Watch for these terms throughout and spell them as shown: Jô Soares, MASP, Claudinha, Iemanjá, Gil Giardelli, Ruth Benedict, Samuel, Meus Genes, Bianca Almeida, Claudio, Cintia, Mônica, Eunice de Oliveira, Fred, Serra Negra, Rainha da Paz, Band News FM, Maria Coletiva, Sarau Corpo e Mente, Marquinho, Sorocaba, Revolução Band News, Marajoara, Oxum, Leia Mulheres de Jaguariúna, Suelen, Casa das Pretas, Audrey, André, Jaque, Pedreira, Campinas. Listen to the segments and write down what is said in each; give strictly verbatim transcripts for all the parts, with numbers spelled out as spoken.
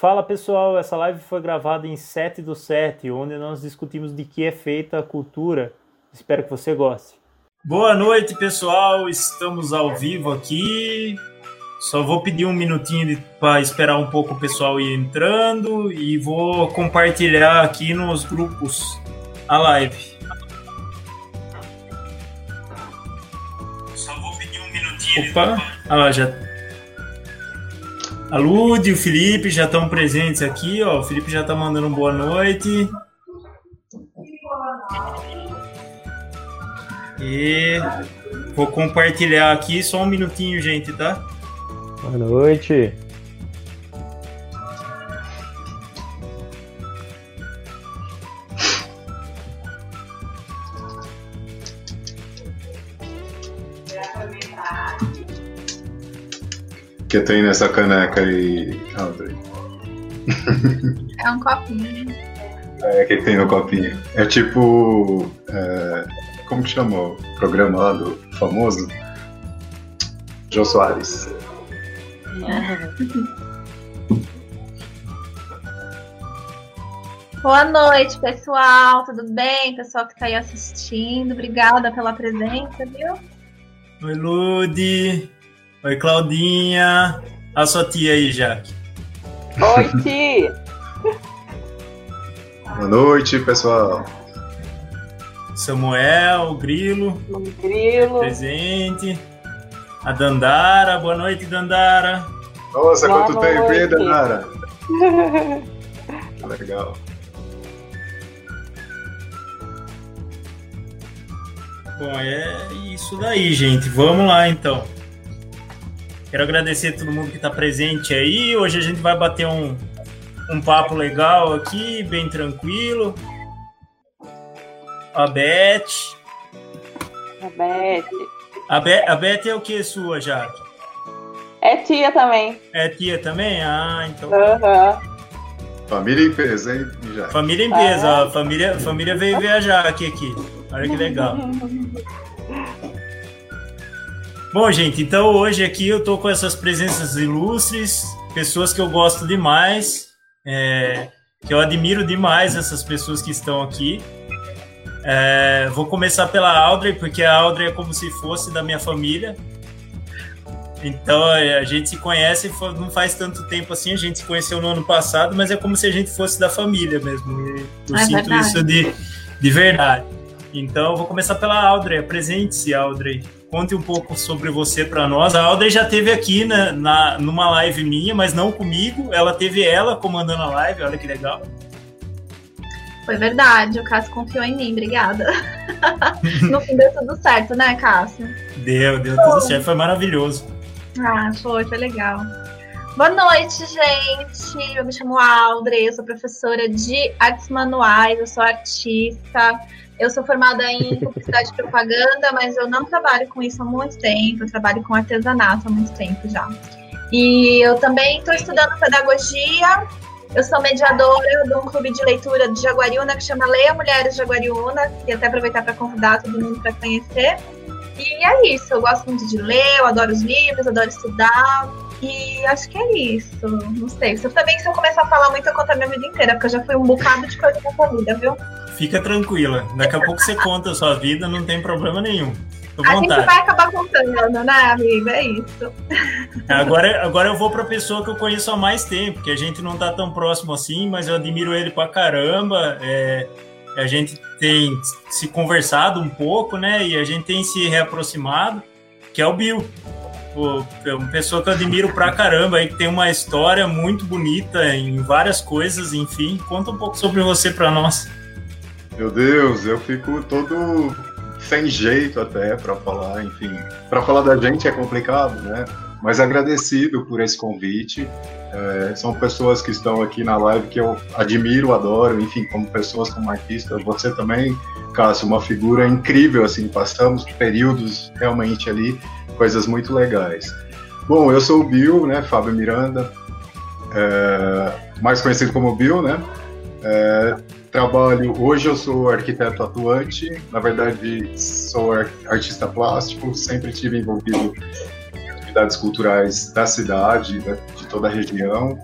Fala pessoal, essa live foi gravada em sete do sete, onde nós discutimos de que é feita a cultura. Espero que você goste. Boa noite pessoal, estamos ao vivo aqui. Só vou pedir um minutinho para esperar um pouco o pessoal ir entrando e vou compartilhar aqui nos grupos a live. Só vou pedir um minutinho. Opa, ah lá, já... A Lúdia e o Felipe já estão presentes aqui, ó. O Felipe já está mandando um boa noite. E vou compartilhar aqui só um minutinho, gente, tá? Boa noite. O que tem nessa caneca aí, Audrey? É um copinho. É, o que tem no copinho? É tipo... É, como que chama o programa lá do famoso? Jô Soares. Boa noite, pessoal. Tudo bem? Pessoal que está aí assistindo. Obrigada pela presença, viu? Oi, Ludi. Oi, Claudinha. A sua tia aí, Jaque. Oi, tia. Boa noite, pessoal. Samuel, o Grilo. O Grilo. Presente. A Dandara. Boa noite, Dandara. Nossa, Boa quanto noite. tempo, hein, Dandara? Legal. Bom, é isso daí, gente. Vamos lá, então. Quero agradecer a todo mundo que está presente aí. Hoje a gente vai bater um, um papo legal aqui, bem tranquilo. A Beth. A Beth. A, Be- a Beth é o que sua, Jaque? É tia também. É tia também? Ah, então. Uhum. Família em peso, hein, Jaque? Família em peso, ah, ó. A família, família veio ver a Jaque aqui. Olha que legal. Bom, gente, então hoje aqui eu tô com essas presenças ilustres, pessoas que eu gosto demais, é, que eu admiro demais essas pessoas que estão aqui. É, vou começar pela Audrey, porque a Audrey é como se fosse da minha família. Então, a gente se conhece, não faz tanto tempo assim, a gente se conheceu no ano passado, mas é como se a gente fosse da família mesmo. Eu é sinto verdade. isso de, de verdade. Então, vou começar pela Audrey. Apresente-se, Audrey. Conte um pouco sobre você para nós. A Audrey já esteve aqui na, na, numa live minha, mas não comigo. Ela teve ela comandando a live, olha que legal. Foi verdade, o Cássio confiou em mim, obrigada. No fim deu tudo certo, né, Cássio? Deu, deu foi. tudo certo, foi maravilhoso. Ah, foi, foi legal. Boa noite, gente. Eu me chamo Audrey, eu sou professora de artes manuais, eu sou artista. Eu sou formada em publicidade e propaganda, mas eu não trabalho com isso há muito tempo, eu trabalho com artesanato há muito tempo já. E eu também estou estudando pedagogia, eu sou mediadora de um clube de leitura de Jaguariúna que chama Leia Mulheres de Jaguariúna, e até aproveitar para convidar todo mundo para conhecer. E é isso, eu gosto muito de ler, eu adoro os livros, adoro estudar, e acho que é isso, não sei. Se eu, também, se eu começar a falar muito, eu conto a minha vida inteira, porque eu já fui um bocado de coisa na família, viu? Fica tranquila, daqui a pouco você conta a sua vida, não tem problema nenhum. Tô à vontade. A gente vai acabar contando, né, amigo? É isso. Agora, agora eu vou pra pessoa que eu conheço há mais tempo, que a gente não tá tão próximo assim, mas eu admiro ele pra caramba. É, a gente tem se conversado um pouco, né, e a gente tem se reaproximado, que é o Bill. Pô, é uma pessoa que eu admiro pra caramba, aí que tem uma história muito bonita em várias coisas, enfim. Conta um pouco sobre você pra nós. Meu Deus, eu fico todo sem jeito até para falar, enfim. Para falar da gente é complicado, né? Mas agradecido por esse convite. É, são pessoas que estão aqui na live que eu admiro, adoro, enfim, como pessoas, como artistas. Você também, Cássio, uma figura incrível, assim. Passamos períodos realmente ali, coisas muito legais. Bom, eu sou o Bill, né? Fábio Miranda, é, mais conhecido como Bill, né? É, Trabalho, hoje eu sou arquiteto atuante, na verdade sou artista plástico, sempre estive envolvido em atividades culturais da cidade, de toda a região.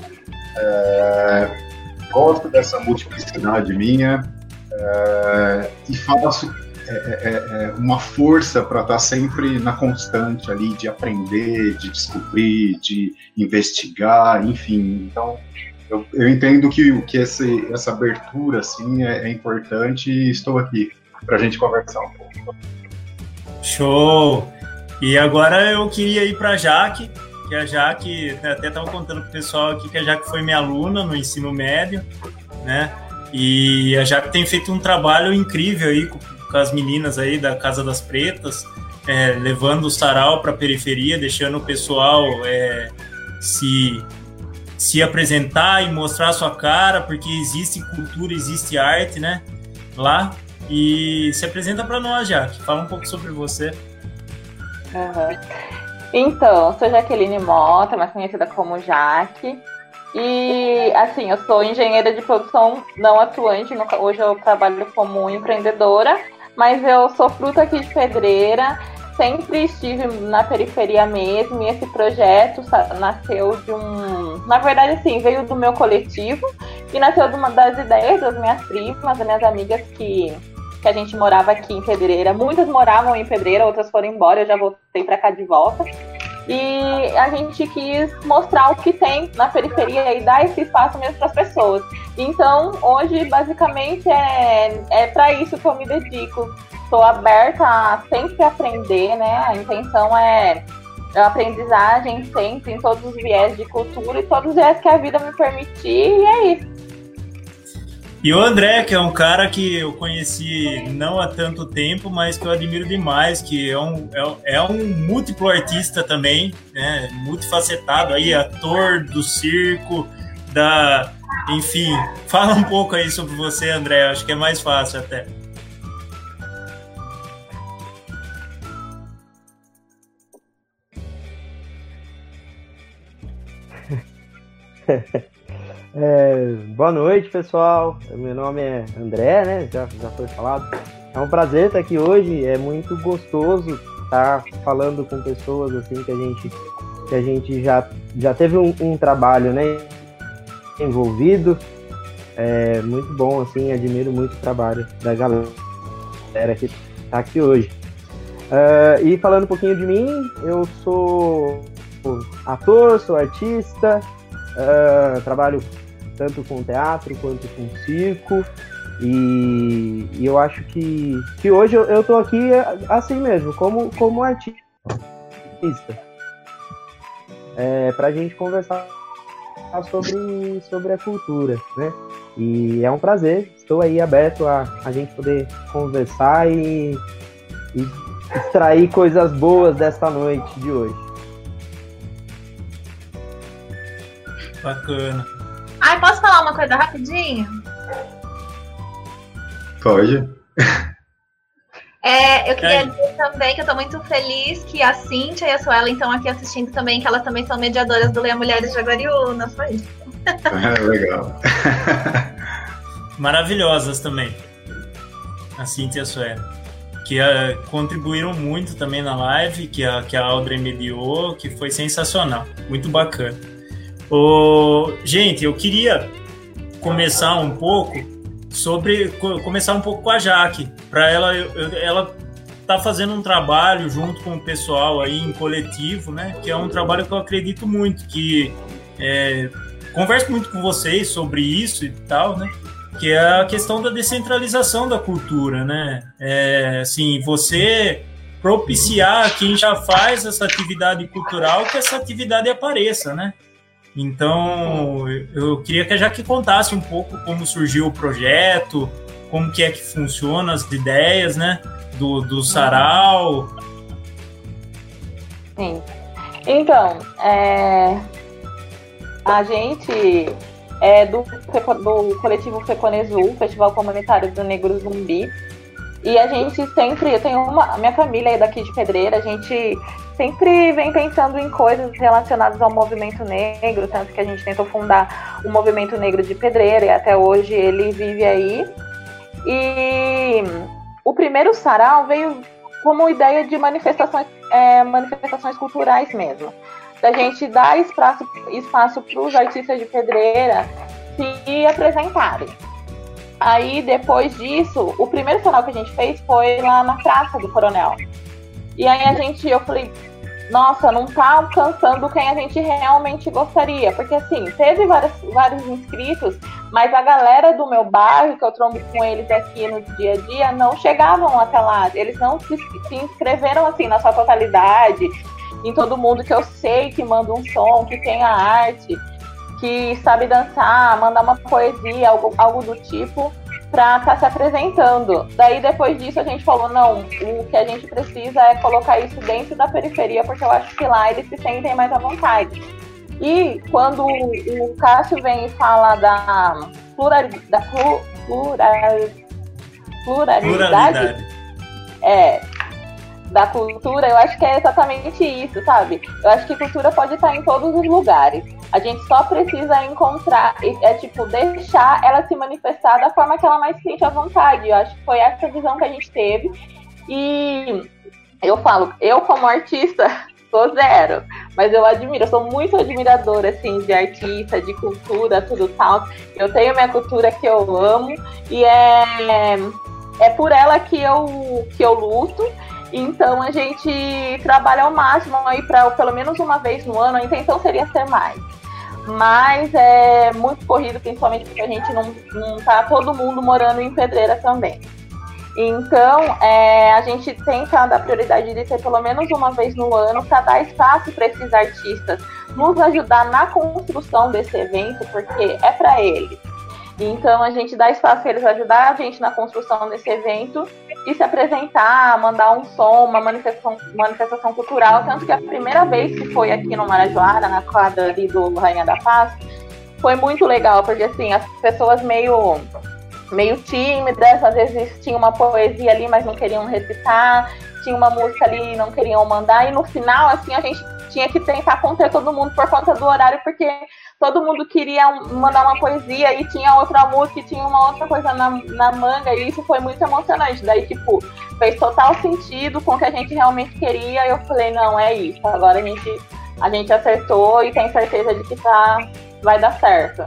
é, gosto dessa multiplicidade minha é, e faço é, é, uma força para estar sempre na constante ali de aprender, de descobrir, de investigar, enfim. Então, eu, eu entendo que, que esse, essa abertura assim, é, é importante e estou aqui para a gente conversar um pouco. Show! E agora eu queria ir para a Jaque, que a Jaque, até estava contando para o pessoal aqui que a Jaque foi minha aluna no ensino médio, né? E a Jaque tem feito um trabalho incrível aí com, com as meninas aí da Casa das Pretas, é, levando o sarau para a periferia, deixando o pessoal é, se, se apresentar e mostrar a sua cara, porque existe cultura, existe arte, né? Lá. E se apresenta para nós, Jaque. Fala um pouco sobre você. Uhum. Então, sou Jaqueline Mota, mais conhecida como Jaque. E, assim, eu sou engenheira de produção não atuante. Hoje eu trabalho como empreendedora, mas eu sou fruta aqui de Pedreira. Sempre estive na periferia mesmo. E esse projeto nasceu de um... Na verdade, assim, veio do meu coletivo. E nasceu de uma das ideias das minhas primas, das minhas amigas que, que a gente morava aqui em Pedreira. Muitas moravam em Pedreira, outras foram embora. Eu já voltei pra cá de volta. E a gente quis mostrar o que tem na periferia e dar esse espaço mesmo para as pessoas. Então, hoje, basicamente, é, é para isso que eu me dedico. Estou aberta a sempre aprender, né? A intenção é a aprendizagem sempre, em todos os viés de cultura e todos os viés que a vida me permitir, e é isso. E o André, que é um cara que eu conheci não há tanto tempo, mas que eu admiro demais, que é um, é, é um múltiplo artista também, né? Multifacetado, aí, ator do circo, da... enfim, fala um pouco aí sobre você, André, acho que é mais fácil até. É, boa noite, pessoal. Meu nome é André, né? Já, já foi falado. É um prazer estar aqui hoje. É muito gostoso estar falando com pessoas assim que a gente, que a gente já, já teve um, um trabalho, né, envolvido. É muito bom, assim. Admiro muito o trabalho da galera que está aqui hoje. Uh, e falando um pouquinho de mim, eu sou ator, sou artista. Uh, trabalho tanto com teatro quanto com circo e, e eu acho que, que hoje eu, eu tô aqui assim mesmo, como, como artista, é, pra gente conversar sobre, sobre a cultura, né? E é um prazer, estou aí aberto a, a gente poder conversar e, e extrair coisas boas desta noite de hoje. Bacana. Ai, posso falar uma coisa rapidinho? Pode. É, eu queria é. dizer também que eu tô muito feliz que a Cintia e a Suela estão aqui assistindo também, que elas também são mediadoras do Leia Mulheres de Jaguariúna. Foi isso. É, legal. Maravilhosas também. A Cintia e a Suela. Que uh, contribuíram muito também na live, que a, que a Audrey mediou, que foi sensacional. Muito bacana. Oh, gente, eu queria começar um pouco sobre começar um pouco com a Jaque, para ela ela tá fazendo um trabalho junto com o pessoal aí em coletivo, né? Que é um trabalho que eu acredito muito, que é, converso muito com vocês sobre isso e tal, né? Que é a questão da descentralização da cultura, né? É, assim, você propiciar a quem já faz essa atividade cultural que essa atividade apareça, né? Então, eu queria que a Jaque contasse um pouco como surgiu o projeto, como que é que funciona as ideias, né, do, do sarau. Sim. Então, é, a gente é do, do coletivo Feconezu, Festival Comunitário do Negro Zumbi, e a gente sempre, eu tenho uma, minha família é daqui de Pedreira, a gente sempre vem pensando em coisas relacionadas ao movimento negro, tanto que a gente tentou fundar o Movimento Negro de Pedreira, e até hoje ele vive aí. E o primeiro sarau veio como ideia de manifestações, é, manifestações culturais mesmo. da gente dar espaço espaço para os artistas de Pedreira se apresentarem. Aí, depois disso, o primeiro canal que a gente fez foi lá na Praça do Coronel. E aí a gente, eu falei, nossa, não tá alcançando quem a gente realmente gostaria. Porque assim, teve vários, vários inscritos, mas a galera do meu bairro, que eu trombo com eles aqui no dia a dia, não chegavam até lá. Eles não se, se inscreveram assim na sua totalidade, em todo mundo que eu sei que manda um som, que tem a arte, que sabe dançar, mandar uma poesia, algo, algo do tipo, para estar tá se apresentando. Daí depois disso a gente falou, não, o que a gente precisa é colocar isso dentro da periferia, porque eu acho que lá eles se sentem mais à vontade. E quando o Cássio vem e fala da, plural, da plu, plural, pluralidade, pluralidade. É, da cultura, eu acho que é exatamente isso, sabe? Eu acho que cultura pode estar em todos os lugares. A gente só precisa encontrar, é tipo, deixar ela se manifestar da forma que ela mais sente à vontade. Eu acho que foi essa visão que a gente teve. E eu falo, eu como artista, sou zero. Mas eu admiro, eu sou muito admiradora, assim, de artista, de cultura, tudo tal. Eu tenho minha cultura que eu amo. E é, é por ela que eu, que eu luto. Então a gente trabalha ao máximo aí para pelo menos uma vez no ano, a intenção seria ser mais. Mas é muito corrido, principalmente porque a gente não, não tá todo mundo morando em Pedreira também. Então é, a gente tenta dar prioridade de ser pelo menos uma vez no ano para dar espaço para esses artistas nos ajudar na construção desse evento, porque é para eles. Então a gente dá espaço para eles ajudar a gente na construção desse evento e se apresentar, mandar um som, uma manifestação, manifestação cultural. Tanto que a primeira vez que foi aqui no Marajoara, na quadra ali do Rainha da Paz, foi muito legal, porque assim, as pessoas meio, meio tímidas, às vezes tinha uma poesia ali, mas não queriam recitar, tinha uma música ali e não queriam mandar, e no final assim a gente tinha que tentar conter todo mundo por conta do horário, porque todo mundo queria mandar uma poesia e tinha outra música e tinha uma outra coisa na, na manga, e isso foi muito emocionante. Daí, tipo, fez total sentido com o que a gente realmente queria, e eu falei, não, é isso, agora a gente, a gente acertou e tem certeza de que tá, vai dar certo.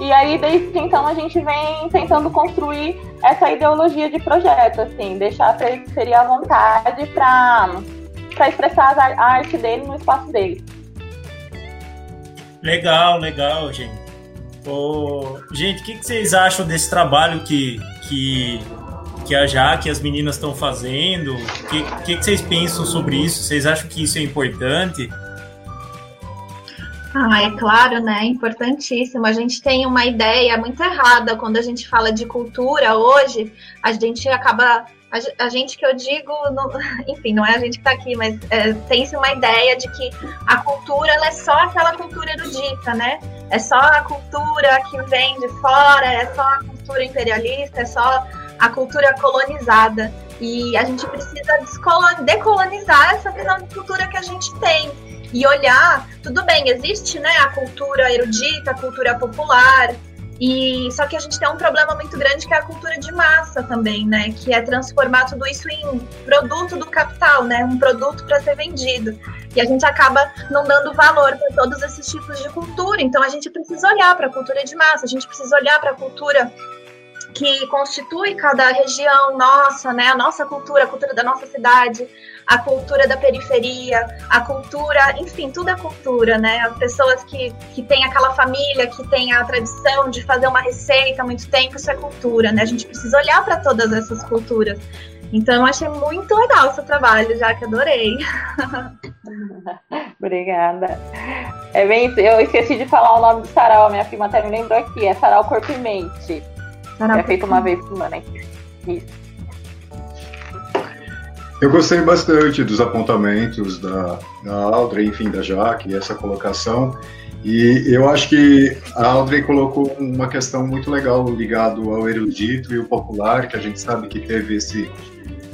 E aí, desde então, a gente vem tentando construir essa ideologia de projeto, assim, deixar a periferia à vontade pra, pra expressar a arte dele no espaço dele. Legal, legal, gente. Oh, gente, o que, que vocês acham desse trabalho que, que, que a Jaque e as meninas estão fazendo? O que, que, que vocês pensam sobre isso? Vocês acham que isso é importante? Ah, é claro, né? Importantíssimo. A gente tem uma ideia muito errada quando a gente fala de cultura hoje. A gente acaba... A gente que eu digo, não, enfim, não é a gente que está aqui, mas é, tem-se uma ideia de que a cultura ela é só aquela cultura erudita, né? É só a cultura que vem de fora, é só a cultura imperialista, é só a cultura colonizada. E a gente precisa decolonizar essa visão de cultura que a gente tem e olhar, tudo bem, existe, né, a cultura erudita, a cultura popular... E, só que a gente tem um problema muito grande que é a cultura de massa também, né? Que é transformar tudo isso em produto do capital, né? Um produto para ser vendido. E a gente acaba não dando valor para todos esses tipos de cultura. Então a gente precisa olhar para a cultura de massa, a gente precisa olhar para a cultura que constitui cada região nossa, né? A nossa cultura, a cultura da nossa cidade, a cultura da periferia, a cultura, enfim, tudo é cultura, né? As pessoas que, que têm aquela família, que tem a tradição de fazer uma receita há muito tempo, isso é cultura, né? A gente precisa olhar para todas essas culturas. Então, eu achei muito legal o seu trabalho, já que adorei. Obrigada. É bem, eu esqueci de falar o nome do sarau, minha prima até me lembrou aqui, é sarau Corpo e Mente. É feito uma vez por semana. Isso. Eu gostei bastante dos apontamentos da, da Audrey, enfim, da Jaque, essa colocação. E eu acho que a Audrey colocou uma questão muito legal ligado ao erudito e ao popular, que a gente sabe que teve esse,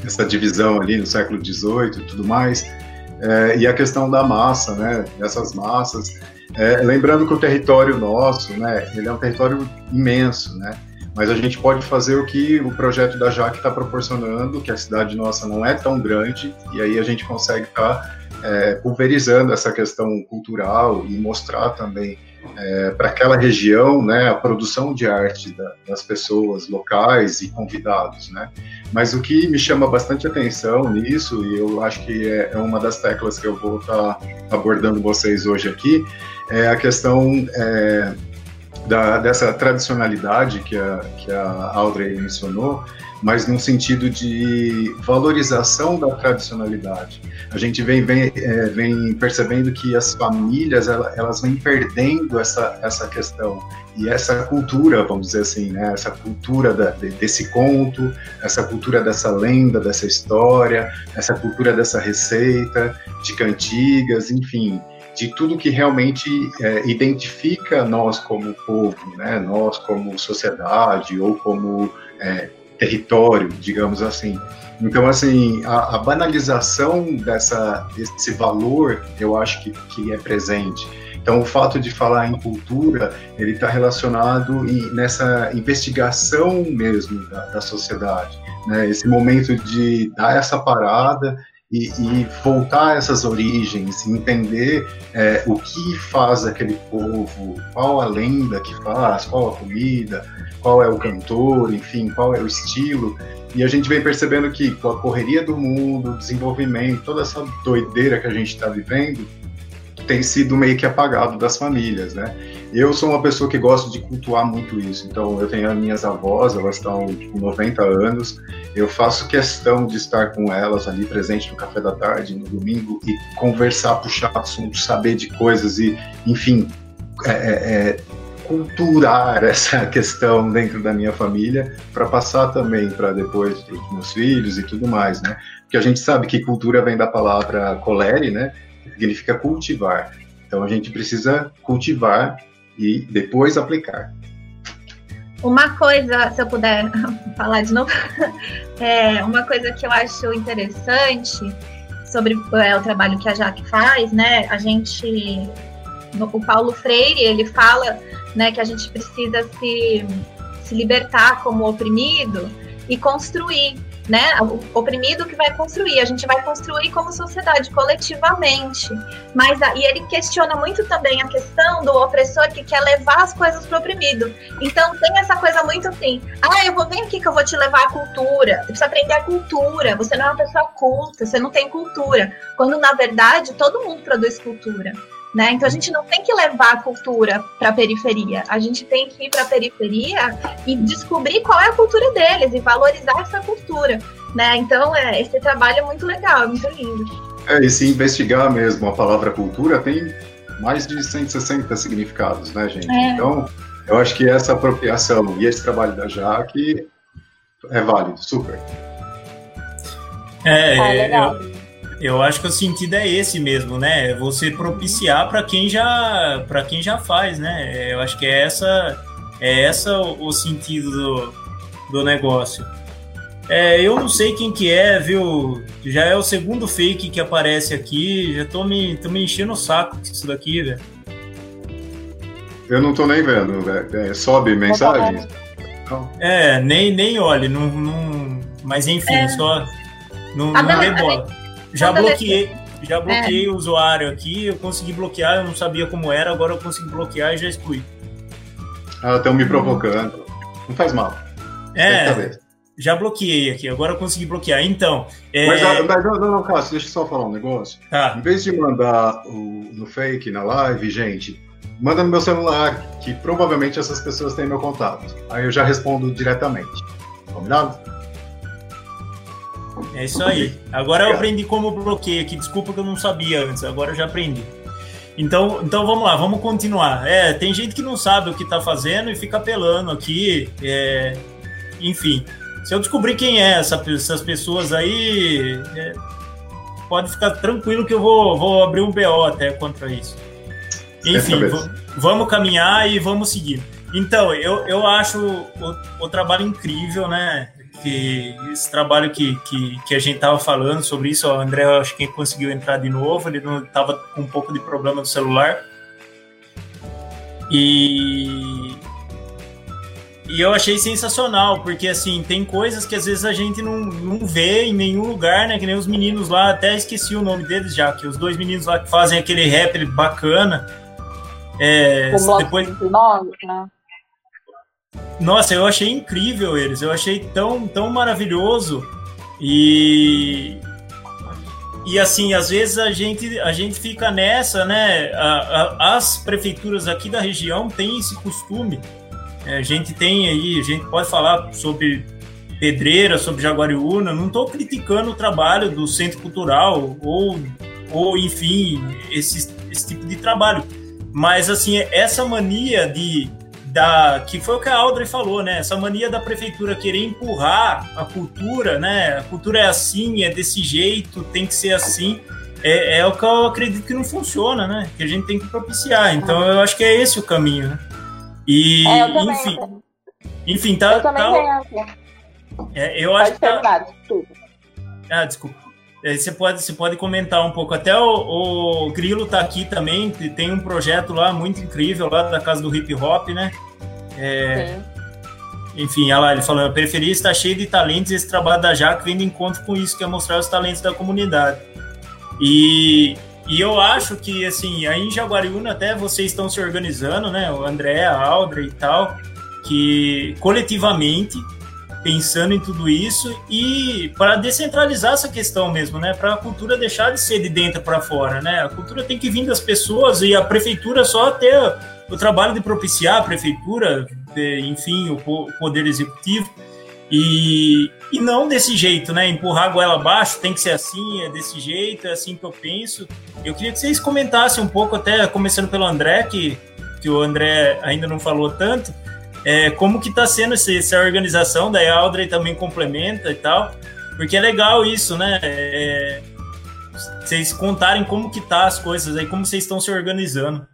essa divisão ali no século dezoito e tudo mais. É, e a questão da massa, né? Dessas massas. É, lembrando que o território nosso, né? Ele é um território imenso, né? Mas a gente pode fazer o que o projeto da Jaque está proporcionando, que a cidade nossa não é tão grande, e aí a gente consegue estar tá é, pulverizando essa questão cultural e mostrar também é, para aquela região, né, a produção de arte da, das pessoas locais e convidados, né? Mas o que me chama bastante atenção nisso, e eu acho que é, é uma das teclas que eu vou estar abordando vocês hoje aqui, é a questão é, da, dessa tradicionalidade que a, que a Audrey mencionou, mas num sentido de valorização da tradicionalidade. A gente vem, vem, é, vem percebendo que as famílias, elas, elas vêm perdendo essa, essa questão e essa cultura, vamos dizer assim, né? Essa cultura da, desse conto, essa cultura dessa lenda, dessa história, essa cultura dessa receita, de cantigas, enfim, de tudo que realmente é, identifica nós como povo, né? Nós como sociedade ou como... É, território, digamos assim. Então, assim, a, a banalização dessa, desse valor, eu acho que, que é presente. Então, o fato de falar em cultura, ele está relacionado em, nessa investigação mesmo da, da sociedade, né? Esse momento de dar essa parada e, e voltar a essas origens, entender é, o que faz aquele povo, qual a lenda que faz, qual a comida, qual é o cantor, enfim, qual é o estilo. E a gente vem percebendo que com a correria do mundo, o desenvolvimento, toda essa doideira que a gente está vivendo, tem sido meio que apagado das famílias, né? Eu sou uma pessoa que gosto de cultuar muito isso, então eu tenho as minhas avós, elas estão com noventa anos, eu faço questão de estar com elas ali presente no café da tarde, no domingo, e conversar, puxar assunto, saber de coisas e, enfim, é... é culturar essa questão dentro da minha família, para passar também para depois para os meus filhos e tudo mais, né? Porque a gente sabe que cultura vem da palavra colere, né? Significa cultivar. Então a gente precisa cultivar e depois aplicar. Uma coisa, se eu puder falar de novo, é uma coisa que eu acho interessante sobre é, o trabalho que a Jaque faz, né? A gente... O Paulo Freire, ele fala, né, que a gente precisa se, se libertar como oprimido e construir, né? O oprimido que vai construir, a gente vai construir como sociedade, coletivamente. Mas, e ele questiona muito também a questão do opressor que quer levar as coisas para o oprimido. Então tem essa coisa muito assim, ah, eu vou vir aqui que eu vou te levar a cultura, você precisa aprender a cultura, você não é uma pessoa culta, você não tem cultura. Quando, na verdade, todo mundo produz cultura. Né? Então, a gente não tem que levar a cultura para a periferia, a gente tem que ir para a periferia e descobrir qual é a cultura deles e valorizar essa cultura. Né? Então, é, esse trabalho é muito legal, é muito lindo. É, e se investigar mesmo a palavra cultura, tem mais de cento e sessenta significados, né, gente? É. Então, eu acho que essa apropriação e esse trabalho da Jaque é válido, super. É, é legal. Eu... Eu acho que o sentido é esse mesmo, né? Você propiciar para quem já para quem já faz, né? Eu acho que é essa é essa o, o sentido do, do negócio. É, eu não sei quem que é, viu? Já é o segundo fake que aparece aqui. Já tô me tô me enchendo o saco com isso daqui, velho. Eu não tô nem vendo, velho. É, sobe mensagem. É, nem nem olhe, não, não. Mas enfim, é. só não, não dê bola. Já bloqueei, já bloqueei é. o usuário aqui, eu consegui bloquear, eu não sabia como era, agora eu consegui bloquear e já excluí. Ah, estão me provocando. Não faz mal. É, já bloqueei aqui, agora eu consegui bloquear. Então... É... Mas, mas não, não, Cássio, deixa eu só falar um negócio. Tá. Em vez de mandar o, no fake, na live, gente, manda no meu celular, que provavelmente essas pessoas têm meu contato. Aí eu já respondo diretamente. Combinado? É isso aí. Agora eu aprendi como bloqueio aqui. Desculpa que eu não sabia antes. Agora eu já aprendi. Então, então vamos lá, vamos continuar. É, tem gente que não sabe o que está fazendo e fica apelando aqui. É, enfim, se eu descobrir quem é essa, essas pessoas aí, é, pode ficar tranquilo que eu vou, vou abrir um B O até contra isso. Enfim, v- vamos caminhar e vamos seguir. Então, eu, eu acho o, o trabalho incrível, né? Que esse trabalho que, que, que a gente estava falando sobre isso, ó, o André, eu acho que conseguiu entrar de novo, ele não estava com um pouco de problema no celular. E, E eu achei sensacional, porque assim, tem coisas que às vezes a gente não, não vê em nenhum lugar, né? Que nem os meninos lá, até esqueci o nome deles já, que os dois meninos lá que fazem aquele rap bacana. É, depois... Nossa, eu achei incrível eles, eu achei tão, tão maravilhoso. E... E assim, às vezes a gente, a gente fica nessa, né? A, a, as prefeituras aqui da região têm esse costume. É, a gente tem aí, a gente pode falar sobre Pedreira, sobre Jaguariúna. Não estou criticando o trabalho do Centro Cultural ou, ou enfim, esse, esse tipo de trabalho. Mas assim, essa mania de... Da, que foi o que a Audrey falou, né? Essa mania da prefeitura querer empurrar a cultura, né? A cultura é assim, é desse jeito, tem que ser assim. É, é o que eu acredito que não funciona, né? Que a gente tem que propiciar. Então, eu acho que é esse o caminho, né? E, é, eu também, enfim, eu enfim, tá... Eu também tá, tenho. É, eu pode acho que tá... Ah, desculpa. Você pode, você pode comentar um pouco. Até o, o Grilo tá aqui também, tem um projeto lá muito incrível, lá da Casa do Hip Hop, né? É, enfim, olha lá, ele falando, a periferia está cheia de talentos, esse trabalho da Jaque vem de encontro com isso, que é mostrar os talentos da comunidade. E, e eu acho que, assim, aí em Jaguariúna até vocês estão se organizando, né? O André, a Audrey e tal, que coletivamente... pensando em tudo isso e para descentralizar essa questão mesmo, né? Para a cultura deixar de ser de dentro para fora, né? A cultura tem que vir das pessoas e a prefeitura só ter o trabalho de propiciar a prefeitura, enfim, o poder executivo e, e não desse jeito, né? Empurrar a goela abaixo, tem que ser assim, é desse jeito, é assim que eu penso. Eu queria que vocês comentassem um pouco, até começando pelo André, que, que o André ainda não falou tanto. É, como que está sendo essa, essa organização, daí a Audrey também complementa e tal, porque é legal isso, né? É, vocês contarem como que tá as coisas aí, como vocês estão se organizando.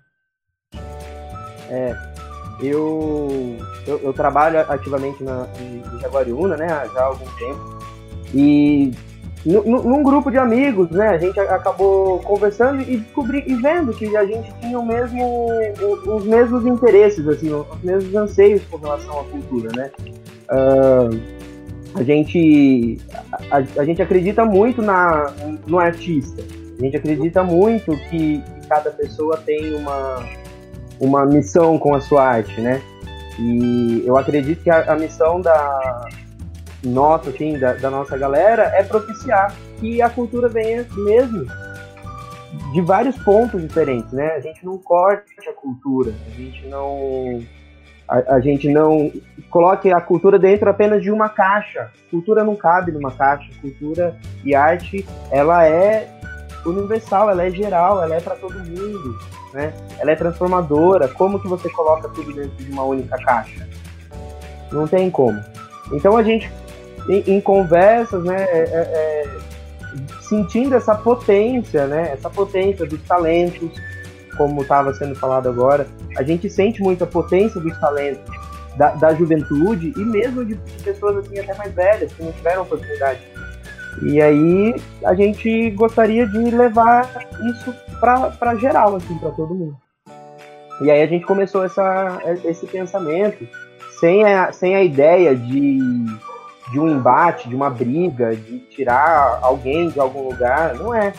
É, eu, eu, eu trabalho ativamente na, em Jaguariúna, né, já há algum tempo, e n- n- num grupo de amigos, né, a gente acabou conversando e descobri, e vendo que a gente tinha o mesmo, o, os mesmos interesses, assim, os mesmos anseios com relação à cultura, né? Uh, a, gente, a, a gente acredita muito na, no artista, a gente acredita muito que cada pessoa tem uma, uma missão com a sua arte, né? E eu acredito que a, a missão da... nossa, assim, da, da nossa galera é propiciar que a cultura venha mesmo de vários pontos diferentes, né? A gente não corte a cultura, a gente não a, a gente não coloque a cultura dentro apenas de uma caixa. Cultura não cabe numa caixa. Cultura e arte, ela é universal, ela é geral, ela é para todo mundo, né? Ela é transformadora. Como que você coloca tudo dentro de uma única caixa? Não tem como. Então a gente em conversas, né, é, é, sentindo essa potência, né, essa potência dos talentos, como estava sendo falado agora, a gente sente muito a potência dos talentos da, da juventude e mesmo de pessoas assim até mais velhas que não tiveram oportunidade. E aí a gente gostaria de levar isso para para geral, assim, para todo mundo. E aí a gente começou essa, esse pensamento sem a, sem a ideia de de um embate, de uma briga, de tirar alguém de algum lugar, não é.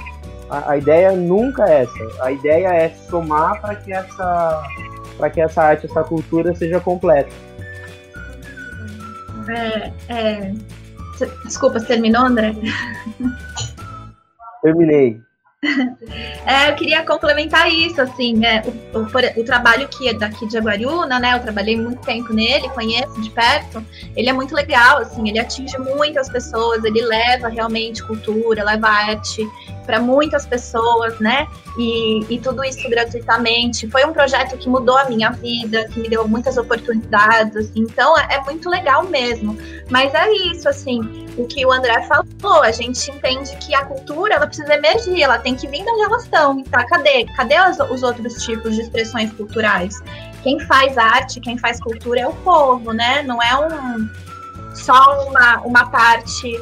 A, a ideia nunca é essa. A ideia é somar para que essa para que essa arte, essa cultura seja completa. É, é... Desculpa, você terminou, André? Terminei. É, eu queria complementar isso, assim, né? o, o, o trabalho que é daqui de Jaguariúna, né? Eu trabalhei muito tempo nele, conheço de perto. Ele é muito legal, assim, ele atinge muitas pessoas, ele leva realmente cultura, leva arte para muitas pessoas, né? E, e tudo isso gratuitamente. Foi um projeto que mudou a minha vida, que me deu muitas oportunidades, assim, então é, é muito legal mesmo. Mas é isso, assim, o que o André falou, a gente entende que a cultura, ela precisa emergir, ela tem Tem que vir da relação, tá? Cadê? Cadê as, os outros tipos de expressões culturais? Quem faz arte, quem faz cultura é o povo, né? Não é um, só uma, uma parte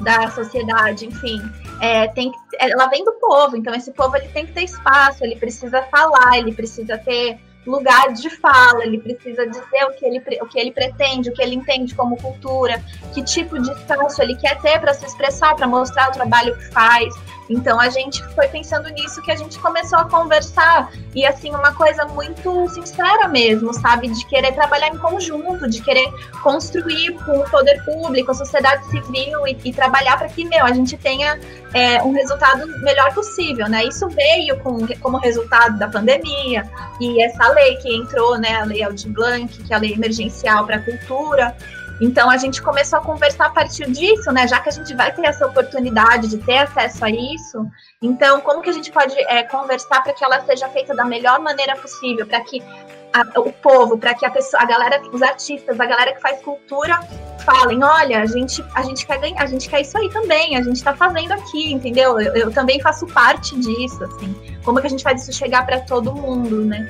da sociedade, enfim. É, tem que, ela vem do povo, então esse povo ele tem que ter espaço, ele precisa falar, ele precisa ter lugar de fala, ele precisa dizer o que ele, o que ele pretende, o que ele entende como cultura, que tipo de espaço ele quer ter para se expressar, para mostrar o trabalho que faz. Então a gente foi pensando nisso, que a gente começou a conversar, e assim, uma coisa muito sincera mesmo, sabe, de querer trabalhar em conjunto, de querer construir com o poder público, a sociedade civil, e, e trabalhar para que, meu, a gente tenha é, um resultado melhor possível, né? Isso veio com, como resultado da pandemia, e essa lei que entrou, né, a lei Aldir Blanc, que é a lei emergencial para a cultura. Então a gente começou a conversar a partir disso, né? Já que a gente vai ter essa oportunidade de ter acesso a isso, então como que a gente pode é, conversar para que ela seja feita da melhor maneira possível, para que a, o povo, para que a pessoa, a galera, os artistas, a galera que faz cultura falem, olha, a gente, a gente quer ganhar, a gente quer isso aí também, a gente está fazendo aqui, entendeu? Eu, eu também faço parte disso, assim. Como que a gente faz isso chegar para todo mundo, né?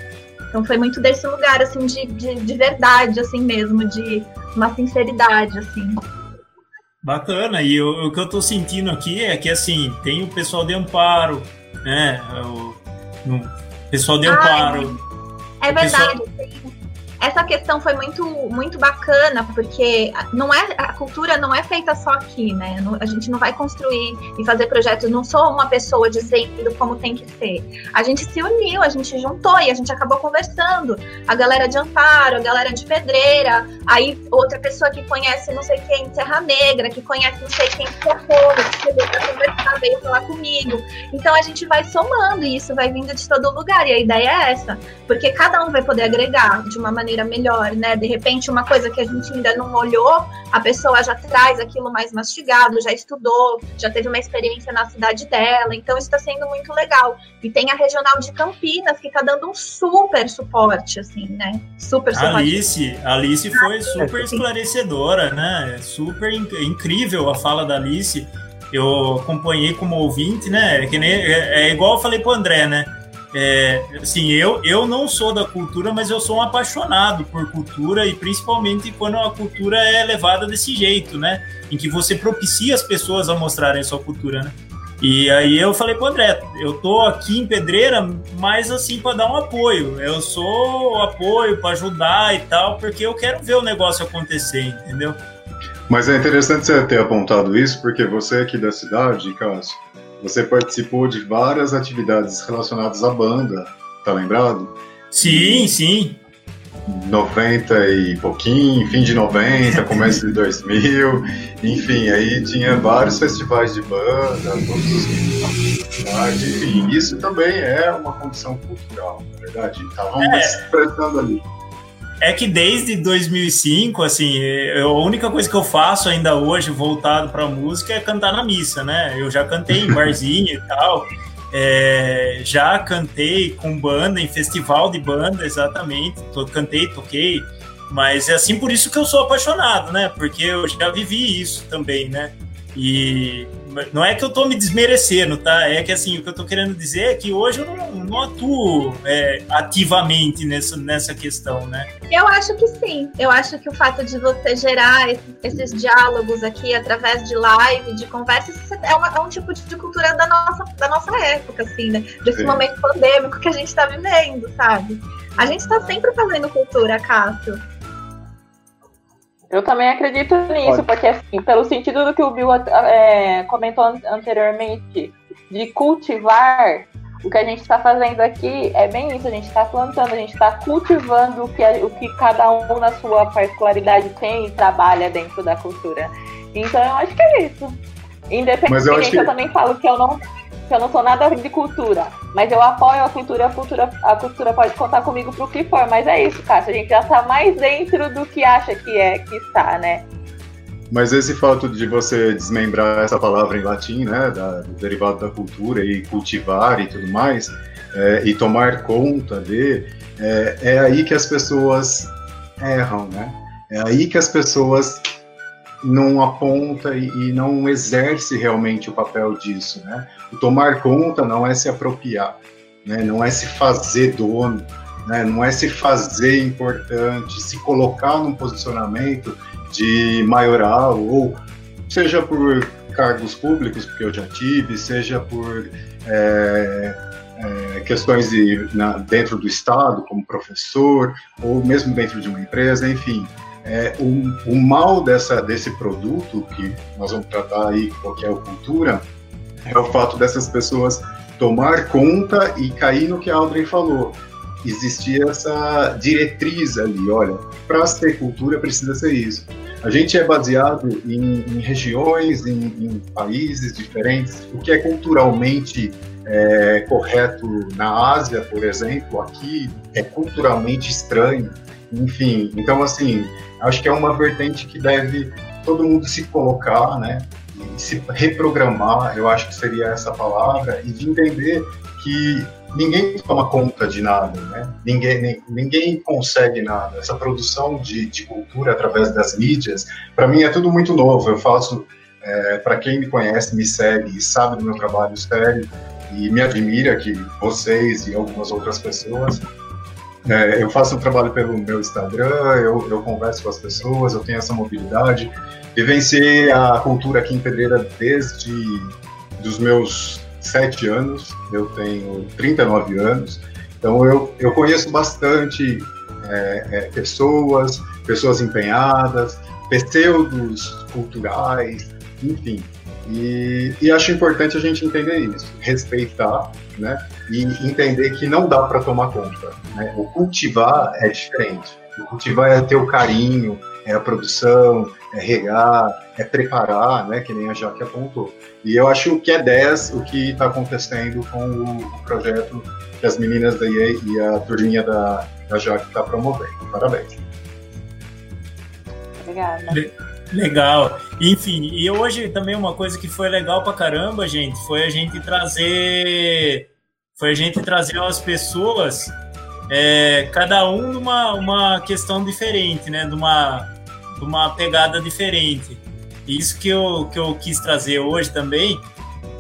Então foi muito desse lugar, assim, de, de, de verdade, assim mesmo, de uma sinceridade, assim. Bacana, e o, o que eu tô sentindo aqui é que, assim, tem o pessoal de Amparo, né, o, o pessoal de Amparo. Ai, é verdade, pessoal... Essa questão foi muito, muito bacana, porque não é, a cultura não é feita só aqui, né? A gente não vai construir e fazer projetos, não sou uma pessoa dizendo como tem que ser. A gente se uniu, a gente juntou e a gente acabou conversando. A galera de Amparo, a galera de Pedreira, aí outra pessoa que conhece não sei quem de Serra Negra, que conhece não sei quem de Serra Negra, que chegou pra conversar, veio falar comigo. Então a gente vai somando e isso vai vindo de todo lugar. E a ideia é essa, porque cada um vai poder agregar de uma maneira melhor, né? De repente uma coisa que a gente ainda não olhou, a pessoa já traz aquilo mais mastigado, já estudou, já teve uma experiência na cidade dela, então isso está sendo muito legal. E tem a Regional de Campinas que está dando um super suporte, assim, né? Super suporte. Alice, Alice foi super esclarecedora, né? Super incrível a fala da Alice, eu acompanhei como ouvinte, né? Que nem, é, é igual eu falei pro André, né? É, assim, eu, eu não sou da cultura, mas eu sou um apaixonado por cultura, e principalmente quando a cultura é levada desse jeito, né? Em que você propicia as pessoas a mostrarem a sua cultura, né? E aí eu falei pro André, eu tô aqui em Pedreira, mas assim, para dar um apoio. Eu sou apoio para ajudar e tal, porque eu quero ver o negócio acontecer, entendeu? Mas é interessante você ter apontado isso, porque você aqui da cidade, Cássio, você participou de várias atividades relacionadas à banda, tá lembrado? Sim, sim. noventa e pouquinho, fim de noventa, começo de dois mil, enfim, aí tinha vários festivais de banda, todos os... enfim, isso também é uma condição cultural, na verdade, estavam é. se expressando ali. É que desde dois mil e cinco, assim, eu, a única coisa que eu faço ainda hoje voltado para música é cantar na missa, né? Eu já cantei em barzinho e tal, é, já cantei com banda, em festival de banda, exatamente, to, cantei, toquei, mas é assim por isso que eu sou apaixonado, né? Porque eu já vivi isso também, né? E não é que eu tô me desmerecendo, tá? É que assim, o que eu tô querendo dizer é que hoje eu não, não atuo é, ativamente nessa, nessa questão, né? Eu acho que sim. Eu acho que o fato de você gerar esses, esses diálogos aqui através de live, de conversas, é, uma, é um tipo de cultura da nossa, da nossa época, assim, né? Desse momento pandêmico que a gente tá vivendo, sabe? A gente tá sempre fazendo cultura, Cássio. Eu também acredito nisso, porque assim, pelo sentido do que o Bill é, comentou anteriormente, de cultivar, o que a gente está fazendo aqui é bem isso, a gente está plantando, a gente está cultivando o que, a, o que cada um na sua particularidade tem e trabalha dentro da cultura. Então eu acho que é isso. Independente, eu, que... eu também falo que eu não... eu não sou nada de cultura, mas eu apoio a cultura, a cultura, a cultura pode contar comigo pro que for, mas é isso, Cássio, a gente já tá mais dentro do que acha que é, que está, né? Mas esse fato de você desmembrar essa palavra em latim, né, da, do derivado da cultura e cultivar e tudo mais, é, e tomar conta de, é, é aí que as pessoas erram, né? É aí que as pessoas não aponta e, e não exerce realmente o papel disso, né? O tomar conta não é se apropriar, né? Não é se fazer dono, né? Não é se fazer importante, se colocar num posicionamento de maioral, ou seja por cargos públicos, porque eu já tive, seja por é, é, questões de, na, dentro do Estado, como professor, ou mesmo dentro de uma empresa, enfim. É, o, o mal dessa, desse produto que nós vamos tratar aí, que é a cultura, é o fato dessas pessoas tomar conta e cair no que a Audrey falou. Existia essa diretriz ali, olha, para ser cultura precisa ser isso. A gente é baseado em, em regiões, em, em países diferentes. O que é culturalmente é, correto na Ásia, por exemplo, aqui é culturalmente estranho. Enfim, então assim, acho que é uma vertente que deve todo mundo se colocar, né? E se reprogramar, eu acho que seria essa palavra, e de entender que ninguém toma conta de nada, né? Ninguém, ninguém consegue nada. Essa produção de, de cultura através das mídias, para mim é tudo muito novo. Eu faço, é, para quem me conhece, me segue e sabe do meu trabalho sério e me admira, que vocês e algumas outras pessoas, é, eu faço um trabalho pelo meu Instagram, eu, eu converso com as pessoas, eu tenho essa mobilidade. Vivenciei a cultura aqui em Pedreira desde os meus sete anos, eu tenho trinta e nove anos, então eu, eu conheço bastante é, é, pessoas, pessoas empenhadas, pseudos culturais, enfim, e, e acho importante a gente entender isso, respeitar, né, e entender que não dá para tomar conta, né? O cultivar é diferente, o cultivar é ter o carinho, é a produção, é regar, é preparar, né, que nem a Jaque apontou. E eu acho que é dez o que está acontecendo com o projeto que as meninas da I E e a turminha da, da Jaque está promovendo. Parabéns. Obrigada. Le- legal. Enfim, e hoje também uma coisa que foi legal pra caramba, gente, foi a gente trazer, foi a gente trazer as pessoas, é, cada um numa uma questão diferente, né, de uma, de uma pegada diferente. Isso que eu, que eu quis trazer hoje também,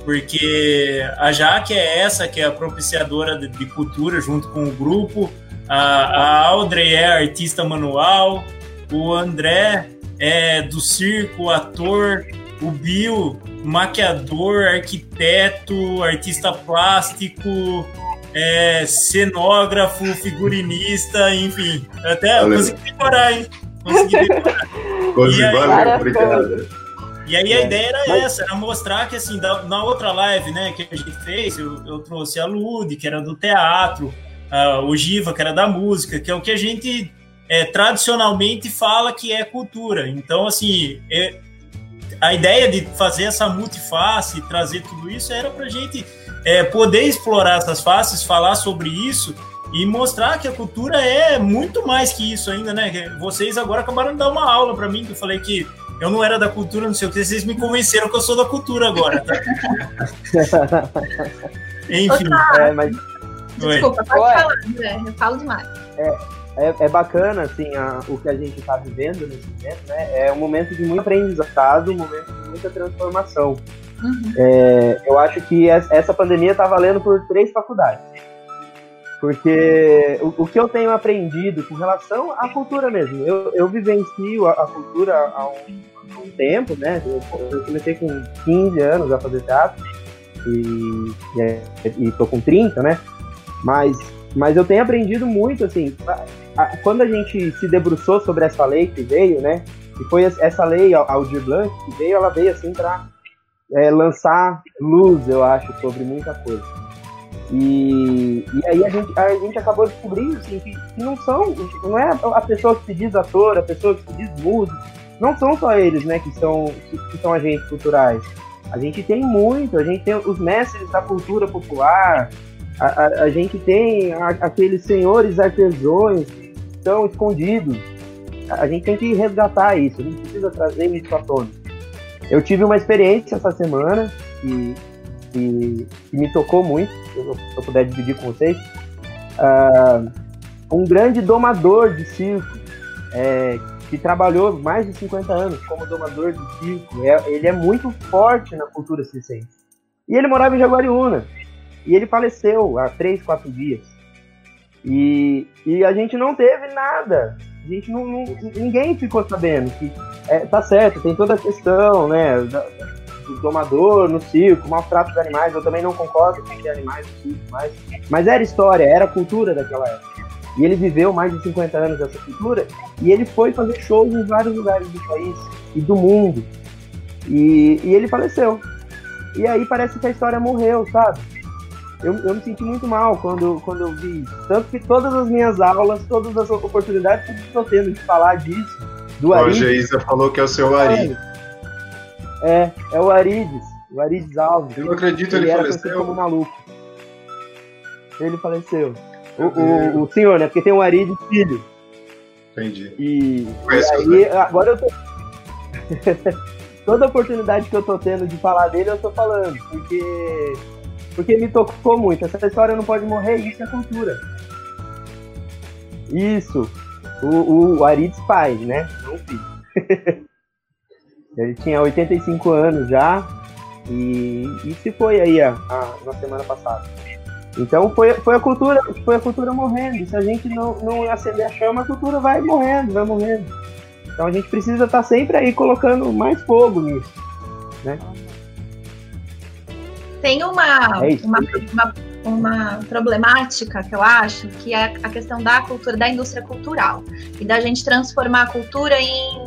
porque a Jaque é essa que é a propiciadora de, de cultura junto com o grupo, a, a Audrey é artista manual, o André é do circo, ator, o Bill, maquiador, arquiteto, artista plástico, é, cenógrafo, figurinista, enfim, até eu consegui decorar, hein? Consegui decorar. E aí, valeu, e aí a ideia era essa, era mostrar que assim, na outra live, né, que a gente fez, eu, eu trouxe a Lúdia, que era do teatro, a Ogiva, que era da música, que é o que a gente é, tradicionalmente fala que é cultura. Então, assim, é, a ideia de fazer essa multiface, trazer tudo isso, era pra gente é, poder explorar essas faces, falar sobre isso, e mostrar que a cultura é muito mais que isso ainda, né? Vocês agora acabaram de dar uma aula para mim, que eu falei que eu não era da cultura, não sei o que, vocês me convenceram que eu sou da cultura agora, tá? Enfim. Tá. É, mas... Desculpa, pode Oi. falar, né? Eu falo demais. É, é, é bacana, assim, a, o que a gente está vivendo nesse momento, né? É um momento de muito aprendizado, um momento de muita transformação. Uhum. É, eu acho que essa pandemia está valendo por três faculdades. Porque o, o que eu tenho aprendido com relação à cultura mesmo, eu, eu vivencio a, a cultura há um, há um tempo, né? Eu, eu comecei com quinze anos a fazer teatro e, e, e tô com trinta, né? Mas, mas eu tenho aprendido muito, assim, a, a, quando a gente se debruçou sobre essa lei que veio, né? E foi essa lei, a Aldir Blanc, que veio, ela veio, assim, pra é, lançar luz, eu acho, sobre muita coisa. E, e aí a gente, a gente acabou descobrindo assim, que não são, não é a pessoa que se diz ator, a pessoa que se diz músico, não são só eles, né, que são, que, que são agentes culturais. A gente tem muito, a gente tem os mestres da cultura popular, a, a, a gente tem a, aqueles senhores artesãos que estão escondidos. A, a gente tem que resgatar isso, a gente precisa trazer isso para todos. Eu tive uma experiência essa semana e Que, que me tocou muito, se eu, se eu puder dividir com vocês. Uh, um grande domador de circo, é, que trabalhou mais de cinquenta anos como domador de circo, é, ele é muito forte na cultura circense. E ele morava em Jaguariúna, e ele faleceu há três, quatro dias. E, e a gente não teve nada, a gente não, não, ninguém ficou sabendo que, é, tá certo, tem toda a questão, né, da, do domador no circo, maltrato dos animais. Eu também não concordo com criar animais no circo, mas, mas era história, era cultura daquela época. E ele viveu mais de cinquenta anos dessa cultura, e ele foi fazer shows em vários lugares do país e do mundo. E, e ele faleceu. E aí parece que a história morreu, sabe? Eu, eu me senti muito mal quando, quando eu vi isso. Tanto que todas as minhas aulas, todas as oportunidades que eu estou tendo de falar disso, do Ari... Hoje a Isa falou que é o seu Ari. É, é o Arides, o Arides Alves. Eu não acredito, ele, ele faleceu. Como maluco. Ele faleceu. O, o, o senhor, né? Porque tem um Ari de filho. Entendi. E, conheço, e aí, né? Agora eu tô... Toda oportunidade que eu tô tendo de falar dele, eu tô falando. Porque, porque me tocou muito. Essa história não pode morrer, isso é cultura. Isso. O, o Arides pai, né? Não filho. Ele tinha oitenta e cinco anos já. E, e se foi aí a, a, na semana passada. Então foi, foi, a cultura, foi a cultura morrendo. Se a gente não, não acender a chama, a cultura vai morrendo, vai morrendo. Então a gente precisa estar sempre aí colocando mais fogo nisso, né? Tem uma, é uma, uma, uma problemática que eu acho, que é a questão da cultura, da indústria cultural. E da gente transformar a cultura em,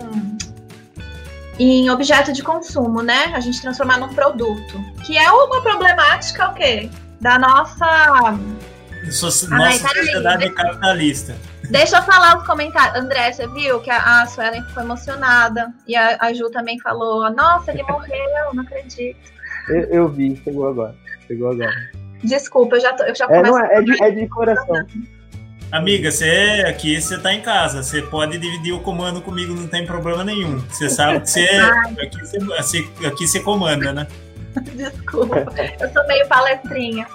em objeto de consumo, né? A gente transformar num produto. Que é uma problemática, o quê? Da nossa... Nossa, ah, nossa sociedade deixa, capitalista. Deixa eu falar os comentários. André, você viu que a, a Suelen ficou emocionada. E a, a Ju também falou, nossa, ele morreu, não acredito. Eu, eu vi, chegou agora. Chegou agora. Desculpa, eu já, tô, eu já é, começo... É, é, de, é de coração. Amiga, você aqui, você tá em casa. Você pode dividir o comando comigo, não tem problema nenhum. Você sabe que você... aqui, você aqui você comanda, né? Desculpa, eu sou meio palestrinha.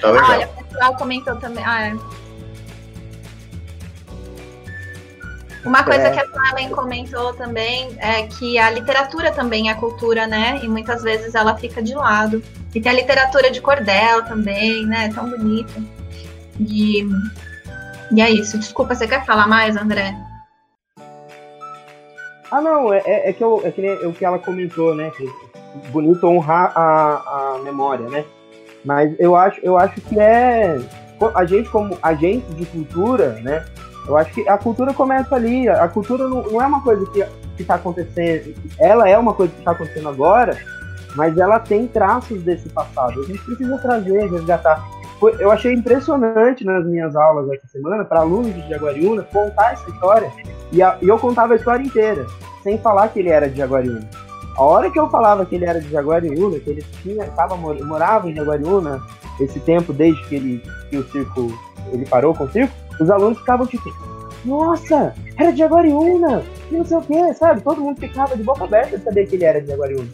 Tá legal. Olha, o pessoal comentou também. Ah, é. Uma coisa é. que a Suelen comentou também é que a literatura também é cultura, né? E muitas vezes ela fica de lado. E tem a literatura de cordel também, né? É tão bonita. E, e é isso. Desculpa, você quer falar mais, André? Ah, não, é, é, que eu, é que o que ela comentou, né? Que bonito honrar a, a memória, né? Mas eu acho, eu acho que é... A gente, como agente de cultura, né? Eu acho que a cultura começa ali. A cultura não, não é uma coisa que está acontecendo... Ela é uma coisa que está acontecendo agora, mas ela tem traços desse passado. A gente precisa trazer, resgatar. Foi, eu achei impressionante nas minhas aulas essa semana, para alunos de Jaguariúna, contar essa história. E, a, e eu contava a história inteira, sem falar que ele era de Jaguariúna. A hora que eu falava que ele era de Jaguariúna, que ele tinha, tava, morava em Jaguariúna, esse tempo desde que, ele, que o circo, ele parou com o circo, os alunos ficavam tipo, nossa, era de Jaguariúna, e não sei o quê, sabe? Todo mundo ficava de boca aberta de saber que ele era de Jaguariúna.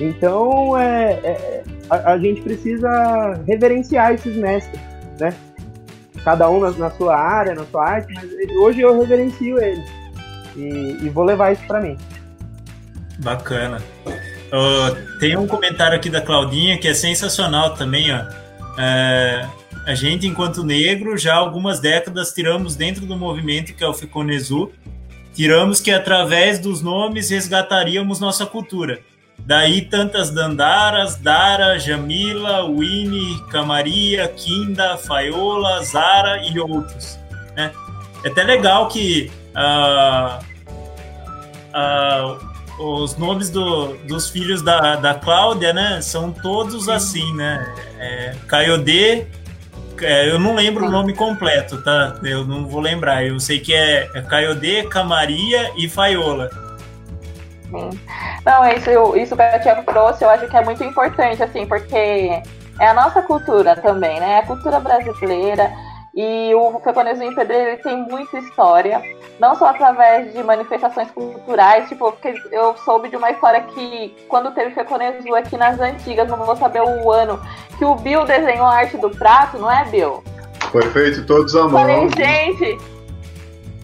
Então, é... é A, a gente precisa reverenciar esses mestres, né? Cada um na, na sua área, na sua arte, mas hoje eu reverencio eles e, e vou levar isso para mim. Bacana. Uh, tem um comentário aqui da Claudinha que é sensacional também, ó. Uh, a gente, enquanto negro, já há algumas décadas tiramos dentro do movimento que é o Feconezu, tiramos que através dos nomes resgataríamos nossa cultura. Daí tantas Dandaras, Dara, Jamila, Winnie, Camaria, Quinda, Faiola, Zara e outros, né? É até legal que uh, uh, os nomes do, dos filhos da, da Cláudia, né? São todos assim, né? É, Caiodê, é, eu não lembro o nome completo, tá? Eu não vou lembrar. Eu sei que é, é Caiodê, Camaria e Faiola. Não, isso, isso que a Tia trouxe eu acho que é muito importante, assim, porque é a nossa cultura também, né? É a cultura brasileira e o Feconezu em Pedreira ele tem muita história, não só através de manifestações culturais, tipo, porque eu soube de uma história que quando teve Feconezu aqui nas antigas, não vou saber o ano, que o Bill desenhou a arte do prato, não é, Bill? Foi feito todos a mão. Falei, gente...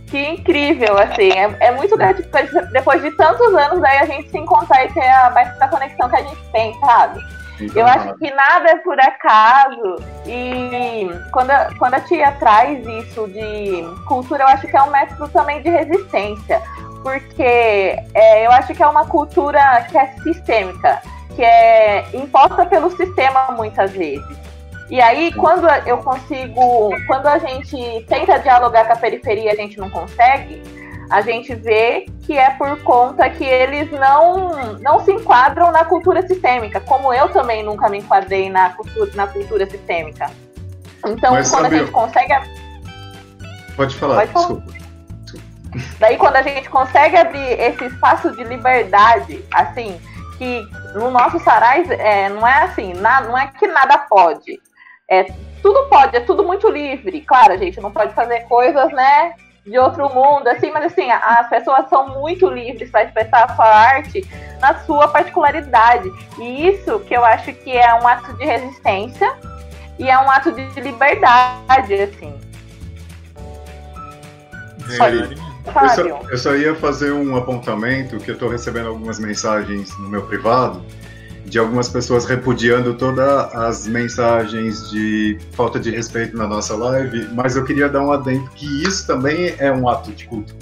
Que incrível, assim, é, é muito gratificante depois de tantos anos aí a gente se encontrar e ter a baita conexão que a gente tem, sabe? Então, eu acho que nada é por acaso e quando a, quando a tia traz isso de cultura, eu acho que é um método também de resistência, porque é, eu acho que é uma cultura que é sistêmica, que é imposta pelo sistema muitas vezes. E aí, quando eu consigo, quando a gente tenta dialogar com a periferia, a gente não consegue, a gente vê que é por conta que eles não, não se enquadram na cultura sistêmica, como eu também nunca me enquadrei na cultura, na cultura sistêmica. Então, mas quando sabe, a gente consegue... Pode falar, Pode falar. Desculpa. Daí, quando a gente consegue abrir esse espaço de liberdade, assim, que no nosso Sarais é, não é assim, na, não é que nada pode. É, tudo pode, é tudo muito livre. Claro, a gente não pode fazer coisas, né, de outro mundo, assim, mas assim, as pessoas são muito livres para expressar a sua arte na sua particularidade. E isso que eu acho que é um ato de resistência e é um ato de liberdade, assim. Só Eu só, eu só ia fazer um apontamento, que eu estou recebendo algumas mensagens no meu privado, de algumas pessoas repudiando todas as mensagens de falta de respeito na nossa live, mas eu queria dar um adendo que isso também é um ato de cultura,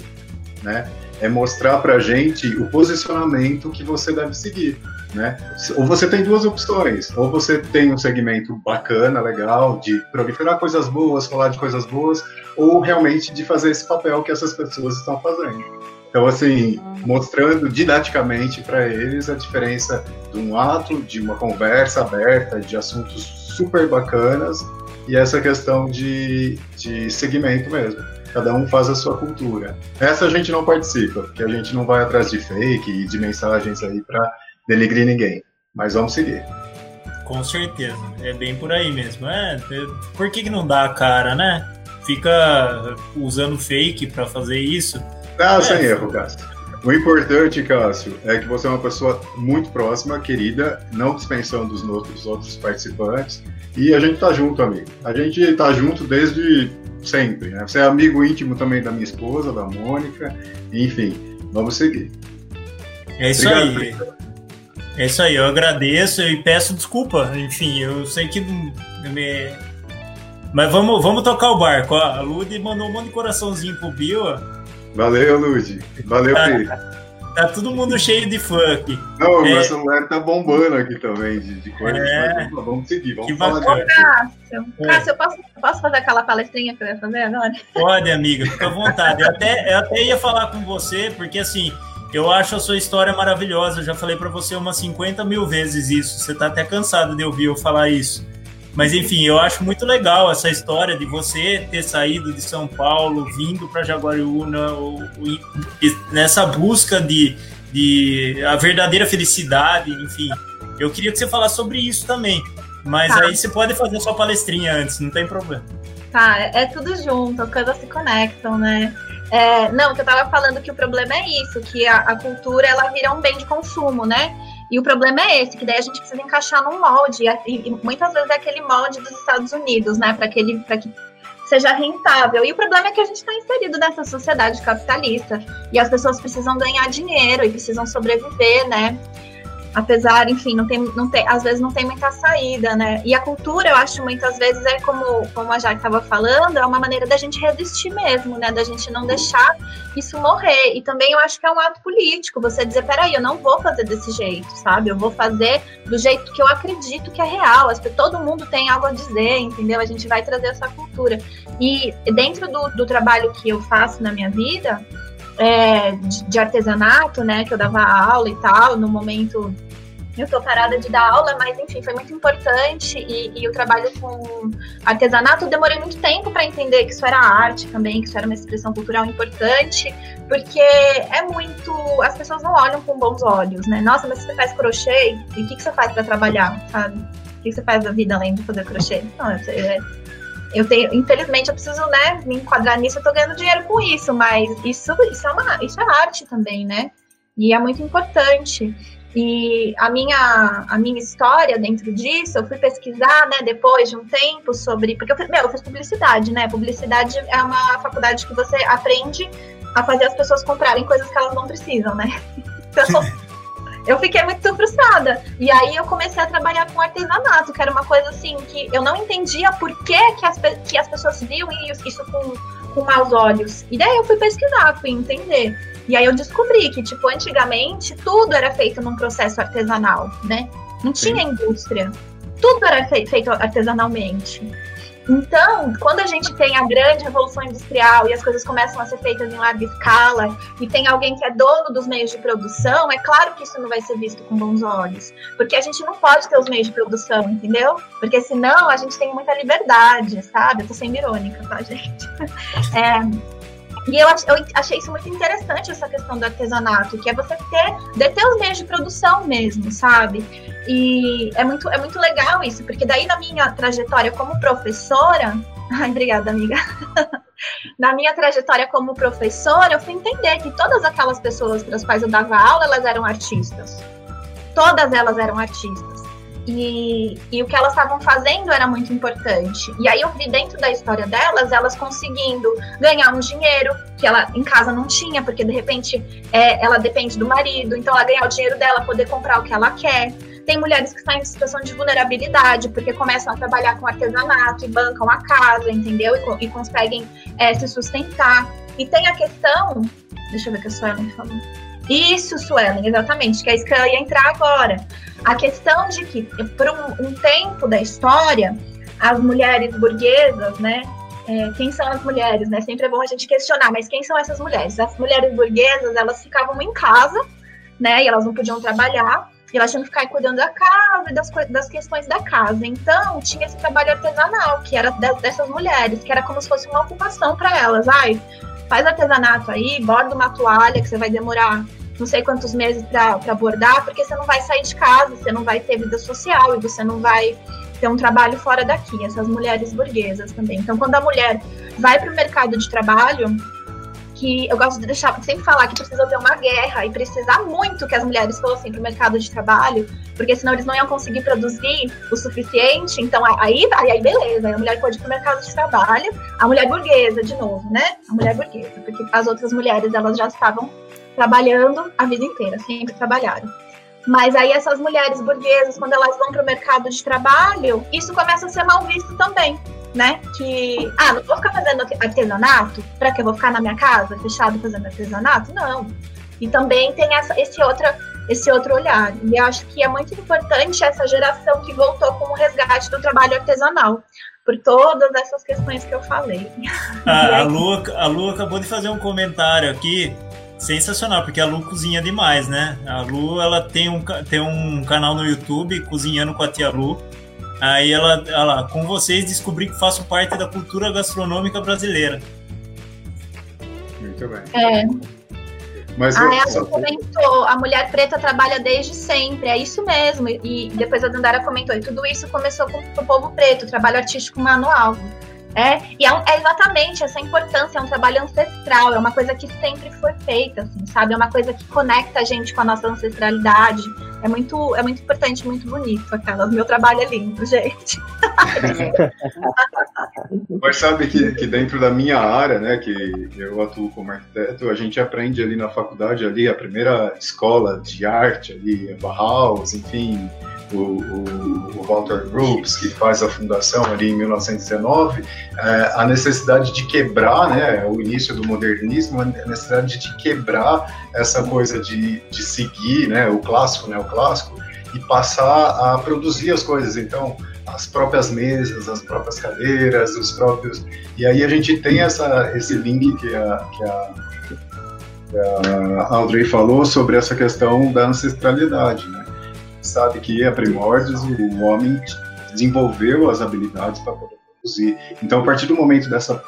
né? É mostrar pra gente o posicionamento que você deve seguir, né? Ou você tem duas opções, ou você tem um segmento bacana, legal, de proliferar coisas boas, falar de coisas boas, ou realmente de fazer esse papel que essas pessoas estão fazendo. Então, assim, mostrando didaticamente para eles a diferença de um ato, de uma conversa aberta, de assuntos super bacanas, e essa questão de, de segmento mesmo. Cada um faz a sua cultura. Essa a gente não participa, porque a gente não vai atrás de fake e de mensagens aí para denegrir ninguém. Mas vamos seguir. Com certeza. É bem por aí mesmo. É, por que que não dá a cara, né? Fica usando fake para fazer isso? Ah, é. Sem erro, Cássio. O importante, Cássio, é que você é uma pessoa muito próxima, querida, não dispensando os outros, outros participantes. E a gente tá junto, amigo. A gente tá junto desde... sempre, né? Você é amigo íntimo também da minha esposa, da Mônica, enfim, vamos seguir. É isso Obrigado, aí, Pedro. É isso aí, eu agradeço e peço desculpa, enfim, eu sei que... Me... Mas vamos, vamos tocar o barco, ó. A Ludi mandou um monte de coraçãozinho pro Bill, ó. Valeu, Ludi, valeu, tá, Pedro. Tá todo mundo cheio de funk. Não, o é... meu celular tá bombando aqui também, de, de coisa, é... mas vamos seguir, vamos que falar bacana. De... Cássio, eu posso, posso fazer aquela palestrinha que eu ia fazer agora? Pode, amiga, fica à vontade. Eu até, eu até ia falar com você, porque assim, eu acho a sua história maravilhosa. Eu já falei para você umas cinquenta mil vezes isso. Você tá até cansado de ouvir eu falar isso. Mas enfim, eu acho muito legal essa história de você ter saído de São Paulo, vindo para Jaguariúna, ou, ou, nessa busca de, de a verdadeira felicidade, enfim. Eu queria que você falasse sobre isso também. Mas tá. Aí você pode fazer sua palestrinha antes, não tem problema. Tá, é tudo junto, as coisas se conectam, né? É, não, que eu tava falando que o problema é isso, que a, a cultura, ela vira um bem de consumo, né? E o problema é esse, que daí a gente precisa encaixar num molde, e, e muitas vezes é aquele molde dos Estados Unidos, né? Pra que ele, pra que seja rentável. E o problema é que a gente tá inserido nessa sociedade capitalista, e as pessoas precisam ganhar dinheiro, e precisam sobreviver, né? Apesar, enfim, não tem, não tem, às vezes não tem muita saída, né? E a cultura, eu acho, muitas vezes é como, como a Jaque estava falando, é uma maneira da gente resistir mesmo, né? Da gente não deixar isso morrer. E também eu acho que é um ato político, você dizer, peraí, eu não vou fazer desse jeito, sabe? Eu vou fazer do jeito que eu acredito que é real. Todo mundo tem algo a dizer, entendeu? A gente vai trazer essa cultura. E dentro do, do trabalho que eu faço na minha vida... É, de, de artesanato, né, que eu dava aula e tal, no momento eu tô parada de dar aula, mas enfim, foi muito importante, e, e o trabalho com artesanato, eu demorei muito tempo para entender que isso era arte também, que isso era uma expressão cultural importante, porque é muito, as pessoas não olham com bons olhos, né, nossa, mas você faz crochê, e o que, que você faz para trabalhar, sabe, o que, que você faz da vida além de fazer crochê, não, eu sei, Eu tenho, infelizmente, eu preciso, né, me enquadrar nisso, eu tô ganhando dinheiro com isso, mas isso, isso, é, uma, isso é arte também, né? E é muito importante. E a minha, a minha história dentro disso, eu fui pesquisar, né, depois de um tempo sobre... Porque, eu, meu, eu fiz publicidade, né? Publicidade é uma faculdade que você aprende a fazer as pessoas comprarem coisas que elas não precisam, né? Então... Eu fiquei muito frustrada, e aí eu comecei a trabalhar com artesanato, que era uma coisa assim, que eu não entendia por que, que, as, que as pessoas viam isso com com maus olhos. E daí eu fui pesquisar, fui entender. E aí eu descobri que, tipo, antigamente tudo era feito num processo artesanal, né? Não tinha Sim. indústria. Tudo era feito artesanalmente. Então, quando a gente tem a grande revolução industrial e as coisas começam a ser feitas em larga escala e tem alguém que é dono dos meios de produção, é claro que isso não vai ser visto com bons olhos, porque a gente não pode ter os meios de produção, entendeu? Porque senão a gente tem muita liberdade, sabe? Eu tô sendo irônica, tá, gente? É... E eu achei isso muito interessante, essa questão do artesanato, que é você ter, deter os meios de produção mesmo, sabe? E é muito, é muito legal isso, porque daí na minha trajetória como professora... Ai, obrigada, amiga. Na minha trajetória como professora, eu fui entender que todas aquelas pessoas para as quais eu dava aula, elas eram artistas. Todas elas eram artistas. E, e o que elas estavam fazendo era muito importante. E aí eu vi dentro da história delas, elas conseguindo ganhar um dinheiro que ela em casa não tinha, porque de repente é, ela depende do marido, então ela ganhar o dinheiro dela, poder comprar o que ela quer. Tem mulheres que estão em situação de vulnerabilidade, porque começam a trabalhar com artesanato e bancam a casa, entendeu? E, e conseguem é, se sustentar. E tem a questão... Deixa eu ver o que a Suelen falou. Isso, Suelen, exatamente, que é isso que eu ia entrar agora. A questão de que, por um, um tempo da história, as mulheres burguesas, né? É, quem são as mulheres, né? Sempre é bom a gente questionar, mas quem são essas mulheres? As mulheres burguesas, elas ficavam em casa, né? E elas não podiam trabalhar, e elas tinham que ficar cuidando da casa e das, das questões da casa. Então, tinha esse trabalho artesanal, que era dessas mulheres, que era como se fosse uma ocupação para elas. Ai, faz artesanato aí, borda uma toalha que você vai demorar não sei quantos meses para bordar, porque você não vai sair de casa, você não vai ter vida social e você não vai ter um trabalho fora daqui, essas mulheres burguesas também. Então, quando a mulher vai para o mercado de trabalho, que eu gosto de deixar, sempre falar que precisa ter uma guerra e precisar muito que as mulheres fossem para o mercado de trabalho, porque senão eles não iam conseguir produzir o suficiente. Então, aí, aí beleza, aí a mulher pode ir para o mercado de trabalho, a mulher burguesa, de novo, né? A mulher burguesa, porque as outras mulheres, elas já estavam trabalhando a vida inteira, sempre trabalharam. Mas aí essas mulheres burguesas, quando elas vão para o mercado de trabalho, isso começa a ser mal visto também, né? Que, ah, não vou ficar fazendo artesanato? Para que eu vou ficar na minha casa, fechado, fazendo artesanato? Não. E também tem essa, esse, outra, esse outro olhar. E eu acho que é muito importante essa geração que voltou com o resgate do trabalho artesanal, por todas essas questões que eu falei. Ah, a, Lu, a Lu acabou de fazer um comentário aqui, sensacional, porque a Lu cozinha demais, né? A Lu, ela tem um, tem um canal no YouTube, Cozinhando com a Tia Lu. Aí ela, ela, com vocês, descobri que faço parte da cultura gastronômica brasileira. Muito bem. É. Mas ah, eu, ela só... comentou, a mulher preta trabalha desde sempre, é isso mesmo. E depois a Dandara comentou, e tudo isso começou com o povo preto, trabalho artístico manual. É, e é, um, é exatamente essa importância, é um trabalho ancestral, é uma coisa que sempre foi feita, assim, sabe? É uma coisa que conecta a gente com a nossa ancestralidade. É muito, é muito importante, muito bonito aquela. Meu trabalho é lindo, gente. Mas sabe que, que dentro da minha área, né, que eu atuo como arquiteto, a gente aprende ali na faculdade, ali, a primeira escola de arte, ali, é Bauhaus, enfim... O, o, o Walter Gropius, que faz a fundação ali em mil novecentos e dezenove, é, a necessidade de quebrar, né, o início do modernismo, a necessidade de quebrar essa coisa de, de seguir, né, o clássico, né, o clássico, e passar a produzir as coisas, então, as próprias mesas, as próprias cadeiras, os próprios... E aí a gente tem essa, esse link que a... Que a que a Audrey falou sobre essa questão da ancestralidade, né? Sabe que a primórdios o homem desenvolveu as habilidades para poder produzir. Então, a partir do momento dessa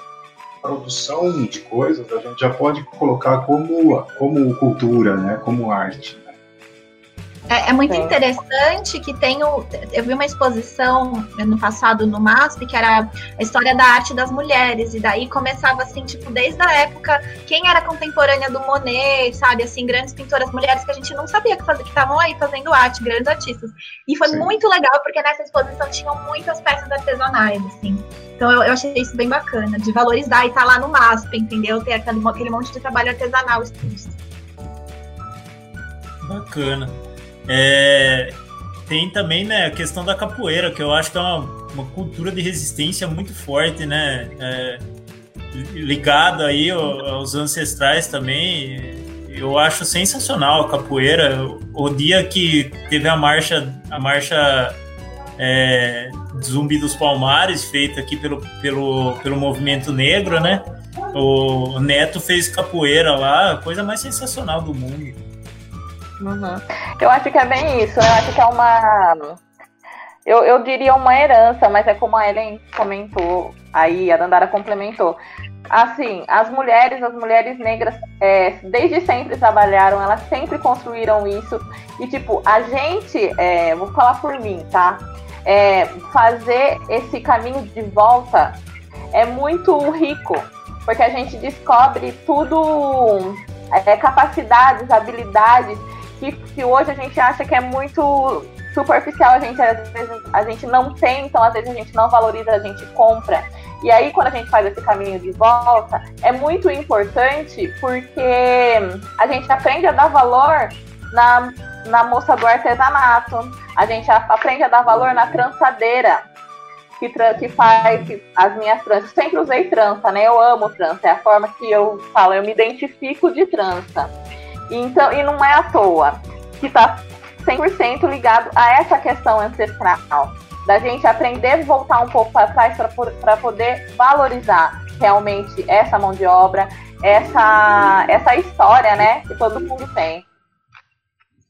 produção de coisas, a gente já pode colocar como, como cultura, né? Como arte. Né? É, é muito é. interessante que tem o, eu vi uma exposição ano passado no MASP, que era a história da arte das mulheres, e daí começava assim, tipo, desde a época, quem era contemporânea do Monet, sabe, assim, grandes pintoras mulheres que a gente não sabia que estavam aí fazendo arte, grandes artistas. E foi Sim. muito legal, porque nessa exposição tinham muitas peças artesanais, assim. Então eu, eu achei isso bem bacana, de valorizar e estar tá lá no MASP, entendeu? Ter aquele, aquele monte de trabalho artesanal exposto. Bacana. É, tem também, né, a questão da capoeira, que eu acho que é uma, uma cultura de resistência muito forte, né? É, ligada aí aos ancestrais também. Eu acho sensacional a capoeira. O dia que teve a marcha, a marcha é, Zumbi dos Palmares, feita aqui pelo, pelo, pelo movimento negro, né? O Neto fez capoeira lá, a coisa mais sensacional do mundo. Uhum. Eu acho que é bem isso. Eu acho que é uma... Eu, eu diria uma herança, mas é como a Ellen comentou aí, a Dandara complementou. Assim, as mulheres, as mulheres negras, é, desde sempre trabalharam, elas sempre construíram isso. E, tipo, a gente, é, vou falar por mim, tá? É, fazer esse caminho de volta é muito rico, porque a gente descobre tudo, é, capacidades, habilidades, que, que hoje a gente acha que é muito... superficial, a gente, às vezes, a gente não tem, então às vezes a gente não valoriza, a gente compra. E aí quando a gente faz esse caminho de volta, é muito importante porque a gente aprende a dar valor na, na moça do artesanato, a gente aprende a dar valor na trançadeira, que, que faz as minhas tranças. Eu sempre usei trança, né? Eu amo trança, é a forma que eu falo, eu me identifico de trança. Então, e não é à toa que tá cem por cento ligado a essa questão ancestral, da gente aprender a voltar um pouco para trás para poder valorizar realmente essa mão de obra, essa, essa história, né, que todo mundo tem.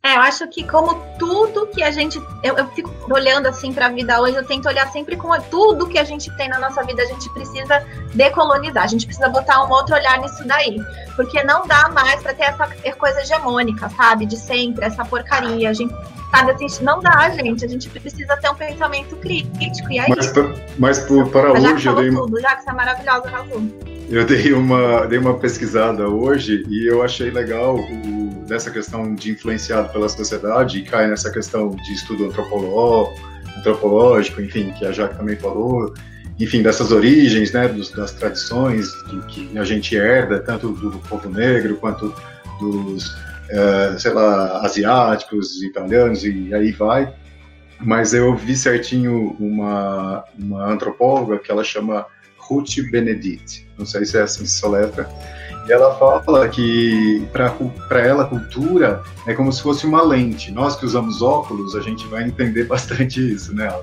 É, eu acho que como tudo que a gente... Eu, eu fico olhando assim para a vida hoje, eu tento olhar sempre com tudo que a gente tem na nossa vida, a gente precisa decolonizar, a gente precisa botar um outro olhar nisso daí. Porque não dá mais para ter essa coisa hegemônica, sabe? De sempre, essa porcaria. A gente, sabe, assim, não dá, gente. A gente precisa ter um pensamento crítico. E aí, mas pra, mas por, para hoje... Jaque falou eu dei... tudo, Jaque, você é maravilhosa, Raul. Eu dei uma, dei uma pesquisada hoje e eu achei legal o, dessa questão de influenciado pela sociedade, e cai nessa questão de estudo antropoló, antropológico, enfim, que a Jaque também falou, enfim, dessas origens, né, dos, das tradições que, que a gente herda, tanto do povo negro quanto dos, é, sei lá, asiáticos, italianos, e aí vai. Mas eu vi certinho uma, uma antropóloga que ela chama Ruth Benedict, não sei se é assim que se soletra, e ela fala que para ela a cultura é como se fosse uma lente. Nós que usamos óculos, a gente vai entender bastante isso, né?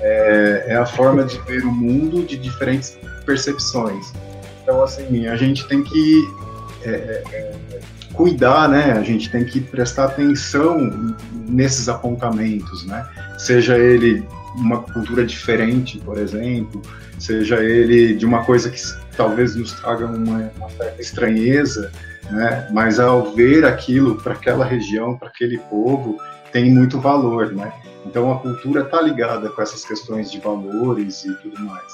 É, é a forma de ver o mundo de diferentes percepções. Então, assim, a gente tem que é, é, cuidar, né? A gente tem que prestar atenção nesses apontamentos, né? Seja ele uma cultura diferente, por exemplo, seja ele de uma coisa que talvez nos traga uma, uma certa estranheza, né? Mas ao ver aquilo para aquela região, para aquele povo, tem muito valor, né? Então a cultura está ligada com essas questões de valores e tudo mais.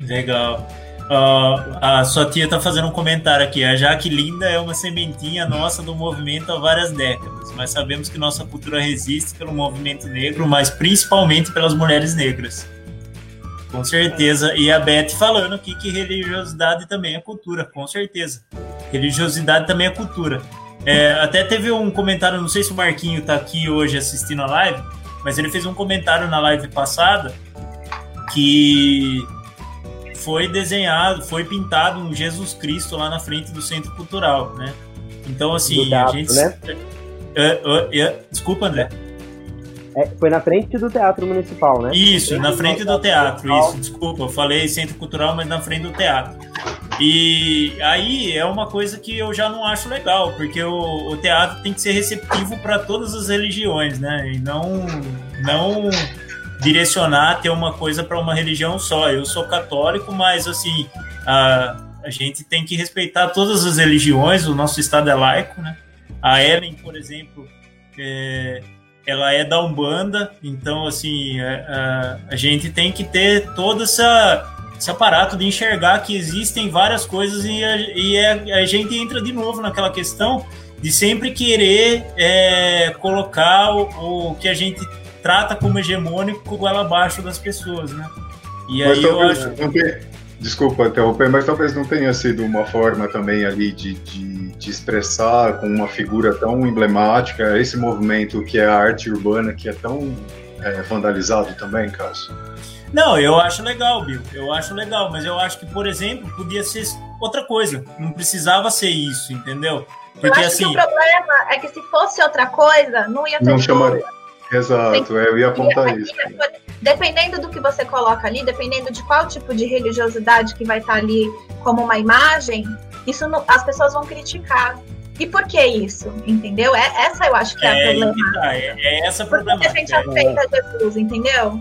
Legal. Uh, a sua tia está fazendo um comentário aqui. A Jaque Linda é uma sementinha nossa do movimento há várias décadas, mas sabemos que nossa cultura resiste pelo movimento negro, mas principalmente pelas mulheres negras. Com certeza. E a Beth falando aqui que religiosidade também é cultura, com certeza. Religiosidade também é cultura. É, até teve um comentário, não sei se o Marquinho está aqui hoje assistindo a live, mas ele fez um comentário na live passada que... foi desenhado, foi pintado um Jesus Cristo lá na frente do Centro Cultural, né? Então, assim, teatro, a gente... Né? Uh, uh, uh, desculpa, André. É, foi na frente do Teatro Municipal, né? Isso, na frente do Teatro, isso, desculpa, eu falei Centro Cultural, mas na frente do Teatro. E aí é uma coisa que eu já não acho legal, porque o, o teatro tem que ser receptivo para todas as religiões, né? E não... não... direcionar, ter uma coisa para uma religião só. Eu sou católico, mas assim, a, a gente tem que respeitar todas as religiões, o nosso estado é laico, né? A Ellen, por exemplo, é, ela é da Umbanda, então assim, a, a, a gente tem que ter todo essa, esse aparato de enxergar que existem várias coisas e a, e a, a gente entra de novo naquela questão de sempre querer é, colocar o, o que a gente trata como hegemônico goela abaixo das pessoas, né? E aí eu acho... Tenha, desculpa interromper, mas talvez não tenha sido uma forma também ali de, de, de expressar com uma figura tão emblemática esse movimento que é a arte urbana, que é tão é, vandalizado também, Cássio. Não, eu acho legal, Bill. Eu acho legal, mas eu acho que, por exemplo, podia ser outra coisa. Não precisava ser isso, entendeu? Porque eu acho assim... que o problema é que se fosse outra coisa, não ia ter... Não chamaria. Exato, eu ia apontar isso. Dependendo do que você coloca ali, dependendo de qual tipo de religiosidade que vai estar ali como uma imagem, isso não, as pessoas vão criticar. E por que isso? Entendeu? É, essa eu acho que é, é a problemática. Tá, é, é essa a problemática. Porque a gente aceita Jesus, entendeu?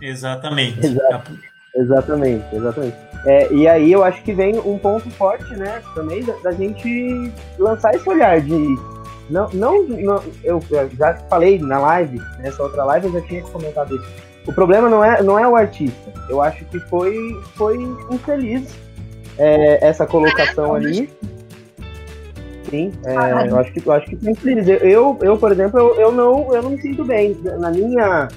Exatamente. Exato, exatamente, exatamente. É, e aí eu acho que vem um ponto forte, né, também da, da gente lançar esse olhar de... Não, não, não eu, eu já falei na live, nessa outra live eu já tinha comentado isso. O problema não é, não é o artista. Eu acho que foi, foi infeliz é, essa colocação ali. Sim, é, eu acho que, eu acho que foi infeliz. Eu, eu por exemplo, eu, eu, não, eu não me sinto bem. Na minha,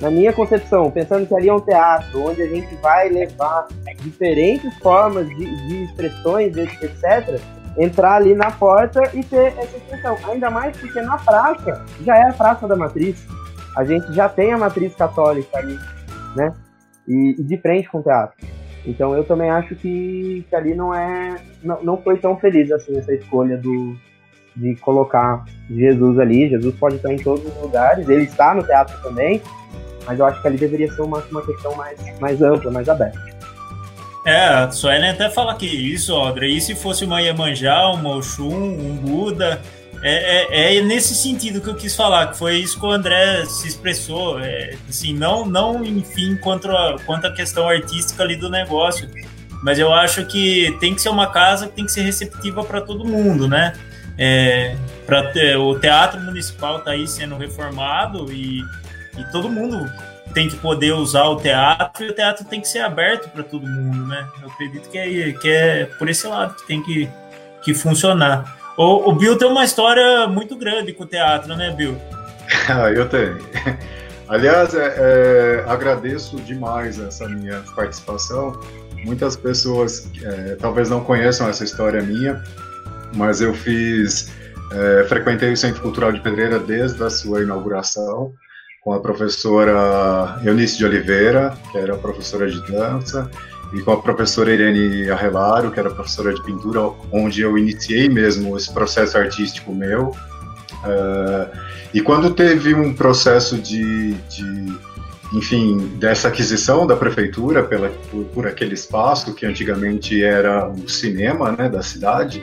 na minha concepção, pensando que ali é um teatro, onde a gente vai levar diferentes formas de, de expressões, etcétera, entrar ali na porta e ter essa extensão. Ainda mais porque na praça, já é a Praça da Matriz, a gente já tem a Matriz Católica ali, né? E, e de frente com o teatro. Então eu também acho que, que ali não é... Não, não foi tão feliz assim essa escolha do, de colocar Jesus ali. Jesus pode estar em todos os lugares, ele está no teatro também, mas eu acho que ali deveria ser uma, uma questão mais, mais ampla, mais aberta. É, a Suelen até fala que isso, Audrey, e se fosse uma Iemanjá, uma Oxum, um Buda, é, é, é nesse sentido que eu quis falar, que foi isso que o André se expressou, é, assim, não, não enfim, contra, contra a questão artística ali do negócio, mas eu acho que tem que ser uma casa que tem que ser receptiva para todo mundo, né? É, pra ter, o Teatro Municipal está aí sendo reformado e, e todo mundo... tem que poder usar o teatro, e o teatro tem que ser aberto para todo mundo, né? Eu acredito que é, que é por esse lado que tem que, que funcionar. O, o Bill tem uma história muito grande com o teatro, né, Bill? Ah, eu tenho. Aliás, é, é, agradeço demais essa minha participação. Muitas pessoas é, talvez não conheçam essa história minha, mas eu fiz... É, frequentei o Centro Cultural de Pedreira desde a sua inauguração, com a professora Eunice de Oliveira, que era professora de dança, e com a professora Irene Arrelaro, que era professora de pintura, onde eu iniciei mesmo esse processo artístico meu. Uh, e quando teve um processo de, de, enfim, dessa aquisição da prefeitura pela, por, por aquele espaço que antigamente era o cinema, né, da cidade,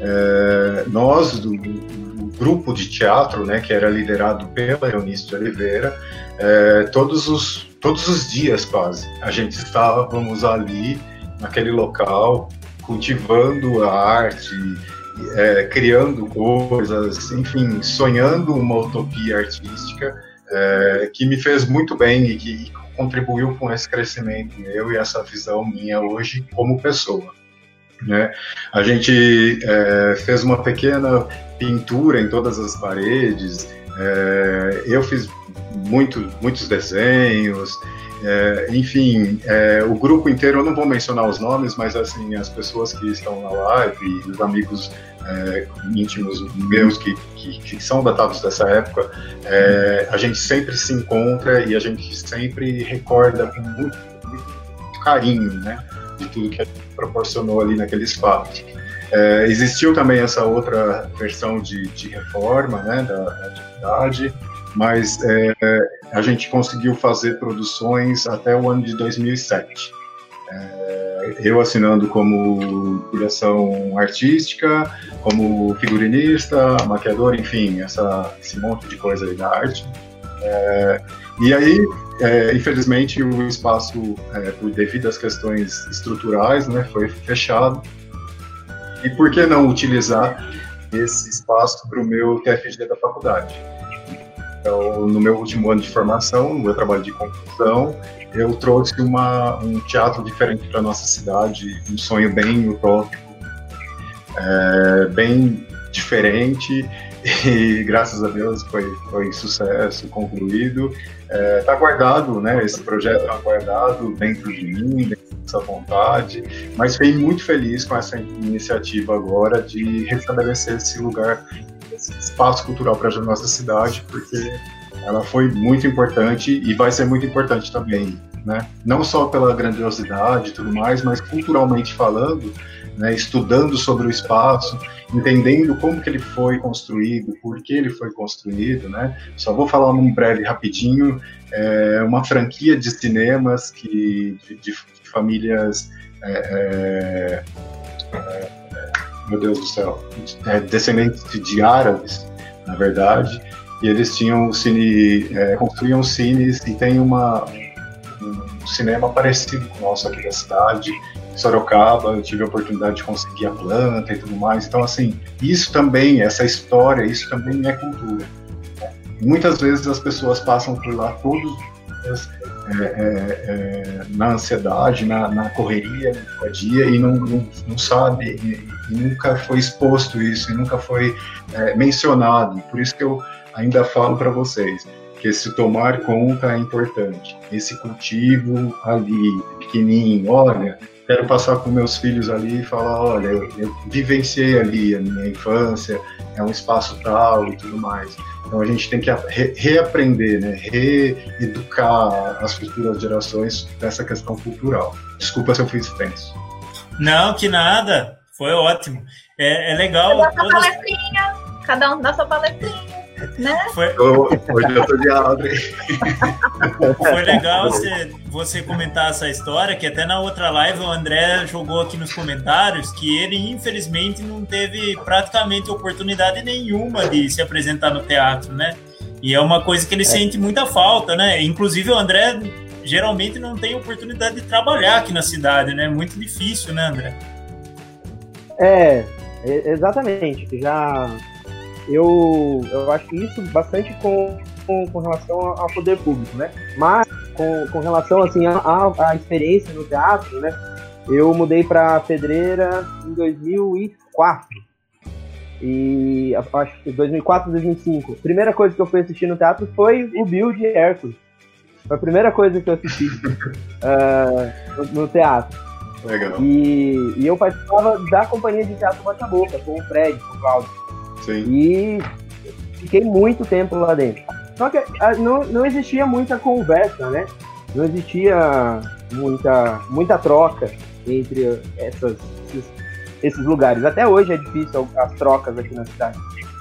uh, nós, do, do grupo de teatro, né, que era liderado pela Eunice de Oliveira, é, todos, os, todos os dias quase, a gente estávamos ali, naquele local, cultivando a arte, é, criando coisas, enfim, sonhando uma utopia artística, é, que me fez muito bem e que contribuiu com esse crescimento meu e essa visão minha hoje como pessoa, né? A gente é, fez uma pequena pintura em todas as paredes, é, eu fiz muito, muitos desenhos, é, enfim, é, o grupo inteiro, eu não vou mencionar os nomes, mas assim, as pessoas que estão na live, os amigos é, íntimos meus que, que, que são datados dessa época, é, a gente sempre se encontra e a gente sempre recorda com muito, muito carinho, né, de tudo que a gente proporcionou ali naquele espaço. É, existiu também essa outra versão de, de reforma, né, da, da atividade, mas é, a gente conseguiu fazer produções até o ano de dois mil e sete. É, eu assinando como direção artística, como figurinista, maquiador, enfim, essa, esse monte de coisa aí da arte. É, e aí, é, infelizmente, o espaço, é, por devido às questões estruturais, né, foi fechado. E por que não utilizar esse espaço para o meu T F G da faculdade? Então, no meu último ano de formação, no meu trabalho de conclusão, eu trouxe uma, um teatro diferente para a nossa cidade, um sonho bem utópico, é, bem diferente, e graças a Deus foi, foi sucesso, concluído. Está é, guardado, né? Esse projeto está guardado dentro de mim, essa vontade, mas fiquei muito feliz com essa iniciativa agora de restabelecer esse lugar, esse espaço cultural para a nossa cidade, porque Ela foi muito importante e vai ser muito importante também, né? Não só pela grandiosidade e tudo mais, mas culturalmente falando, né? Estudando sobre o espaço, entendendo como que ele foi construído, por que ele foi construído, né? Só vou falar num breve, rapidinho, é uma franquia de cinemas que, de, de famílias... É, é, é, meu Deus do céu, é, descendentes de árabes, na verdade, e eles tinham cine, é, construíam cines e tem uma, um cinema parecido com o nosso aqui da cidade, em Sorocaba. Eu tive a oportunidade de conseguir a planta e tudo mais. Então, assim, isso também, essa história, isso também é cultura. Muitas vezes as pessoas passam por lá todos os dias, É, é, é, na ansiedade, na, na correria, no dia a dia, e não, não, não sabe, e, e nunca foi exposto isso, e nunca foi é, mencionado. Por isso que eu ainda falo para vocês que se tomar conta é importante. Esse cultivo ali, pequenininho, olha, quero passar com meus filhos ali e falar, olha, eu, eu vivenciei ali a minha infância, é um espaço tal e tudo mais. Então a gente tem que re reaprender, né? Reeducar as futuras gerações dessa questão cultural. Desculpa se eu fui extenso. Não, que nada. Foi ótimo. É, é legal. Dá todos... palestrinha. Cada um dá sua palestrinha. Né? Foi... Eu, hoje eu tô de Audrey. Foi legal você, você comentar essa história, que até na outra live o André jogou aqui nos comentários que ele infelizmente não teve praticamente oportunidade nenhuma de se apresentar no teatro, né? E é uma coisa que ele é. sente muita falta, né? Inclusive o André geralmente não tem oportunidade de trabalhar aqui na cidade, né? Muito difícil, né, André? É, exatamente. Já... Eu, eu acho isso bastante com, com, com relação ao poder público, né? Mas com, com relação assim, à, à experiência no teatro, né? Eu mudei para Pedreira em dois mil e quatro. E acho que dois mil e quatro, dois mil e cinco. A primeira coisa que eu fui assistir no teatro foi o Bill de Hércules. Foi a primeira coisa que eu assisti uh, no, no teatro. Legal. E, e eu participava da companhia de teatro Bota Boca, com o Fred, com o Claudio. Sim. E fiquei muito tempo lá dentro. Só que não, não existia muita conversa, né? Não existia muita, muita troca entre essas, esses, esses lugares. Até hoje é difícil as trocas aqui na cidade,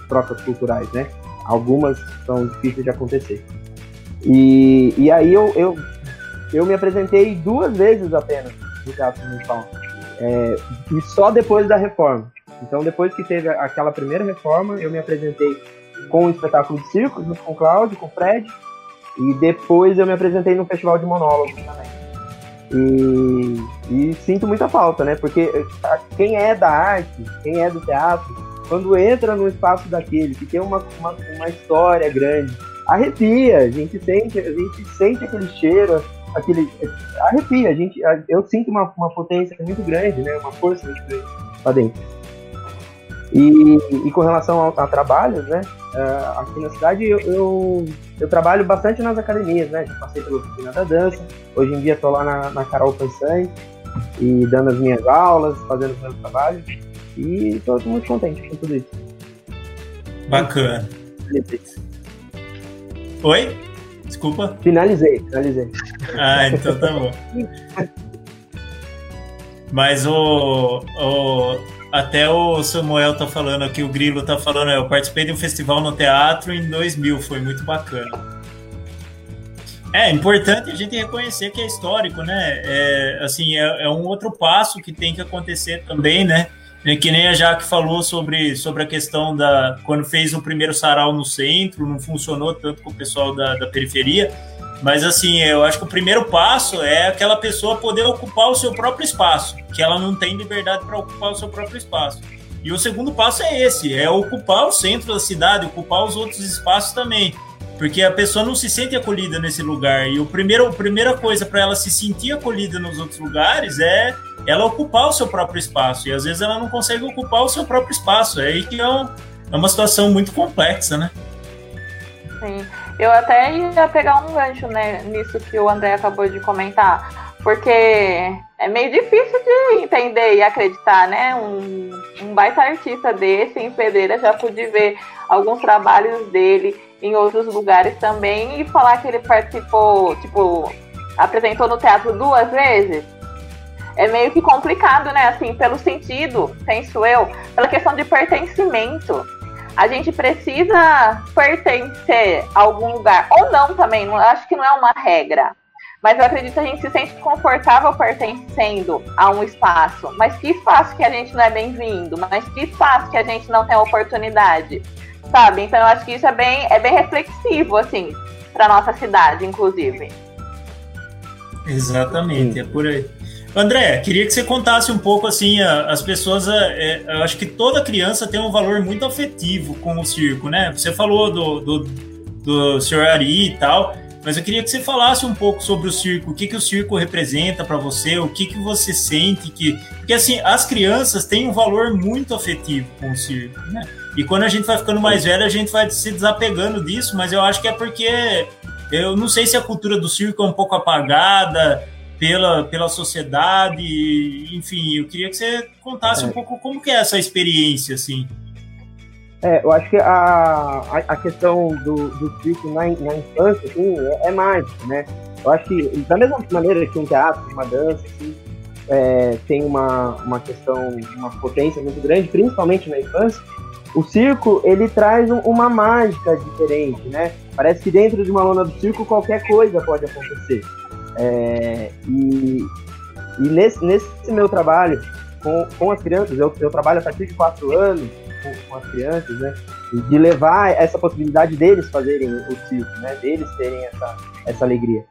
trocas culturais, né? Algumas são difíceis de acontecer. E, e aí eu, eu, eu me apresentei duas vezes apenas no Teatro Municipal. É, e só depois da reforma. Então, depois que teve aquela primeira reforma, eu me apresentei com o espetáculo de circo, junto com o Cláudio, com o Fred, e depois eu me apresentei no Festival de Monólogos também. E, e sinto muita falta, né? Porque quem é da arte, quem é do teatro, quando entra num espaço daquele, que tem uma, uma, uma história grande, arrepia, a gente sente, a gente sente aquele cheiro, aquele, arrepia, a gente, eu sinto uma, uma potência muito grande, né? Uma força muito grande lá dentro. E, e com relação a, a trabalhos, né, uh, aqui na cidade eu, eu, eu trabalho bastante nas academias, né, já passei pela oficina da dança, hoje em dia estou lá na, na Carol Pansani e dando as minhas aulas, fazendo os meus trabalhos, e estou muito contente com tudo isso. Bacana. Oi? Desculpa? Finalizei, finalizei. Ah, então tá bom. Mas o... o... Até o Samuel tá falando aqui, o Grilo tá falando, eu participei de um festival no teatro em dois mil, foi muito bacana. É importante a gente reconhecer que é histórico, né? É, assim, é, é um outro passo que tem que acontecer também, né? É que nem a Jaque falou sobre, sobre a questão da... Quando fez o primeiro sarau no centro, não funcionou tanto com o pessoal da, da periferia, mas assim, eu acho que o primeiro passo é aquela pessoa poder ocupar o seu próprio espaço, que ela não tem liberdade para ocupar o seu próprio espaço. E o segundo passo é esse, é ocupar o centro da cidade, ocupar os outros espaços também, porque a pessoa não se sente acolhida nesse lugar. E o primeiro, a primeira coisa para ela se sentir acolhida nos outros lugares é ela ocupar o seu próprio espaço. E às vezes ela não consegue ocupar o seu próprio espaço. É aí que é, um, é uma situação muito complexa, né? Sim. Eu até ia pegar um gancho, né, nisso que o André acabou de comentar, porque é meio difícil de entender e acreditar, né? Um, um baita artista desse em Pedreira, já pude ver alguns trabalhos dele em outros lugares também, e falar que ele participou, tipo, apresentou no teatro duas vezes, é meio que complicado, né? Assim, pelo sentido, penso eu, pela questão de pertencimento. A gente precisa pertencer a algum lugar, ou não também, não, acho que não é uma regra. Mas eu acredito que a gente se sente confortável pertencendo a um espaço. Mas que espaço que a gente não é bem-vindo? Mas que espaço que a gente não tem oportunidade? Sabe? Então eu acho que isso é bem, é bem reflexivo, assim, para nossa cidade, inclusive. Exatamente, é por aí. André, queria que você contasse um pouco, assim, as pessoas... É, eu acho que toda criança tem um valor muito afetivo com o circo, né? Você falou do, do, do senhor Ari e tal, mas eu queria que você falasse um pouco sobre o circo, o que, que o circo representa para você, o que, que você sente que... Porque, assim, as crianças têm um valor muito afetivo com o circo, né? E quando a gente vai ficando mais velho, a gente vai se desapegando disso, mas eu acho que é porque... Eu não sei se a cultura do circo é um pouco apagada... Pela, pela sociedade, enfim, eu queria que você contasse é. um pouco como que é essa experiência, assim. É, eu acho que a, a questão do, do circo na, na infância, assim, é, é mágica, né? Eu acho que, da mesma maneira que um teatro, uma dança, assim, é, tem uma, uma questão, uma potência muito grande, principalmente na infância, o circo, ele traz um, uma mágica diferente, né? Parece que dentro de uma lona do circo, qualquer coisa pode acontecer. É, e e nesse, nesse meu trabalho com, com as crianças, eu, eu trabalho a partir de quatro anos com, com as crianças, né, de levar essa possibilidade deles fazerem o circo, né, deles terem essa, essa alegria.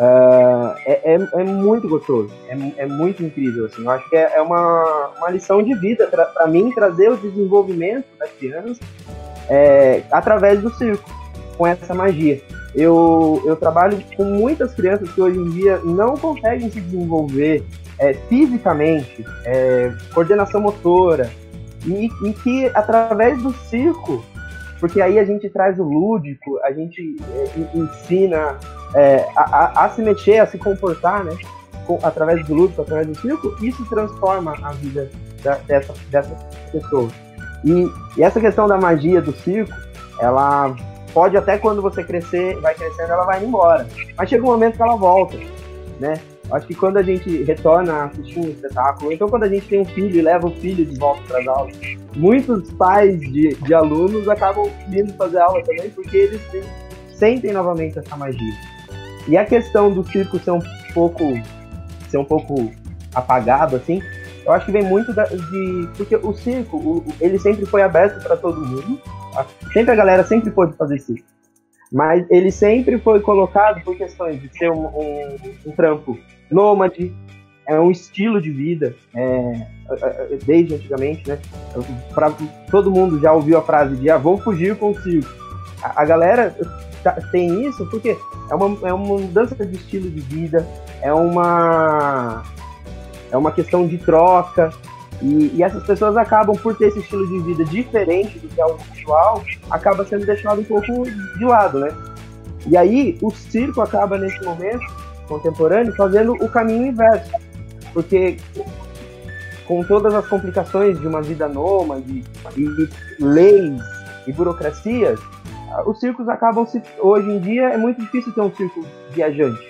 Uh, é, é, é muito gostoso, é, é muito incrível, assim. Eu acho que é, é uma, uma lição de vida para mim, trazer o desenvolvimento das crianças é, através do circo, com essa magia. Eu, eu trabalho com muitas crianças que hoje em dia não conseguem se desenvolver é, fisicamente, é, coordenação motora, e, e que através do circo, porque aí a gente traz o lúdico, a gente é, ensina é, a, a, a se mexer, a se comportar, né, com, através do lúdico, através do circo, isso transforma a vida da, dessa, dessas pessoas. E, e essa questão da magia do circo, ela... Pode até quando você crescer, vai crescendo, ela vai embora. Mas chega um momento que ela volta, né? Acho que quando a gente retorna a assistir um espetáculo, então quando a gente tem um filho e leva o filho de volta para as aulas, muitos pais de, de alunos acabam vindo fazer aula também, porque eles sentem novamente essa magia. E a questão do circo ser um pouco, ser um pouco apagado, assim, eu acho que vem muito da, de... Porque o circo, o, ele sempre foi aberto para todo mundo, sempre a galera sempre pôde fazer circo, mas ele sempre foi colocado por questões de ser um, um, um trampo nômade, é um estilo de vida, é, desde antigamente, né? Pra, todo mundo já ouviu a frase de ah, vou fugir com o circo. A, a galera tem isso porque é uma, é uma mudança de estilo de vida, é uma, é uma questão de troca. E, e essas pessoas acabam, por ter esse estilo de vida diferente do que é o usual, acaba sendo deixado um pouco de lado, né? E aí, o circo acaba, nesse momento contemporâneo, fazendo o caminho inverso. Porque, com todas as complicações de uma vida nômade, e leis e burocracias, os circos acabam se... Hoje em dia, é muito difícil ter um circo viajante.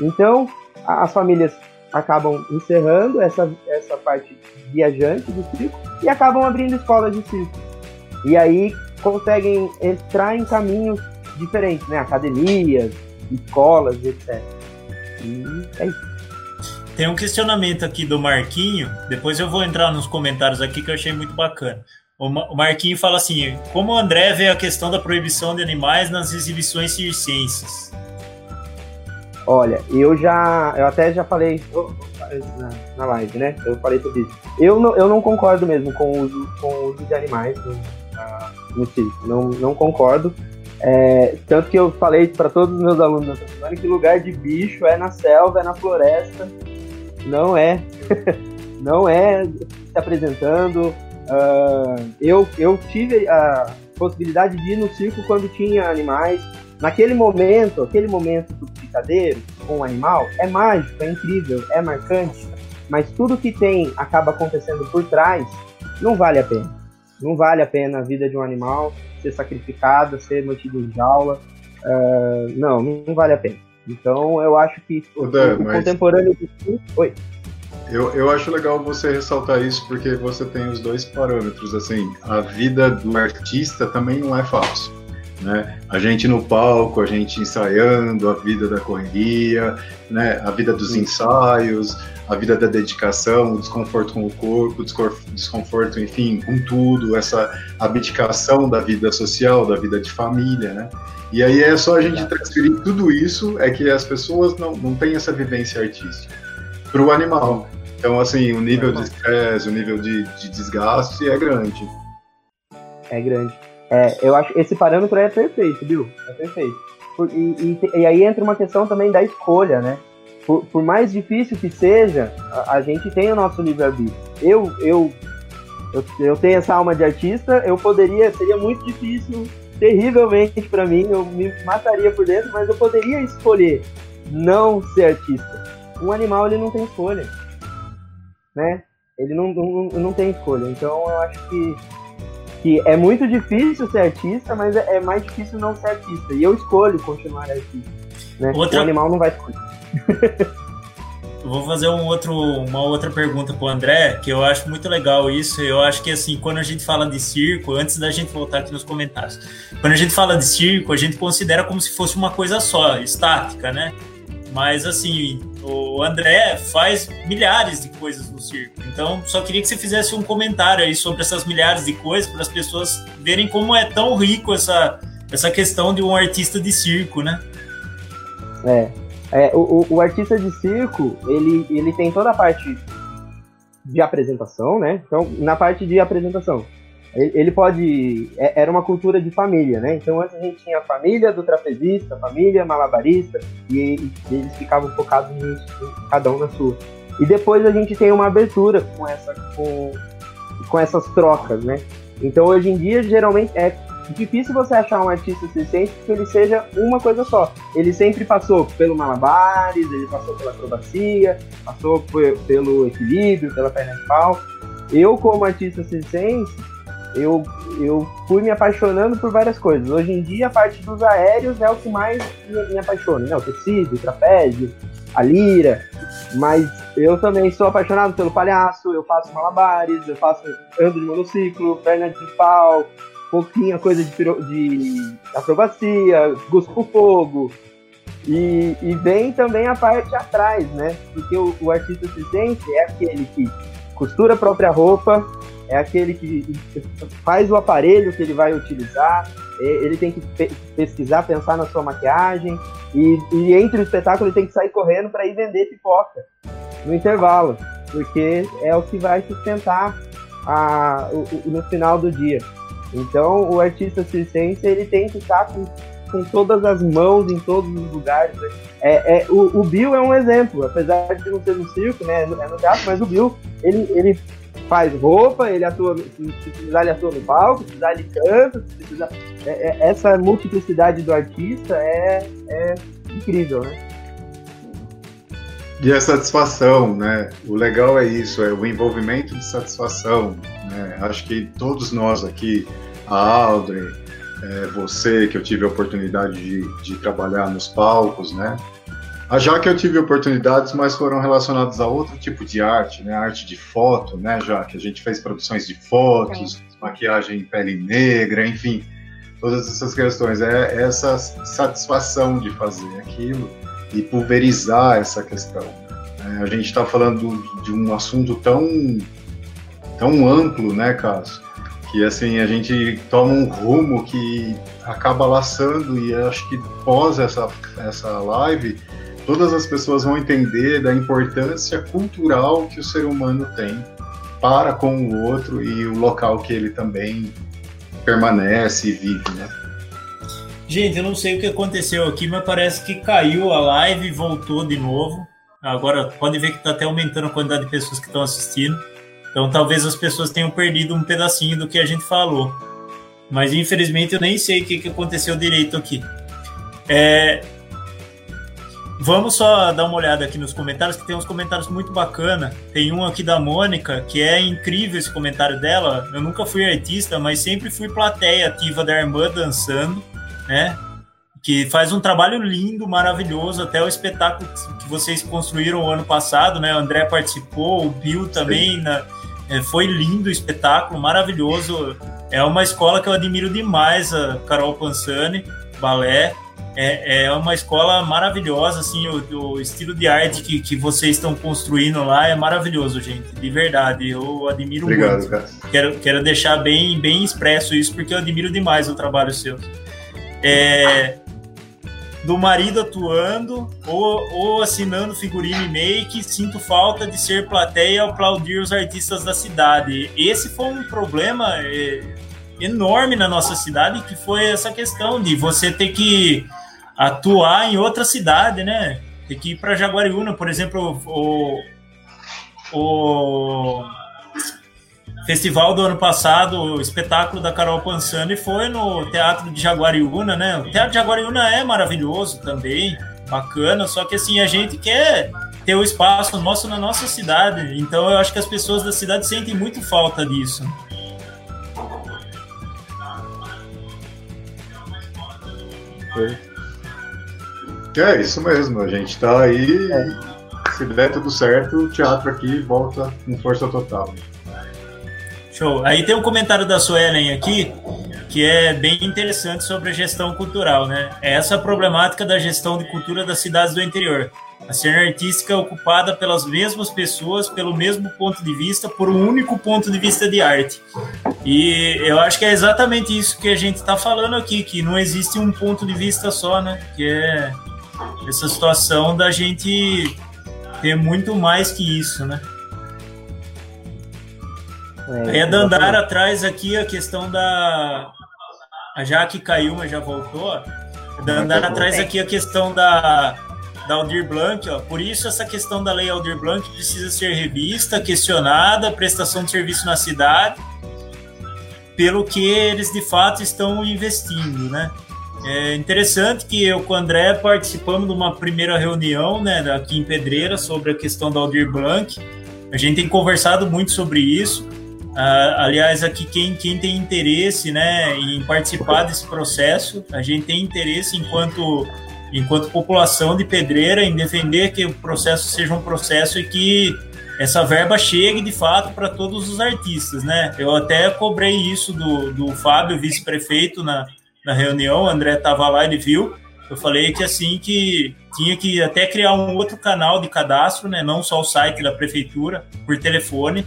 Então, as famílias... acabam encerrando essa, essa parte viajante do circo e acabam abrindo escolas de circo. E aí conseguem entrar em caminhos diferentes, né? Academias, escolas, etcétera. E é isso. Tem um questionamento aqui do Marquinho, depois eu vou entrar nos comentários aqui que eu achei muito bacana. O Marquinho fala assim, como o André vê a questão da proibição de animais nas exibições circenses? Olha, eu já, eu até já falei na, na live, né? Eu falei sobre isso. Eu não, eu não concordo mesmo com o uso, com o uso de animais no, no circo. Não, não concordo. É, tanto que eu falei para todos os meus alunos nessa semana que lugar de bicho é na selva, é na floresta. Não é. Não é se apresentando. Uh, eu, eu tive a possibilidade de ir no circo quando tinha animais. Naquele momento, aquele momento do picadeiro com o animal, é mágico, é incrível, é marcante, mas tudo que tem acaba acontecendo por trás, não vale a pena. Não vale a pena a vida de um animal ser sacrificada, ser mantido em jaula. Uh, não, não vale a pena. Então eu acho que o, Dan, o mas... contemporâneo... Oi. Eu, eu acho legal você ressaltar isso, porque você tem os dois parâmetros, assim, a vida do artista também não é fácil, né? A gente no palco, a gente ensaiando, a vida da correria, né? A vida dos ensaios, a vida da dedicação, o desconforto com o corpo, o desconforto, enfim, com tudo, essa abdicação da vida social, da vida de família, né? E aí é só a gente transferir tudo isso, é que as pessoas não, não têm essa vivência artística para o animal. Então, assim, o nível de estresse, o nível de, de desgaste é grande. É grande. É, eu acho esse parâmetro é perfeito, Bill. É perfeito. Por, e, e, e aí entra uma questão também da escolha, né? Por, por mais difícil que seja, a, a gente tem o nosso livre-arbítrio. Eu, eu, eu, eu tenho essa alma de artista, eu poderia, seria muito difícil, terrivelmente para mim, eu me mataria por dentro, mas eu poderia escolher não ser artista. Um animal, ele não tem escolha, né? Ele não, não, não tem escolha. Então, eu acho que, que é muito difícil ser artista, mas é, é mais difícil não ser artista. E eu escolho continuar artista, né? Outra... O animal não vai escolher. Eu vou fazer um outro, uma outra pergunta pro André, que eu acho muito legal isso. Eu acho que, assim, quando a gente fala de circo, antes da gente voltar aqui nos comentários, quando a gente fala de circo, a gente considera como se fosse uma coisa só, estática, né? Mas, assim, o André faz milhares de coisas no circo. Então, só queria que você fizesse um comentário aí sobre essas milhares de coisas para as pessoas verem como é tão rico essa, essa questão de um artista de circo, né? É. é o, o, o artista de circo, ele, ele tem toda a parte de apresentação, né? Então, na parte de apresentação, ele, ele pode... É, era uma cultura de família, né? Então, antes a gente tinha a família do trapezista, a família malabarista, e, e eles ficavam focados nisso, cada um na sua. E depois a gente tem uma abertura com, essa, com, com essas trocas, né? Então, hoje em dia, geralmente, é difícil você achar um artista circense que ele seja uma coisa só. Ele sempre passou pelo malabares, ele passou pela acrobacia, passou por, pelo equilíbrio, pela perna de pau. Eu, como artista circense... Eu, eu fui me apaixonando por várias coisas. Hoje em dia, a parte dos aéreos é o que mais me, me apaixona, né? O tecido, o trapézio, a lira. Mas eu também sou apaixonado pelo palhaço, eu faço malabares, eu faço ando de monociclo, perna de pau, pouquinha coisa de, piro, de acrobacia, cuspo fogo. E, e vem também a parte atrás, né? Porque o, o artista circense é aquele que costura a própria roupa, é aquele que faz o aparelho que ele vai utilizar, ele tem que pe- pesquisar, pensar na sua maquiagem, e, e entre o espetáculo ele tem que sair correndo para ir vender pipoca no intervalo, porque é o que vai sustentar a, o, o, no final do dia. Então, o artista circense, ele tem que estar com, com todas as mãos em todos os lugares. É, é, o, o Bill é um exemplo, apesar de não ser no circo, né, é no teatro, mas o Bill, ele... ele faz roupa, ele atua, se precisar ele atua no palco, se precisar ele canta, se precisar... É, é, essa multiplicidade do artista é, é incrível, né? E a satisfação, né? O legal é isso, é o envolvimento de satisfação, né? Acho que todos nós aqui, a Audrey, é, você, que eu tive a oportunidade de, de trabalhar nos palcos, né? Já que eu tive oportunidades, mas foram relacionadas a outro tipo de arte, né? A arte de foto, né, já que a gente fez produções de fotos, é. maquiagem em pele negra, enfim, todas essas questões. É essa satisfação de fazer aquilo e pulverizar essa questão. É, a gente está falando de um assunto tão, tão amplo, né, Cássio? Que assim, a gente toma um rumo que acaba laçando, e acho que pós essa, essa live... Todas as pessoas vão entender da importância cultural que o ser humano tem para com o outro e o local que ele também permanece e vive, né? Gente, eu não sei o que aconteceu aqui, mas parece que caiu a live e voltou de novo. Agora pode ver que está até aumentando a quantidade de pessoas que estão assistindo. Então talvez as pessoas tenham perdido um pedacinho do que a gente falou. Mas infelizmente eu nem sei o que aconteceu direito aqui. É... Vamos só dar uma olhada aqui nos comentários, que tem uns comentários muito bacana. Tem um aqui da Mônica, que é incrível esse comentário dela. Eu nunca fui artista, mas sempre fui plateia ativa da irmã dançando, né? Que faz um trabalho lindo, maravilhoso, até o espetáculo que vocês construíram ano passado, né? O André participou, o Bill também, na... é, foi lindo o espetáculo, maravilhoso. É uma escola que eu admiro demais, a Carol Pansani, balé. É, é uma escola maravilhosa, assim, o, o estilo de arte que, que vocês estão construindo lá é maravilhoso, gente, de verdade, eu admiro. Obrigado, muito. Cara. Quero, quero deixar bem, bem expresso isso, porque eu admiro demais o trabalho seu. É, do marido atuando ou, ou assinando figurino e make, sinto falta de ser plateia e aplaudir os artistas da cidade. Esse foi um problema... É, enorme na nossa cidade, que foi essa questão de você ter que atuar em outra cidade, né? Ter que ir para Jaguariúna, por exemplo, o, o festival do ano passado, o espetáculo da Carol Pansani foi no Teatro de Jaguariúna, né? O Teatro de Jaguariúna é maravilhoso também, bacana, só que assim, a gente quer ter o espaço nosso na nossa cidade, então eu acho que as pessoas da cidade sentem muito falta disso. É isso mesmo, a gente tá aí, se der tudo certo, o teatro aqui volta com força total. Show. Aí tem um comentário da Suelen aqui, que é bem interessante sobre a gestão cultural, né? É essa a problemática da gestão de cultura das cidades do interior. A cena artística é ocupada pelas mesmas pessoas, pelo mesmo ponto de vista, por um único ponto de vista de arte. E eu acho que é exatamente isso que a gente está falando aqui, que não existe um ponto de vista só, né? Que é essa situação da gente ter muito mais que isso, né? É, a Dandara traz aqui a questão da... A Jaque caiu, mas já voltou. A Dandara traz aqui a questão da... da Aldir Blanc, ó. Por isso essa questão da lei Aldir Blanc precisa ser revista, questionada, prestação de serviço na cidade, pelo que eles de fato estão investindo, né? É interessante que eu com o André participamos de uma primeira reunião, né, aqui em Pedreira, sobre a questão da Aldir Blanc. A gente tem conversado muito sobre isso. Ah, aliás, aqui quem, quem tem interesse, né, em participar desse processo, a gente tem interesse enquanto... enquanto população de Pedreira, em defender que o processo seja um processo e que essa verba chegue, de fato, para todos os artistas, né? Eu até cobrei isso do, do Fábio, vice-prefeito, na, na reunião, o André estava lá, ele viu, eu falei que, assim, que tinha que até criar um outro canal de cadastro, né? Não só o site da prefeitura, por telefone,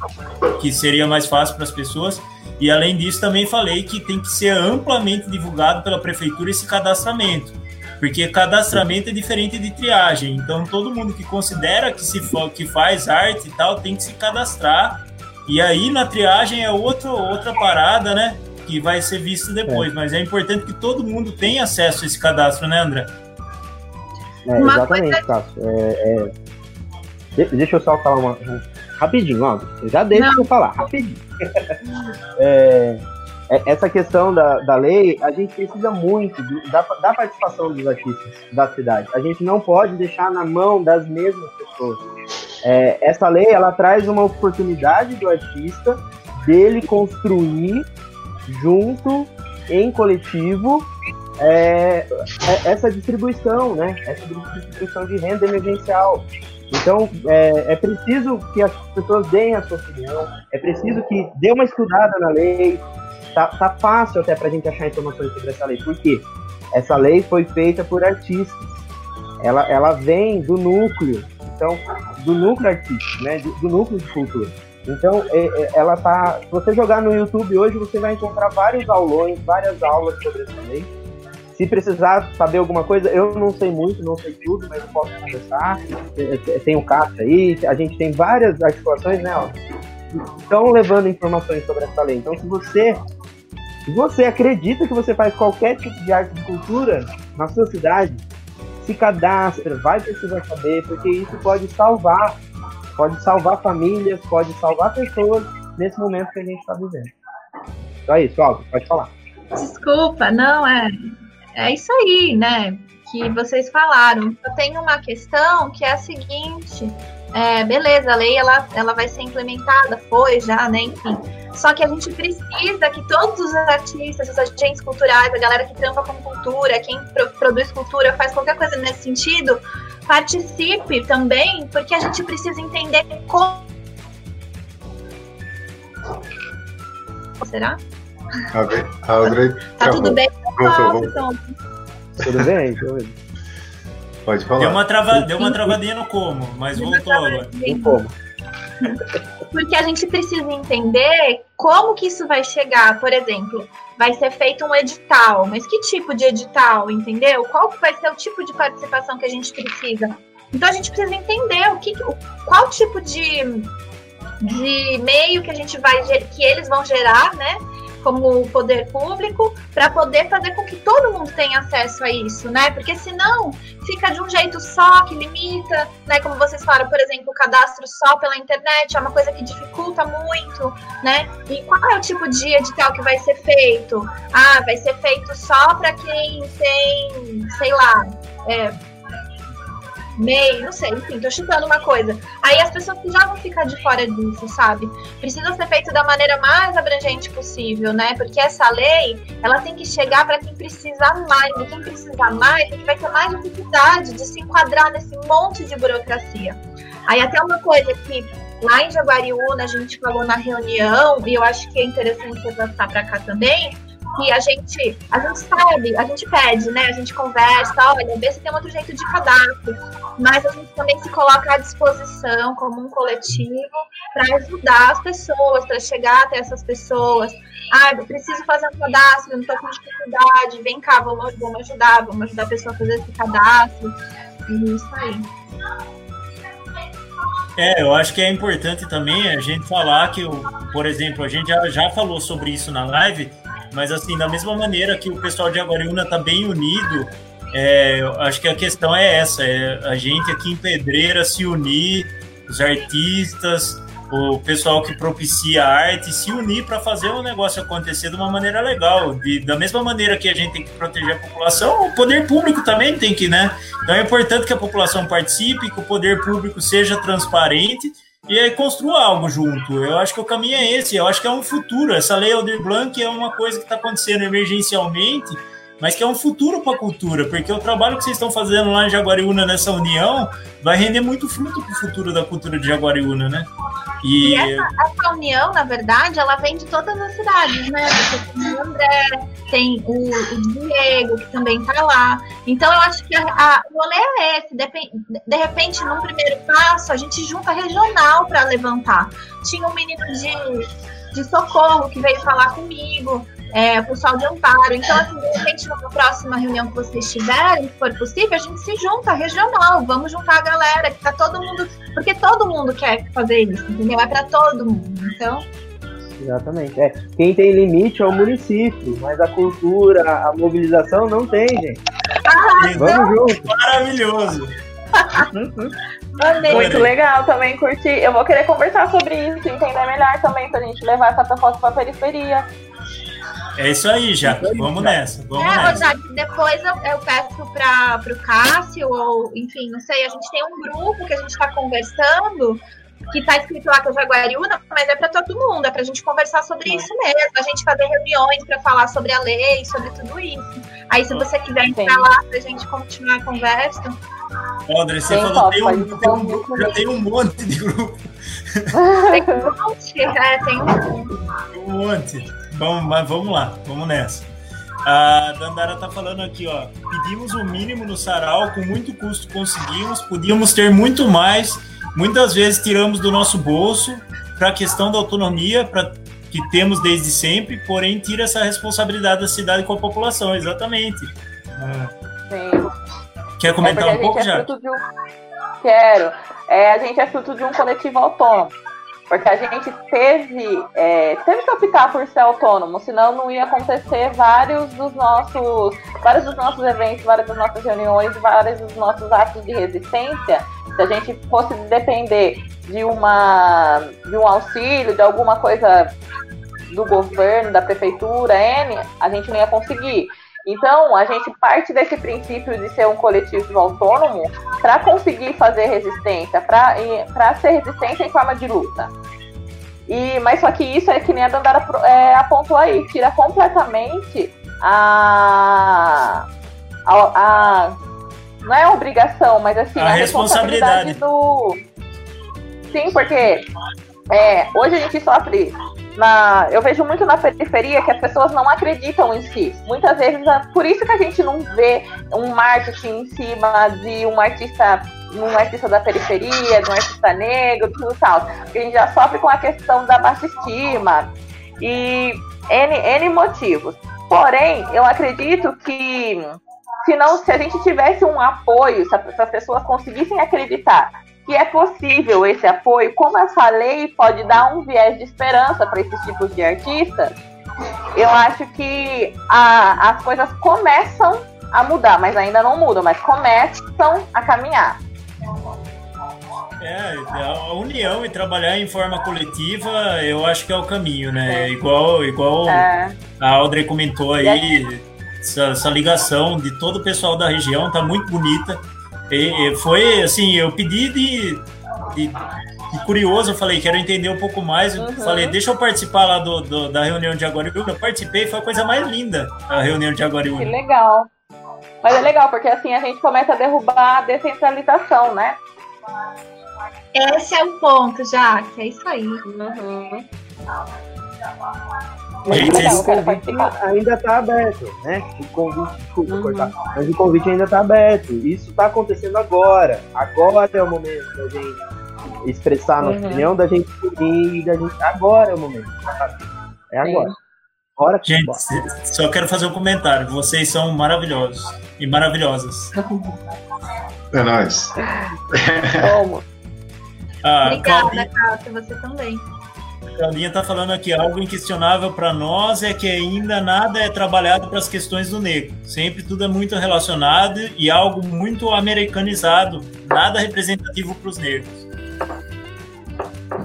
que seria mais fácil para as pessoas, e, além disso, também falei que tem que ser amplamente divulgado pela prefeitura esse cadastramento, porque cadastramento é diferente de triagem, então todo mundo que considera que, se for, que faz arte e tal tem que se cadastrar, e aí na triagem é outro, outra parada, né, que vai ser vista depois, é. Mas é importante que todo mundo tenha acesso a esse cadastro, né, André? É, exatamente, Cássio. É, é... De- deixa eu só falar uma... rapidinho, ó. Eu já deixo eu falar, rapidinho. é... Essa questão da, da lei, a gente precisa muito do, da, da participação dos artistas da cidade. A gente não pode deixar na mão das mesmas pessoas. É, essa lei, ela traz uma oportunidade do artista dele construir junto, em coletivo, é, essa distribuição, né? Essa distribuição de renda emergencial. Então, é, é preciso que as pessoas deem a sua opinião, é preciso que dê uma estudada na lei. Tá, tá fácil até pra gente achar informações sobre essa lei. Por quê? Essa lei foi feita por artistas. Ela, ela vem do núcleo, então, do núcleo artístico, né? Do, do núcleo de cultura. Então, é, ela tá. Se você jogar no YouTube hoje, você vai encontrar vários aulões, várias aulas sobre essa lei. Se precisar saber alguma coisa, eu não sei muito, não sei tudo, mas eu posso conversar. Tem o Cássio aí, a gente tem várias articulações, né? Ó, estão levando informações sobre essa lei. Então, se você. Se você acredita que você faz qualquer tipo de arte de cultura na sua cidade, se cadastra, vai precisar saber, porque isso pode salvar, pode salvar famílias, pode salvar pessoas nesse momento que a gente está vivendo. Então é isso, Aldo, pode falar. Desculpa, não, é, é isso aí, né? que vocês falaram. Eu tenho uma questão que é a seguinte, é, beleza, a lei ela, ela vai ser implementada, foi já, né, enfim. Só que a gente precisa que todos os artistas, os agentes culturais, a galera que trampa com cultura, quem pro, produz cultura, faz qualquer coisa nesse sentido, participe também, porque a gente precisa entender como... Será? Okay. Audrey, tá tudo bem? Pessoal? Tudo bem? Pode falar. Deu uma, trava... Deu uma travadinha no como, mas Deu voltou agora. Como. Porque a gente precisa entender como que isso vai chegar. Por exemplo, vai ser feito um edital, mas que tipo de edital, entendeu? Qual vai ser o tipo de participação que a gente precisa? Então a gente precisa entender o que, qual tipo de... de meio que a gente vai, que eles vão gerar, né, como poder público, para poder fazer com que todo mundo tenha acesso a isso, né, porque senão fica de um jeito só, que limita, né, como vocês falaram, por exemplo, o cadastro só pela internet é uma coisa que dificulta muito, né, e qual é o tipo de edital que vai ser feito? Ah, vai ser feito só para quem tem, sei lá, é... meio, não sei, enfim, tô chutando uma coisa. Aí as pessoas já vão ficar de fora disso, sabe? Precisa ser feito da maneira mais abrangente possível, né? Porque essa lei, ela tem que chegar para quem precisa mais, e quem precisa mais, quem vai ter mais dificuldade de se enquadrar nesse monte de burocracia. Aí até uma coisa que lá em Jaguariúna a gente falou na reunião, e eu acho que é interessante você passar para cá também, que a gente, a gente sabe, a gente pede, né? A gente conversa, olha, vê se tem um outro jeito de cadastro. Mas a gente também se coloca à disposição como um coletivo para ajudar as pessoas, para chegar até essas pessoas. Ah, eu preciso fazer um cadastro, não estou com dificuldade, vem cá, vamos, vamos ajudar, vamos ajudar a pessoa a fazer esse cadastro. E isso aí. É, eu acho que é importante também a gente falar que, por exemplo, a gente já, já falou sobre isso na live, mas assim, da mesma maneira que o pessoal de Jaguariúna está bem unido, é, eu acho que a questão é essa, é a gente aqui em Pedreira se unir, os artistas, o pessoal que propicia a arte, se unir para fazer o negócio acontecer de uma maneira legal. De, da mesma maneira que a gente tem que proteger a população, o poder público também tem que, né? Então é importante que a população participe, que o poder público seja transparente, e aí construa algo junto. Eu acho que o caminho é esse, eu acho que é um futuro. Essa lei Aldir Blanc é uma coisa que está acontecendo emergencialmente, mas que é um futuro para a cultura, porque o trabalho que vocês estão fazendo lá em Jaguariúna, nessa união, vai render muito fruto para o futuro da cultura de Jaguariúna, né? E, e essa, essa união, na verdade, ela vem de todas as cidades, né? Porque tem o André, tem o, o Diego, que também está lá. Então, eu acho que a, a, o rolê é esse. De, de repente, num primeiro passo, a gente junta regional para levantar. Tinha um menino de, de Socorro que veio falar comigo, É, o pessoal de Amparo. Então, assim, de repente, na próxima reunião que vocês tiverem, se for possível, a gente se junta regional, vamos juntar a galera, que tá todo mundo, porque todo mundo quer fazer isso, entendeu? É para todo mundo, então... Exatamente, é, quem tem limite é o município, mas a cultura, a mobilização não tem, gente. Ah, vamos junto. Maravilhoso. Muito legal também, curti. Eu vou querer conversar sobre isso, entender melhor também, pra gente levar essa foto pra periferia. É isso aí, Jaque. Vamos nessa. Vamos é, nessa. Jaque, depois eu, eu peço para o Cássio, ou enfim, não sei, a gente tem um grupo que a gente está conversando, que está escrito lá que é Jaguariúna, mas é para todo mundo, é para a gente conversar sobre isso mesmo, a gente fazer reuniões para falar sobre a lei, sobre tudo isso. Aí, se você quiser entrar lá para a gente continuar a conversa. André, você tem, falou top, tem um, tem um grupo, já tem um monte de grupo. Tem um monte, é, tem um um monte. Bom, mas vamos lá, vamos nessa. A Dandara tá falando aqui, ó. Pedimos o mínimo no sarau, com muito custo conseguimos, podíamos ter muito mais, muitas vezes tiramos do nosso bolso para a questão da autonomia, pra, que temos desde sempre, porém tira essa responsabilidade da cidade com a população, exatamente. Sim. Quer comentar é um pouco, já? É um... Quero. É, a gente é fruto de um coletivo autônomo. Porque a gente teve, é, teve que optar por ser autônomo, senão não ia acontecer vários dos nossos, vários dos nossos eventos, várias das nossas reuniões, vários dos nossos atos de resistência. Se a gente fosse depender de, uma, de um auxílio, de alguma coisa do governo, da prefeitura, N, a gente não ia conseguir. Então, a gente parte desse princípio de ser um coletivo autônomo para conseguir fazer resistência, para ser resistência em forma de luta. E, mas só que isso é que nem a Dandara é, apontou aí, tira completamente a... a, a não é a obrigação, mas assim, a, a responsabilidade. responsabilidade do... Sim, porque é, hoje a gente sofre... Na, eu vejo muito na periferia que as pessoas não acreditam em si. Muitas vezes, por isso que a gente não vê um marketing em cima de um artista, um artista da periferia, de um artista negro, tudo tal. Porque a gente já sofre com a questão da baixa estima e N, N motivos. Porém, eu acredito que se, não, se a gente tivesse um apoio, se as pessoas conseguissem acreditar que é possível esse apoio, como eu falei, pode dar um viés de esperança para esses tipos de artistas, eu acho que a, as coisas começam a mudar, mas ainda não mudam, mas começam a caminhar. É, a união e trabalhar em forma coletiva, eu acho que é o caminho, né? É. Igual, igual é. a Audrey comentou aí, aí... Essa, essa ligação de todo o pessoal da região tá muito bonita. E foi assim, eu pedi de, de, de curioso, eu falei, quero entender um pouco mais, eu uhum. falei, deixa eu participar lá do, do, da reunião de Jaguariúna, eu participei, foi a coisa mais linda, a reunião de Jaguariúna. Que legal, mas é legal, porque assim a gente começa a derrubar a descentralização, né? Esse é o ponto, Jaque, é isso aí. Uhum. Mas gente, legal, o convite ainda está aberto, né? O convite, desculpa, uhum. cortar, mas o convite ainda está aberto. Isso está acontecendo agora. Agora é o momento da gente expressar a nossa uhum. opinião, da gente seguir, da gente. Agora é o momento. É agora. Agora que gente, bora. Só quero fazer um comentário. Vocês são maravilhosos e maravilhosas. É nóis. Como? Ah, obrigada, Cássio, você também. A Claudinha está falando aqui, algo inquestionável para nós é que ainda nada é trabalhado para as questões do negro. Sempre tudo é muito relacionado e algo muito americanizado, nada representativo para os negros.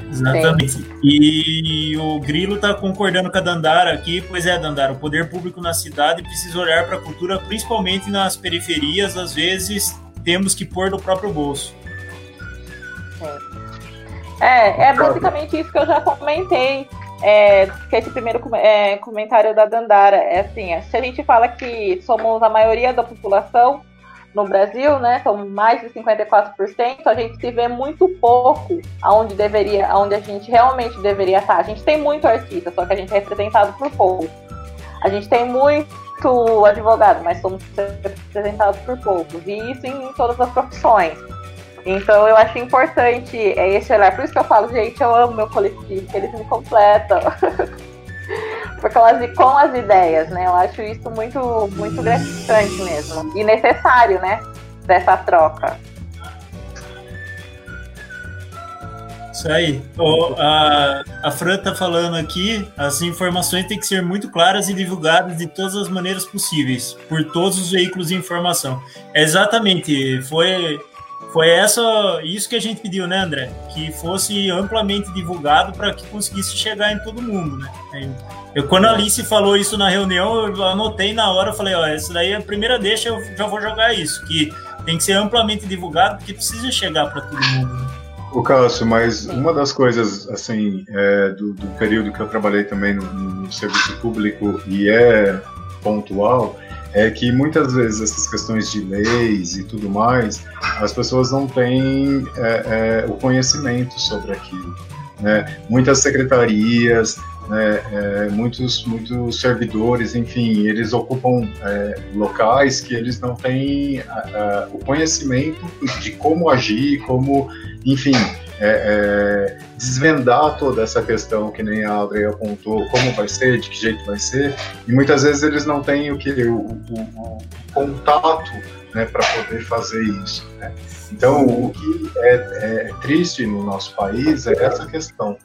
Exatamente. Sim. E o Grilo está concordando com a Dandara aqui. Pois é, Dandara, o poder público na cidade precisa olhar para a cultura, principalmente nas periferias, às vezes temos que pôr no próprio bolso. Sim. É, é basicamente isso que eu já comentei, é, que esse primeiro é, comentário da Dandara, é assim, se a gente fala que somos a maioria da população no Brasil, né, são mais de cinquenta e quatro por cento, a gente se vê muito pouco aonde deveria, aonde a gente realmente deveria estar. A gente tem muito artista, só que a gente é representado por pouco. A gente tem muito advogado, mas somos representados por poucos, e isso em todas as profissões. Então eu acho importante esse olhar, por isso que eu falo, gente, eu amo meu coletivo, que eles me completam, porque elas, com as ideias, né, eu acho isso muito, muito gratificante mesmo, e necessário, né, dessa troca. Isso aí, oh, a, a Fran tá falando aqui, as informações têm que ser muito claras e divulgadas de todas as maneiras possíveis, por todos os veículos de informação. Exatamente, foi... Foi essa, isso que a gente pediu, né, André? Que fosse amplamente divulgado para que conseguisse chegar em todo mundo, né? Eu, quando a Alice falou isso na reunião, eu anotei na hora, eu falei, ó, essa daí é a primeira deixa, eu já vou jogar isso, que tem que ser amplamente divulgado, porque precisa chegar para todo mundo. Né? Ô, Cássio, mas uma das coisas, assim, é, do, do período que eu trabalhei também no, no serviço público, e é pontual... é que muitas vezes essas questões de leis e tudo mais, as pessoas não têm é, é, o conhecimento sobre aquilo, né? Muitas secretarias, né, é, muitos, muitos servidores, enfim, eles ocupam é, locais que eles não têm a, a, o conhecimento de como agir, como, enfim, é, é, desvendar toda essa questão que nem a Audrey apontou, como vai ser, de que jeito vai ser, e muitas vezes eles não têm o, que, o, o, o contato, né, para poder fazer isso, né? Então o que é, é triste no nosso país é essa questão,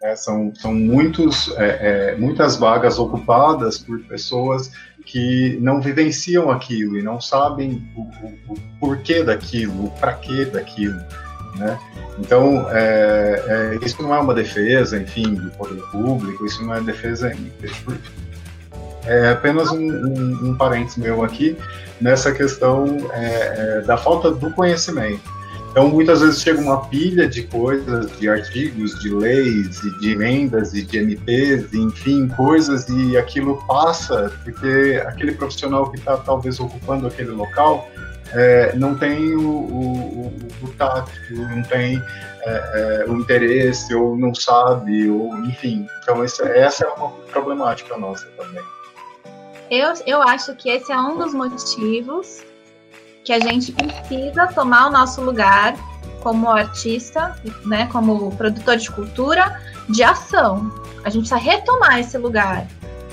né? São, são muitos, é, é, muitas vagas ocupadas por pessoas que não vivenciam aquilo e não sabem o, o, o porquê daquilo, o pra quê daquilo, né? Então, é, é, isso não é uma defesa, enfim, do poder público, isso não é defesa É apenas um, um, um parênteses meu aqui, nessa questão é, é, da falta do conhecimento. Então, muitas vezes chega uma pilha de coisas, de artigos, de leis, e de emendas, e de M Ps, e, enfim, coisas, e aquilo passa, porque aquele profissional que está, talvez, ocupando aquele local, é, não tem o, o, o, o tato, não tem é, é, o interesse, ou não sabe, ou, enfim. Então, esse, essa é uma problemática nossa também. Eu, eu acho que esse é um dos motivos que a gente precisa tomar o nosso lugar como artista, né, como produtor de cultura, de ação. A gente precisa retomar esse lugar,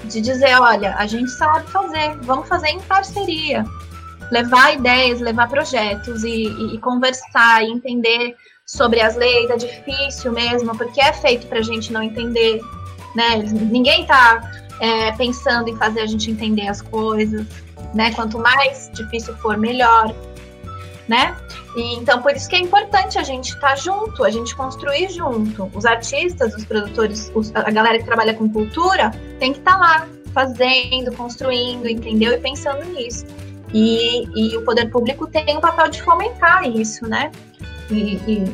de dizer, olha, a gente sabe fazer, vamos fazer em parceria. Levar ideias, levar projetos e, e, e conversar e entender sobre as leis, é difícil mesmo, porque é feito pra gente não entender, né? Ninguém tá é, pensando em fazer a gente entender as coisas. Né? Quanto mais difícil for, melhor, né? E, então, por isso que é importante a gente estar tá junto, a gente construir junto. Os artistas, os produtores, os, a galera que trabalha com cultura tem que estar tá lá, fazendo, construindo, entendeu? E pensando nisso. E, e o poder público tem o papel de fomentar isso, né? E, e...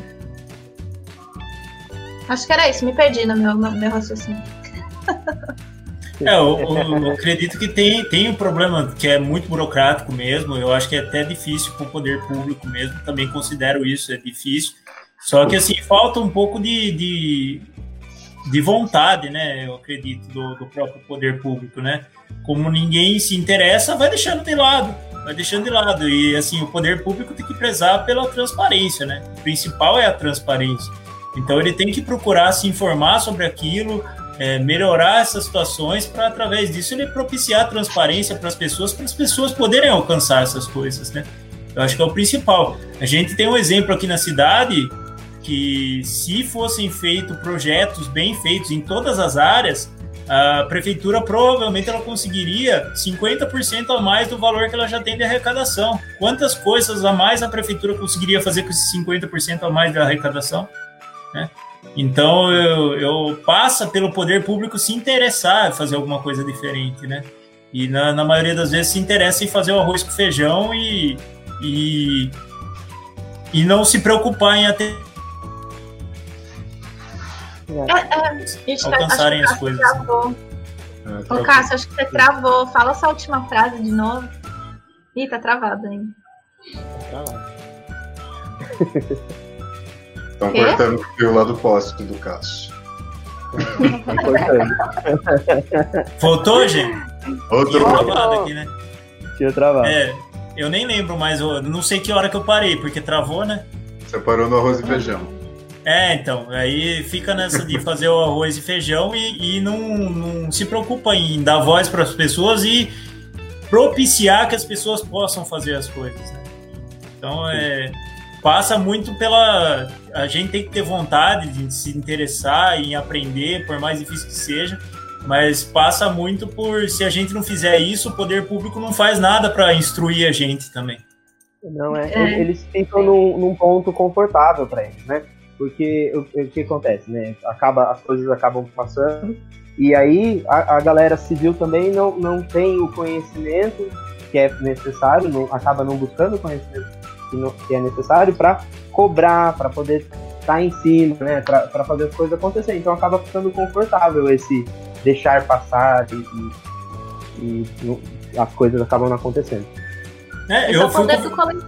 acho que era isso, me perdi no meu, no meu raciocínio. É, eu, eu, eu acredito que tem, tem um problema que é muito burocrático mesmo, eu acho que é até difícil para o poder público mesmo, também considero isso, é difícil, só que assim, falta um pouco de, de, de vontade, né, eu acredito, do, do próprio poder público, né, como ninguém se interessa, vai deixando de lado, vai deixando de lado, e assim, o poder público tem que prezar pela transparência, né, o principal é a transparência, então ele tem que procurar se informar sobre aquilo, É, melhorar essas situações para, através disso, ele propiciar transparência para as pessoas, para as pessoas poderem alcançar essas coisas, né? Eu acho que é o principal. A gente tem um exemplo aqui na cidade que, se fossem feitos projetos bem feitos em todas as áreas, a prefeitura provavelmente ela conseguiria cinquenta por cento a mais do valor que ela já tem de arrecadação. Quantas coisas a mais a prefeitura conseguiria fazer com esses cinquenta por cento a mais da arrecadação, né? Então, eu, eu passa pelo poder público se interessar em fazer alguma coisa diferente, né? E, na, na maioria das vezes, se interessa em fazer o arroz com feijão e, e, e não se preocupar em até alcançarem as coisas. Ô, Cássio, acho que você travou. Fala essa última frase de novo. Ih, tá travado ainda. Tá travado. Estão cortando o fio lá do poste do Cássio. Estão cortando. Voltou, gente? Voltou. Tinha travado aqui, né? Tinha travado. É, eu nem lembro mais, não sei que hora que eu parei, porque travou, né? Você parou no arroz e feijão. É, então, aí fica nessa de fazer o arroz e feijão e, e não, não se preocupa em dar voz para as pessoas e propiciar que as pessoas possam fazer as coisas, né? Então, é... passa muito pela... A gente tem que ter vontade de se interessar em aprender, por mais difícil que seja, mas passa muito por... Se a gente não fizer isso, o poder público não faz nada para instruir a gente também. Não, é, é. Eles ficam num, num ponto confortável para eles, né? Porque o, o que acontece, né? Acaba, as coisas acabam passando, e aí a, a galera civil também não, não tem o conhecimento que é necessário, não, acaba não buscando o conhecimento que é necessário para cobrar, para poder estar em cima, né, para fazer as coisas acontecerem. Então acaba ficando confortável esse deixar passar e, e, e as coisas acabam não acontecendo. É, eu, eu, fui com... né?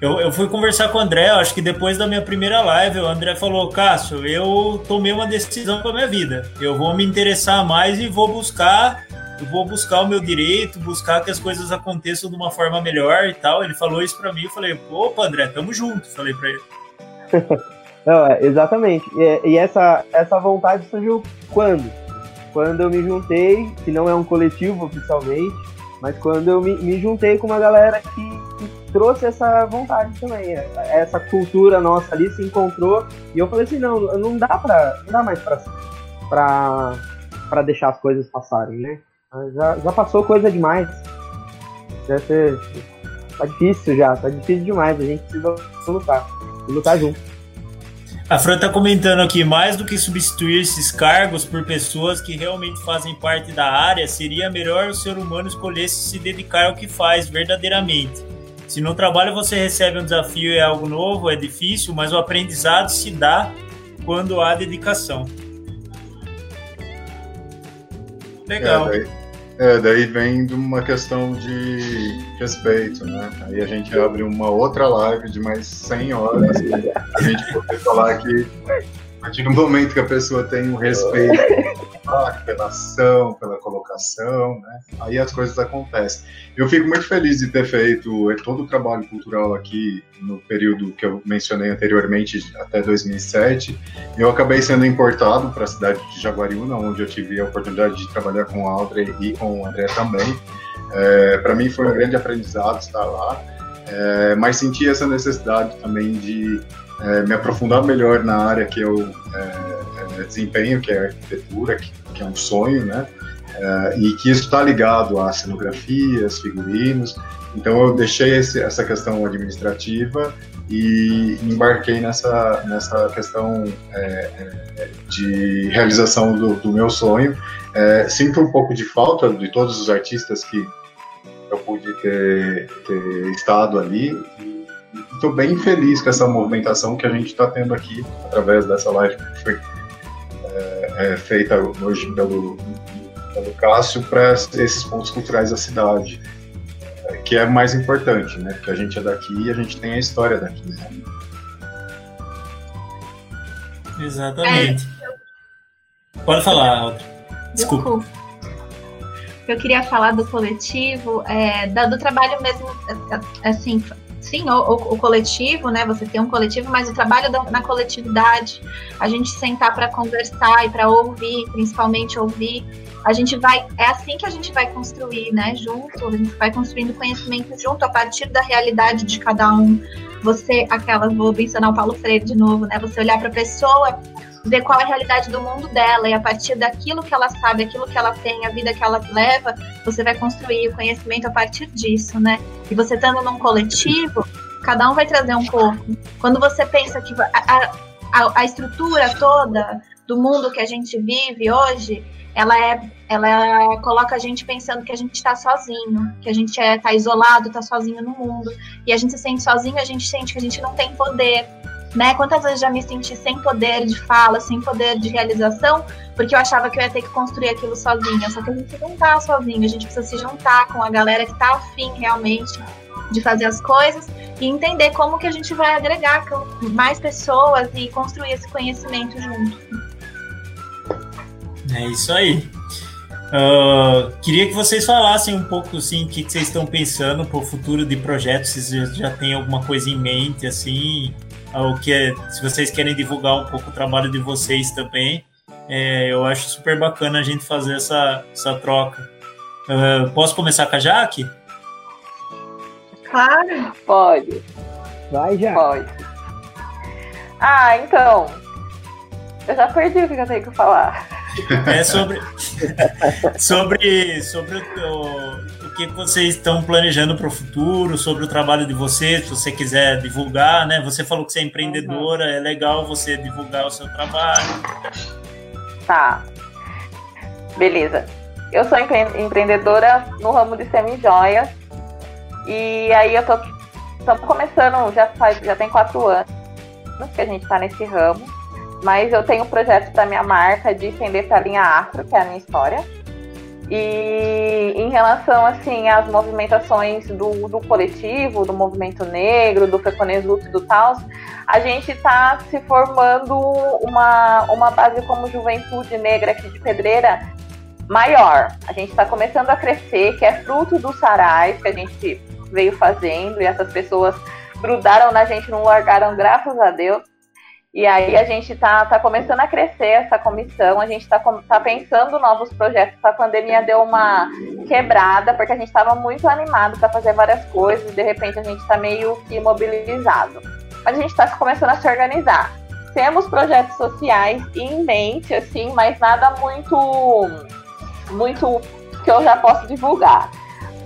eu, eu fui conversar com o André, acho que depois da minha primeira live, o André falou, Cássio, eu tomei uma decisão para minha vida, eu vou me interessar mais e vou buscar... eu vou buscar o meu direito, buscar que as coisas aconteçam de uma forma melhor e tal. Ele falou isso pra mim, eu falei, opa, André, tamo junto, falei pra ele. Não, exatamente. E, e essa, essa vontade surgiu quando? Quando eu me juntei, que não é um coletivo oficialmente, mas quando eu me, me juntei com uma galera que, que trouxe essa vontade também. Essa cultura nossa ali se encontrou e eu falei assim, não, não dá, pra, não dá mais pra, pra, pra deixar as coisas passarem, né? Já, já passou coisa demais. Já ser, tá difícil já, tá difícil demais. A gente precisa lutar, lutar junto. A Fran tá comentando aqui, mais do que substituir esses cargos por pessoas que realmente fazem parte da área, seria melhor o ser humano escolhesse se dedicar ao que faz verdadeiramente. Se no trabalho você recebe um desafio e é algo novo, é difícil, mas o aprendizado se dá quando há dedicação. Legal. É, daí, é, daí vem de uma questão de respeito, né? Aí a gente abre uma outra live de mais cem horas a gente poder falar que a partir do momento que a pessoa tem um respeito pela ação, pela colocação, né? Aí as coisas acontecem. Eu fico muito feliz de ter feito todo o trabalho cultural aqui no período que eu mencionei anteriormente, até dois mil e sete. Eu acabei sendo importado para a cidade de Jaguariúna, onde eu tive a oportunidade de trabalhar com a Audrey e com o André também. É, para mim foi um grande aprendizado estar lá, é, mas senti essa necessidade também de é, me aprofundar melhor na área que eu é, é, desempenho, que é a arquitetura, que, que é um sonho, né? É, e que isso está ligado à cenografia, aos figurinos. Então eu deixei esse, essa questão administrativa e embarquei nessa, nessa questão é, de realização do, do meu sonho. É, sinto um pouco de falta de todos os artistas que eu pude ter, ter estado ali. Estou bem feliz com essa movimentação que a gente está tendo aqui, através dessa live que foi é, é, feita hoje pelo, pelo Cássio, para esses pontos culturais da cidade, que é mais importante, né? Porque a gente é daqui e a gente tem a história daqui, né? Exatamente. É, eu... Pode falar, Audrey. Desculpa. Eu queria falar do coletivo, é, do trabalho mesmo, assim... Sim, o, o, o coletivo, né? Você tem um coletivo, mas o trabalho da, na coletividade, a gente sentar para conversar e para ouvir, principalmente ouvir, a gente vai, é assim que a gente vai construir, né? Junto, a gente vai construindo conhecimento junto a partir da realidade de cada um. Você, aquela, vou mencionar o Paulo Freire de novo, né? Você olhar para a pessoa, ver qual é a realidade do mundo dela e a partir daquilo que ela sabe, aquilo que ela tem, a vida que ela leva, você vai construir o conhecimento a partir disso, né? E você estando num coletivo, cada um vai trazer um pouco. Quando você pensa que a, a, a estrutura toda do mundo que a gente vive hoje, ela, é, ela coloca a gente pensando que a gente está sozinho, que a gente é, tá isolado, tá sozinho no mundo. E a gente se sente sozinho, a gente sente que a gente não tem poder. Né? Quantas vezes já me senti sem poder de fala, sem poder de realização, porque eu achava que eu ia ter que construir aquilo sozinha. Só que a gente não tá sozinho, a gente precisa se juntar com a galera que tá afim realmente de fazer as coisas e entender como que a gente vai agregar mais pessoas e construir esse conhecimento junto. É isso aí. Uh, queria que vocês falassem um pouco assim, o que vocês estão pensando para o futuro de projetos, vocês já têm alguma coisa em mente assim... O que é, se vocês querem divulgar um pouco o trabalho de vocês também, é, eu acho super bacana a gente fazer essa, essa troca. Uh, posso começar com a Jaque? Claro. Pode. Vai, Jaque. Pode. Ah, então. Eu já perdi o que eu tenho que falar. É sobre, sobre, sobre o, o que vocês estão planejando para o futuro, sobre o trabalho de vocês, se você quiser divulgar, né? Você falou que você é empreendedora, uhum. É legal você divulgar o seu trabalho. Tá, beleza. Eu sou empre- empreendedora no ramo de semijoias e aí eu tô, tô começando, já, faz, já tem quatro anos que a gente está nesse ramo. Mas eu tenho um projeto da minha marca de estender para a linha afro, que é a minha história. E em relação, assim, às movimentações do, do coletivo, do movimento negro, do Feconezu e do Taos, a gente está se formando uma, uma base como juventude negra aqui de Pedreira maior. A gente está começando a crescer, que é fruto dos sarais que a gente veio fazendo, e essas pessoas grudaram na gente, não largaram, graças a Deus. E aí a gente está tá começando a crescer essa comissão, a gente está tá pensando novos projetos. A pandemia deu uma quebrada, porque a gente estava muito animado para fazer várias coisas, e de repente a gente está meio que imobilizado. Mas a gente está começando a se organizar. Temos projetos sociais em mente, assim, mas nada muito, muito que eu já posso divulgar.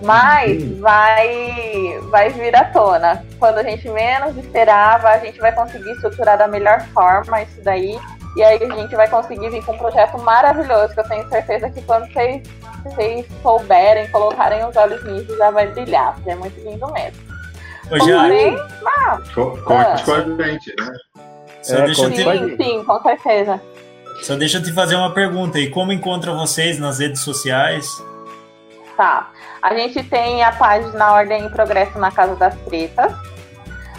mas uhum. vai, vai vir à tona. Quando a gente menos esperava, a gente vai conseguir estruturar da melhor forma isso daí, e aí a gente vai conseguir vir com um projeto maravilhoso, que eu tenho certeza que quando vocês, vocês souberem, colocarem os olhos nisso, já vai brilhar, porque é muito lindo mesmo. Ô, Jaque, conte com a gente, né? Só é, deixa eu te... sim, sim, com certeza. Só deixa eu te fazer uma pergunta aí. Como encontra vocês nas redes sociais? Tá. A gente tem a página Ordem e Progresso na Casa das Pretas,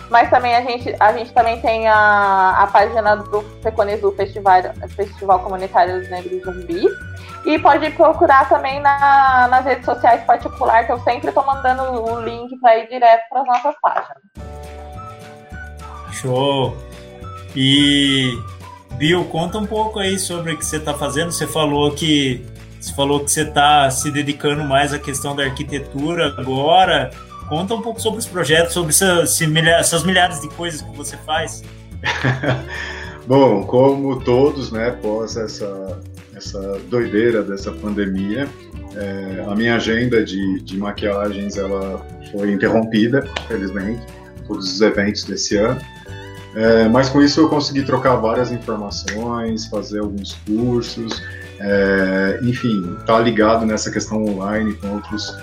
mas também a gente, a gente também tem a, a página do Feconezu, Festival, Festival Comunitário dos Negros Zumbi. E pode procurar também na, nas redes sociais particulares, que eu sempre estou mandando o link para ir direto para as nossas páginas. Show! E, Bill, conta um pouco aí sobre o que você está fazendo. Você falou que você falou que você está se dedicando mais à questão da arquitetura agora. Conta um pouco sobre os projetos, sobre essas, essas milhares de coisas que você faz. Bom, como todos, né, após essa, essa doideira dessa pandemia, é, a minha agenda de, de maquiagens ela foi interrompida, felizmente, todos os eventos desse ano. É, mas com isso eu consegui trocar várias informações, fazer alguns cursos, é, enfim, estar tá ligado nessa questão online com outros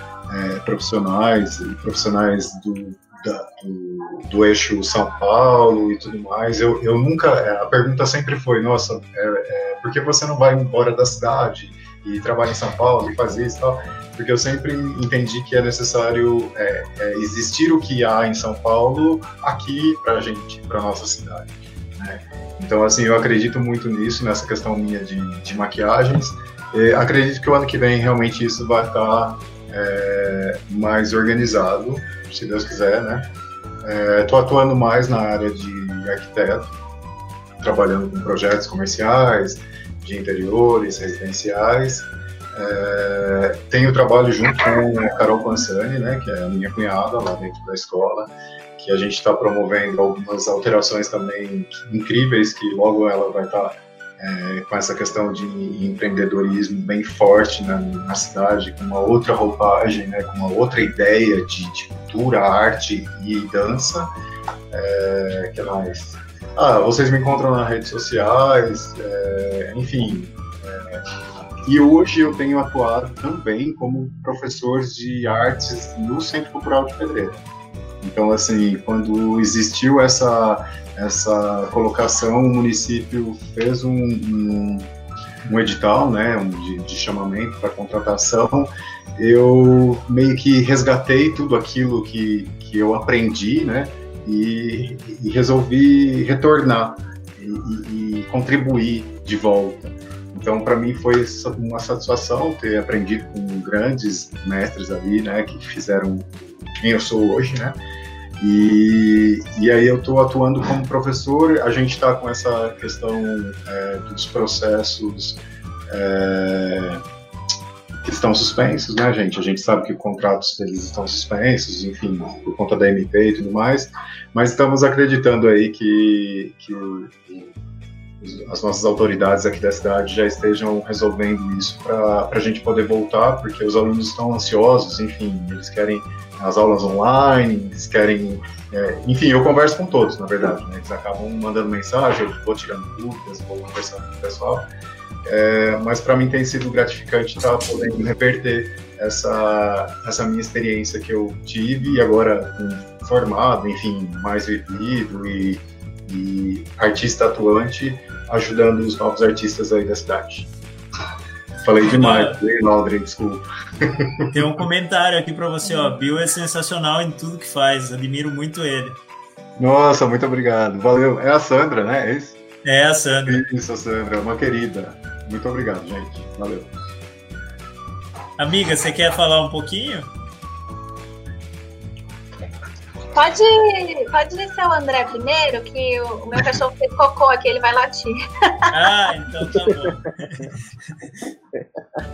é, profissionais, e profissionais do, da, do, do eixo São Paulo e tudo mais. Eu, eu nunca, a pergunta sempre foi, nossa, é, é, por que você não vai embora da cidade e trabalha em São Paulo e faz isso e tal? Porque eu sempre entendi que é necessário é, é, existir o que há em São Paulo aqui para a gente, para a nossa cidade, né? Então, assim, eu acredito muito nisso, nessa questão minha de, de maquiagens. E acredito que o ano que vem realmente isso vai estar é, mais organizado, se Deus quiser, né? Estou é, atuando mais na área de arquiteto, trabalhando com projetos comerciais, de interiores, residenciais. É, tenho trabalho junto com a Carol Pansani, né, que é a minha cunhada lá dentro da escola, que a gente está promovendo algumas alterações também incríveis, que logo ela vai estar tá, é, com essa questão de empreendedorismo bem forte na, na cidade, com uma outra roupagem, né, com uma outra ideia de, de cultura, arte e dança. É, que mais? Ah, vocês me encontram nas redes sociais, é, enfim... É, e hoje eu tenho atuado também como professor de artes no Centro Cultural de Pedreira. Então, assim, quando existiu essa, essa colocação, o município fez um, um, um edital, né, um de, de chamamento para contratação. Eu meio que resgatei tudo aquilo que, que eu aprendi, né, e, e resolvi retornar e, e, e contribuir de volta. Então, para mim, foi uma satisfação ter aprendido com grandes mestres ali, né, que fizeram quem eu sou hoje, né, e, e aí eu estou atuando como professor. A gente está com essa questão é, dos processos é, que estão suspensos, né, gente, a gente sabe que os contratos deles estão suspensos, enfim, por conta da M P e tudo mais, mas estamos acreditando aí que... que as nossas autoridades aqui da cidade já estejam resolvendo isso para a gente poder voltar, porque os alunos estão ansiosos, enfim, eles querem as aulas online, eles querem... É, enfim, eu converso com todos, na verdade, né? Eles acabam mandando mensagem, eu vou tirando dúvidas, vou conversando com o pessoal, é, mas para mim tem sido gratificante estar podendo reverter essa, essa minha experiência que eu tive e agora um, formado, enfim, mais vivido e e artista atuante, ajudando os novos artistas aí da cidade. Falei demais, não, Audrey, desculpa. Tem um comentário aqui pra você, ó, Bill é sensacional em tudo que faz, admiro muito ele. Nossa, muito obrigado, valeu. É a Sandra, né? É isso? É a Sandra. Isso, a Sandra, uma querida. Muito obrigado, gente, valeu. Amiga, você quer falar um pouquinho? Pode, pode ser o André primeiro, que o, o meu cachorro fez cocô aqui, ele vai latir. Ah, então tá bom.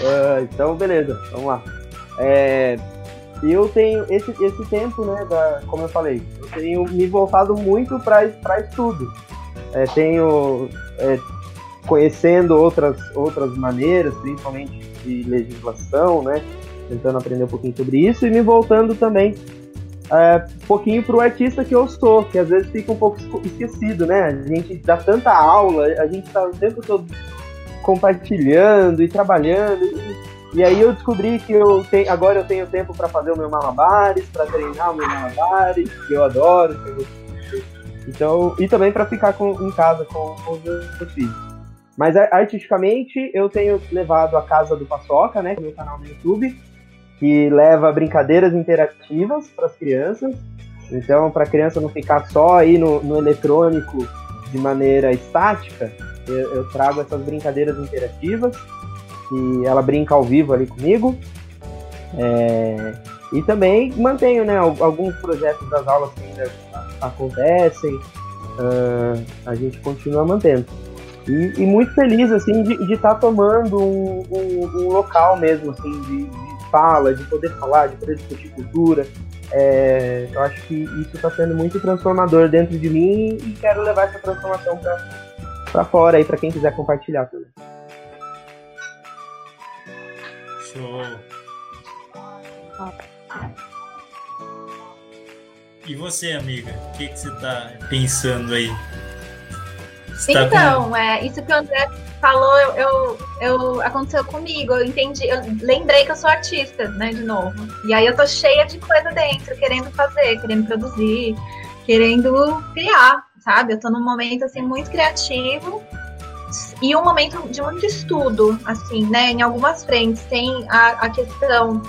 uh, então, beleza, vamos lá. É, eu tenho, esse, esse tempo, né, da, como eu falei, eu tenho me voltado muito para estudo. É, tenho é, conhecendo outras, outras maneiras, principalmente de legislação, né? tentando aprender um pouquinho sobre isso e me voltando também é, um pouquinho para o artista que eu sou, que às vezes fica um pouco esquecido, né? A gente dá tanta aula, a gente está o tempo todo compartilhando e trabalhando. E, e aí eu descobri que eu tenho, agora eu tenho tempo para fazer o meu malabares, para treinar o meu malabares, que eu adoro. Que eu... Então, e também para ficar com, em casa com, com os meus filhos. Mas artisticamente eu tenho levado a Casa do Paçoca, né, que é o meu canal no YouTube, que leva brincadeiras interativas para as crianças. Então, para a criança não ficar só aí no, no eletrônico de maneira estática, eu, eu trago essas brincadeiras interativas e ela brinca ao vivo ali comigo. É, e também mantenho, né, alguns projetos das aulas que ainda acontecem, uh, a gente continua mantendo. E, e muito feliz, assim, de estar tá tomando um, um, um local mesmo, assim, de, de fala, de poder falar, de poder discutir cultura. É, eu acho que isso está sendo muito transformador dentro de mim e quero levar essa transformação para fora aí, para quem quiser compartilhar também. Show! E você, amiga? O que, que você está pensando aí? Está então, com... é, isso que o André falou, eu, eu, eu, aconteceu comigo, eu entendi, eu lembrei que eu sou artista, né, de novo. E aí eu tô cheia de coisa dentro, querendo fazer, querendo produzir, querendo criar, sabe? Eu tô num momento, assim, muito criativo e um momento de muito estudo, assim, né, em algumas frentes. Tem a, a questão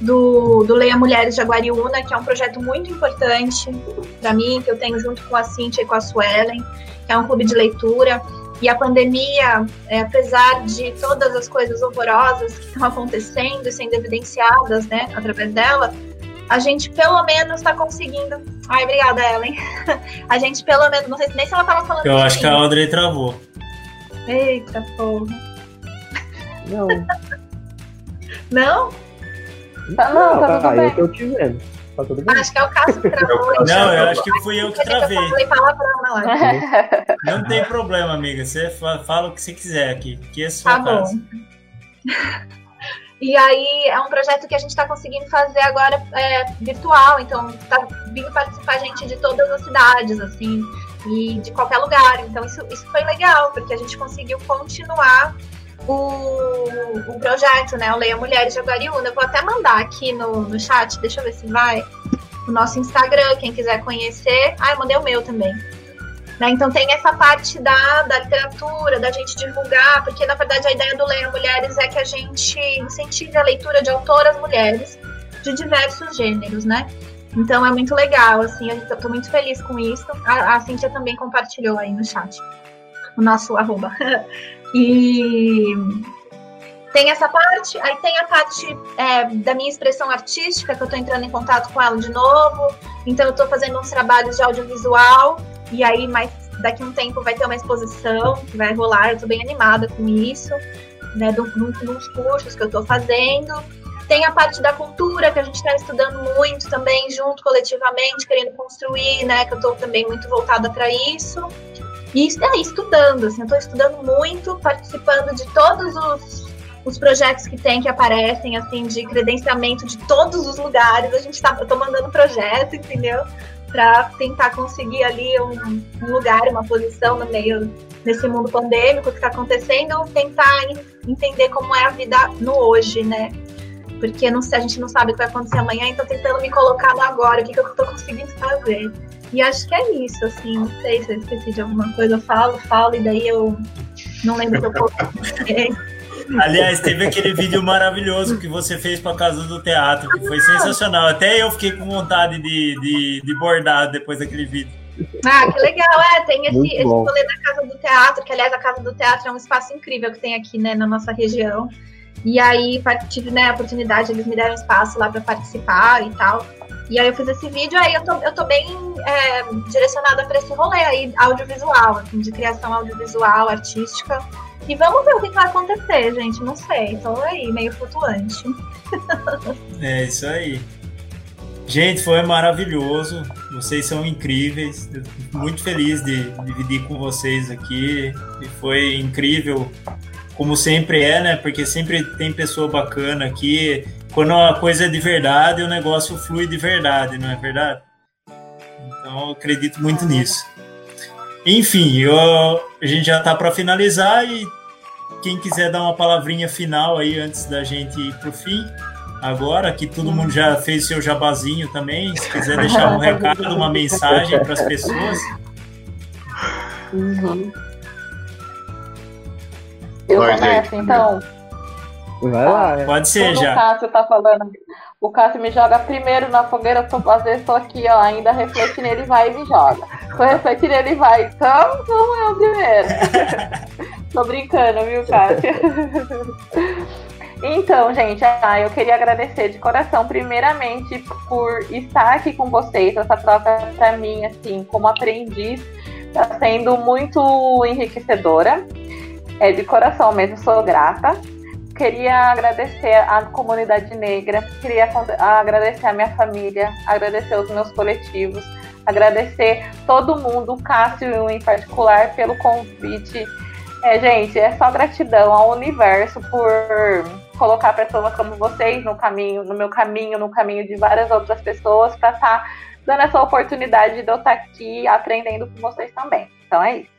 do, do Leia Mulheres de Jaguariúna, que é um projeto muito importante para mim, que eu tenho junto com a Cintia e com a Suelen. É um clube de leitura, e a pandemia, é, apesar de todas as coisas horrorosas que estão acontecendo e sendo evidenciadas, né, através dela, a gente pelo menos está conseguindo... Ai, obrigada, Ellen. A gente pelo menos... Não sei nem se ela estava falando... Eu assim. Acho que a Audrey travou. Eita, porra. Não. Não? Tá, não, não, tá, tá tudo bem. Eu tô te vendo. Tá tudo bem? Acho que é o Cássio que travou. Não, eu acho que fui eu que travei. Não tem problema, amiga. Você fala o que você quiser aqui. Que é sua casa. E aí, é um projeto que a gente está conseguindo fazer agora é, virtual. Então, tá vindo participar gente de todas as cidades, assim, e de qualquer lugar. Então, isso, isso foi legal, porque a gente conseguiu continuar O, o projeto, né, o Leia Mulheres de Jaguariúna. Eu vou até mandar aqui no, no chat, deixa eu ver se vai, o nosso Instagram, quem quiser conhecer. Ah, eu mandei o meu também. Né, então tem essa parte da, da literatura, da gente divulgar, porque na verdade a ideia do Leia Mulheres é que a gente incentive a leitura de autoras mulheres de diversos gêneros, né? Então é muito legal, assim, eu tô muito feliz com isso. A, a Cintia também compartilhou aí no chat o nosso arroba. E tem essa parte, aí tem a parte é, da minha expressão artística, que eu tô entrando em contato com ela de novo. Então eu tô fazendo uns trabalhos de audiovisual, e aí mais, daqui a um tempo vai ter uma exposição que vai rolar, eu tô bem animada com isso, né, do, do, dos cursos que eu tô fazendo. Tem a parte da cultura, que a gente está estudando muito também, junto, coletivamente, querendo construir, né, que eu tô também muito voltada para isso. E é, estudando, assim, eu estou estudando muito, participando de todos os, os projetos que tem, que aparecem, assim, de credenciamento de todos os lugares. A gente tá, eu tô mandando projeto, entendeu? Para tentar conseguir ali um, um lugar, uma posição no meio desse mundo pandêmico que está acontecendo, tentar entender como é a vida no hoje, né? Porque não, a gente não sabe o que vai acontecer amanhã, então tentando me colocar no agora, o que, que eu estou conseguindo fazer. E acho que é isso, assim, não sei se eu esqueci de alguma coisa, eu falo, falo, e daí eu não lembro do que eu... Aliás, teve aquele vídeo maravilhoso que você fez para a Casa do Teatro, que foi sensacional, até eu fiquei com vontade de, de, de bordar depois daquele vídeo. Ah, que legal, é, tem esse, esse rolê da Casa do Teatro, que aliás a Casa do Teatro é um espaço incrível que tem aqui, né, na nossa região, e aí tive, né, a oportunidade, eles me deram espaço lá para participar e tal. E aí eu fiz esse vídeo, aí eu tô, eu tô bem é, direcionada para esse rolê aí, audiovisual, assim, de criação audiovisual, artística. E vamos ver o que vai acontecer, gente, não sei, tô aí, meio flutuante. É isso aí. Gente, foi maravilhoso, vocês são incríveis, eu fico muito feliz de dividir com vocês aqui, e foi incrível como sempre é, né? Porque sempre tem pessoa bacana aqui. Quando a coisa é de verdade, o negócio flui de verdade, não é verdade? Então, eu acredito muito nisso. Enfim, eu, a gente já está para finalizar e quem quiser dar uma palavrinha final aí antes da gente ir para o fim, agora que todo mundo já fez seu jabazinho também, se quiser deixar um recado, uma mensagem para as pessoas. Uhum. Eu Vai, começo, gente. Então? Vai lá. Ah, pode ser, já. O Cássio tá falando. O Cássio me joga primeiro na fogueira, tô, às vezes estou aqui, ó, ainda refletindo, ele vai e me joga. Tô refletindo, ele vai. Então, não é o primeiro. Tô brincando, viu, Cássio? Então, gente, ah, eu queria agradecer de coração, primeiramente, por estar aqui com vocês. Essa troca, para mim, assim, como aprendiz, está sendo muito enriquecedora. É, de coração mesmo, sou grata. Queria agradecer à comunidade negra, queria agradecer à minha família, agradecer aos meus coletivos, agradecer todo mundo, o Cássio em particular, pelo convite. É, gente, é só gratidão ao universo por colocar pessoas como vocês no caminho, no meu caminho, no caminho de várias outras pessoas, para estar tá dando essa oportunidade de eu estar aqui aprendendo com vocês também. Então é isso.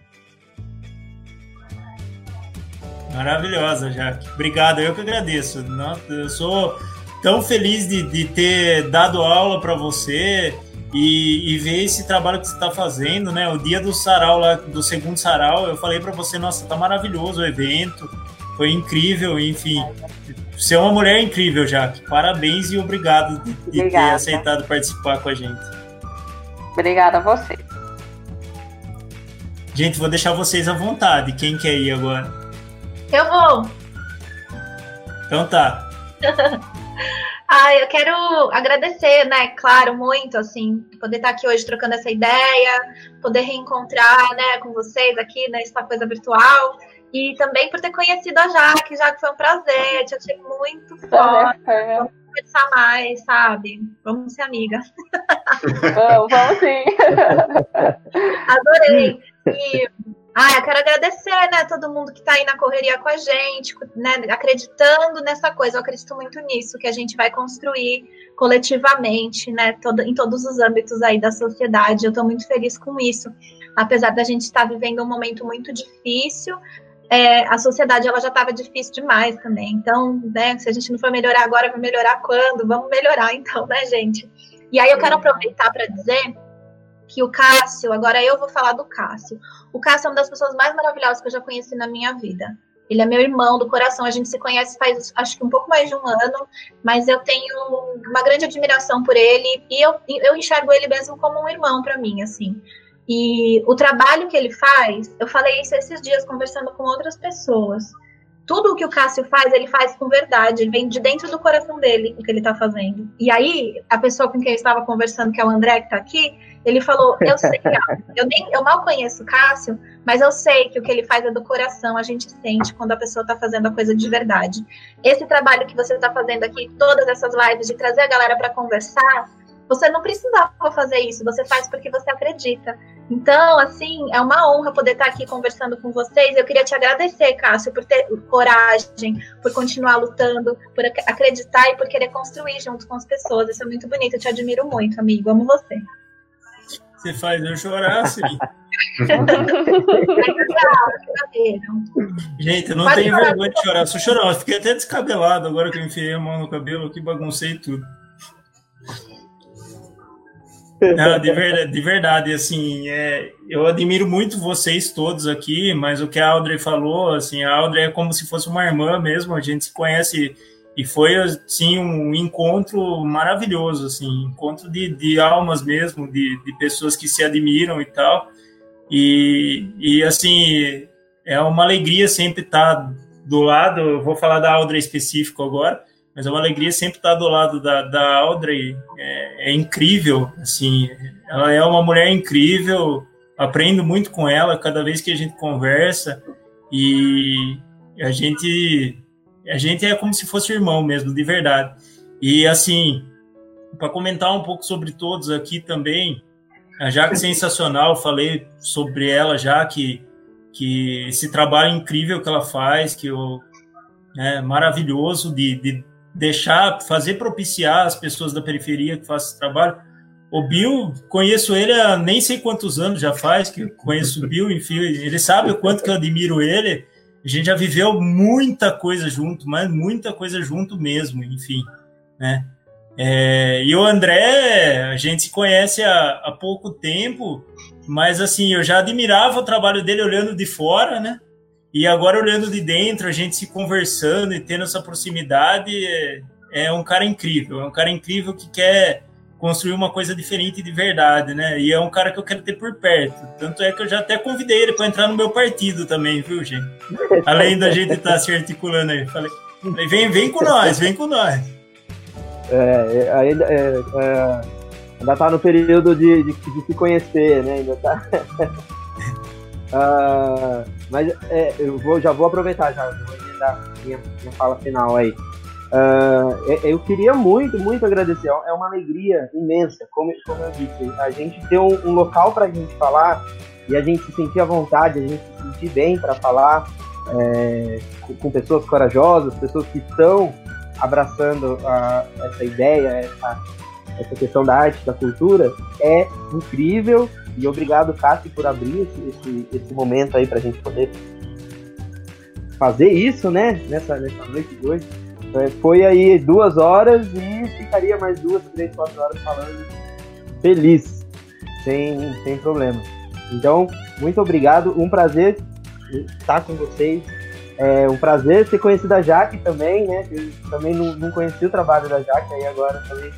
Maravilhosa, Jaque. Obrigado, eu que agradeço. Eu sou tão feliz de, de ter dado aula para você e, e ver esse trabalho que você está fazendo, né? O dia do sarau, lá, do segundo sarau, eu falei para você, nossa, tá maravilhoso o evento, foi incrível, enfim. Você é uma mulher incrível, Jaque. Parabéns e obrigado de, de ter aceitado participar com a gente. Obrigada a você. Gente, vou deixar vocês à vontade. Quem quer ir agora? Eu vou. Então tá. Ah, eu quero agradecer, né, claro, muito, assim, poder estar aqui hoje trocando essa ideia, poder reencontrar, né, com vocês aqui nessa coisa virtual e também por ter conhecido a Jaque, Jaque foi um prazer, te achei muito foda. Vamos conversar mais, sabe? Vamos ser amigas. Vamos, vamos sim. Adorei. E... Ah, eu quero agradecer, né, todo mundo que está aí na correria com a gente, né, acreditando nessa coisa, eu acredito muito nisso, que a gente vai construir coletivamente, né, todo, em todos os âmbitos aí da sociedade, eu estou muito feliz com isso, apesar da gente estar tá vivendo um momento muito difícil, é, a sociedade ela já estava difícil demais também, então, né, se a gente não for melhorar agora, vai melhorar quando? Vamos melhorar então, né, gente? E aí eu quero aproveitar para dizer que o Cássio, agora eu vou falar do Cássio. O Cássio é uma das pessoas mais maravilhosas que eu já conheci na minha vida. Ele é meu irmão do coração, a gente se conhece faz acho que um pouco mais de um ano, mas eu tenho uma grande admiração por ele e eu, eu enxergo ele mesmo como um irmão para mim, assim. E o trabalho que ele faz, eu falei isso esses dias conversando com outras pessoas. Tudo o que o Cássio faz, ele faz com verdade, vem de dentro do coração dele o que ele tá fazendo. E aí, a pessoa com quem eu estava conversando, que é o André, que tá aqui, ele falou, eu sei, eu, nem, eu mal conheço o Cássio, mas eu sei que o que ele faz é do coração, a gente sente quando a pessoa tá fazendo a coisa de verdade. Esse trabalho que você tá fazendo aqui, todas essas lives, de trazer a galera para conversar, você não precisava fazer isso, você faz porque você acredita. Então, assim, é uma honra poder estar aqui conversando com vocês. Eu queria te agradecer, Cássio, por ter coragem, por continuar lutando, por acreditar e por querer construir junto com as pessoas. Isso é muito bonito, eu te admiro muito, amigo. Amo você. Você faz eu chorar, sim. Gente, eu não tenho vergonha de chorar. Sou chorão, eu fiquei até descabelado agora que eu enfiei a mão no cabelo, que baguncei tudo. Não, de verdade, de verdade assim, é, eu admiro muito vocês todos aqui, mas o que a Audrey falou, assim, a Audrey é como se fosse uma irmã mesmo, a gente se conhece e foi, assim, um encontro maravilhoso, assim, encontro de, de almas mesmo, de, de pessoas que se admiram e tal, e, e, assim, é uma alegria sempre estar do lado, eu vou falar da Audrey específico agora, mas é uma alegria sempre estar do lado da, da Audrey, é, é incrível, assim, ela é uma mulher incrível, aprendo muito com ela cada vez que a gente conversa, e a gente, a gente é como se fosse irmão mesmo, de verdade. E, assim, para comentar um pouco sobre todos aqui também, a Jaque é sensacional, falei sobre ela já, que que esse trabalho incrível que ela faz, que eu, é maravilhoso de, de deixar, fazer propiciar as pessoas da periferia que façam esse trabalho. O Bill, conheço ele há nem sei quantos anos já faz, que eu conheço o Bill, enfim, ele sabe o quanto que eu admiro ele. A gente já viveu muita coisa junto, mas muita coisa junto mesmo, enfim, né? É, e o André, a gente se conhece há, há pouco tempo, mas assim, eu já admirava o trabalho dele olhando de fora, né? E agora olhando de dentro, a gente se conversando e tendo essa proximidade, é, é um cara incrível, é um cara incrível que quer construir uma coisa diferente de verdade, né? E é um cara que eu quero ter por perto. Tanto é que eu já até convidei ele para entrar no meu partido também, viu, gente? Além da gente estar tá se articulando aí. Falei, falei vem, vem com nós, vem com nós. É, ainda, é, é, ainda tá no período de, de, de se conhecer, né? Ainda tá... uh, mas é, eu vou, já vou aproveitar, já vou emendar minha, minha fala final aí. Uh, eu queria muito, muito agradecer. É uma alegria imensa, como, como eu disse, a gente ter um, um local para a gente falar e a gente se sentir à vontade, a gente se sentir bem para falar é, com, com pessoas corajosas, pessoas que estão abraçando a, essa ideia, essa, essa questão da arte, da cultura. É incrível. E obrigado, Cássio, por abrir esse, esse, esse momento aí para a gente poder fazer isso, né? Nessa, nessa noite de hoje. Foi aí duas horas e ficaria mais duas, três, quatro horas falando feliz, sem, sem problema. Então, muito obrigado, um prazer estar com vocês, é um prazer ter conhecido a Jaque também, né? Eu também não, não conheci o trabalho da Jaque, aí agora também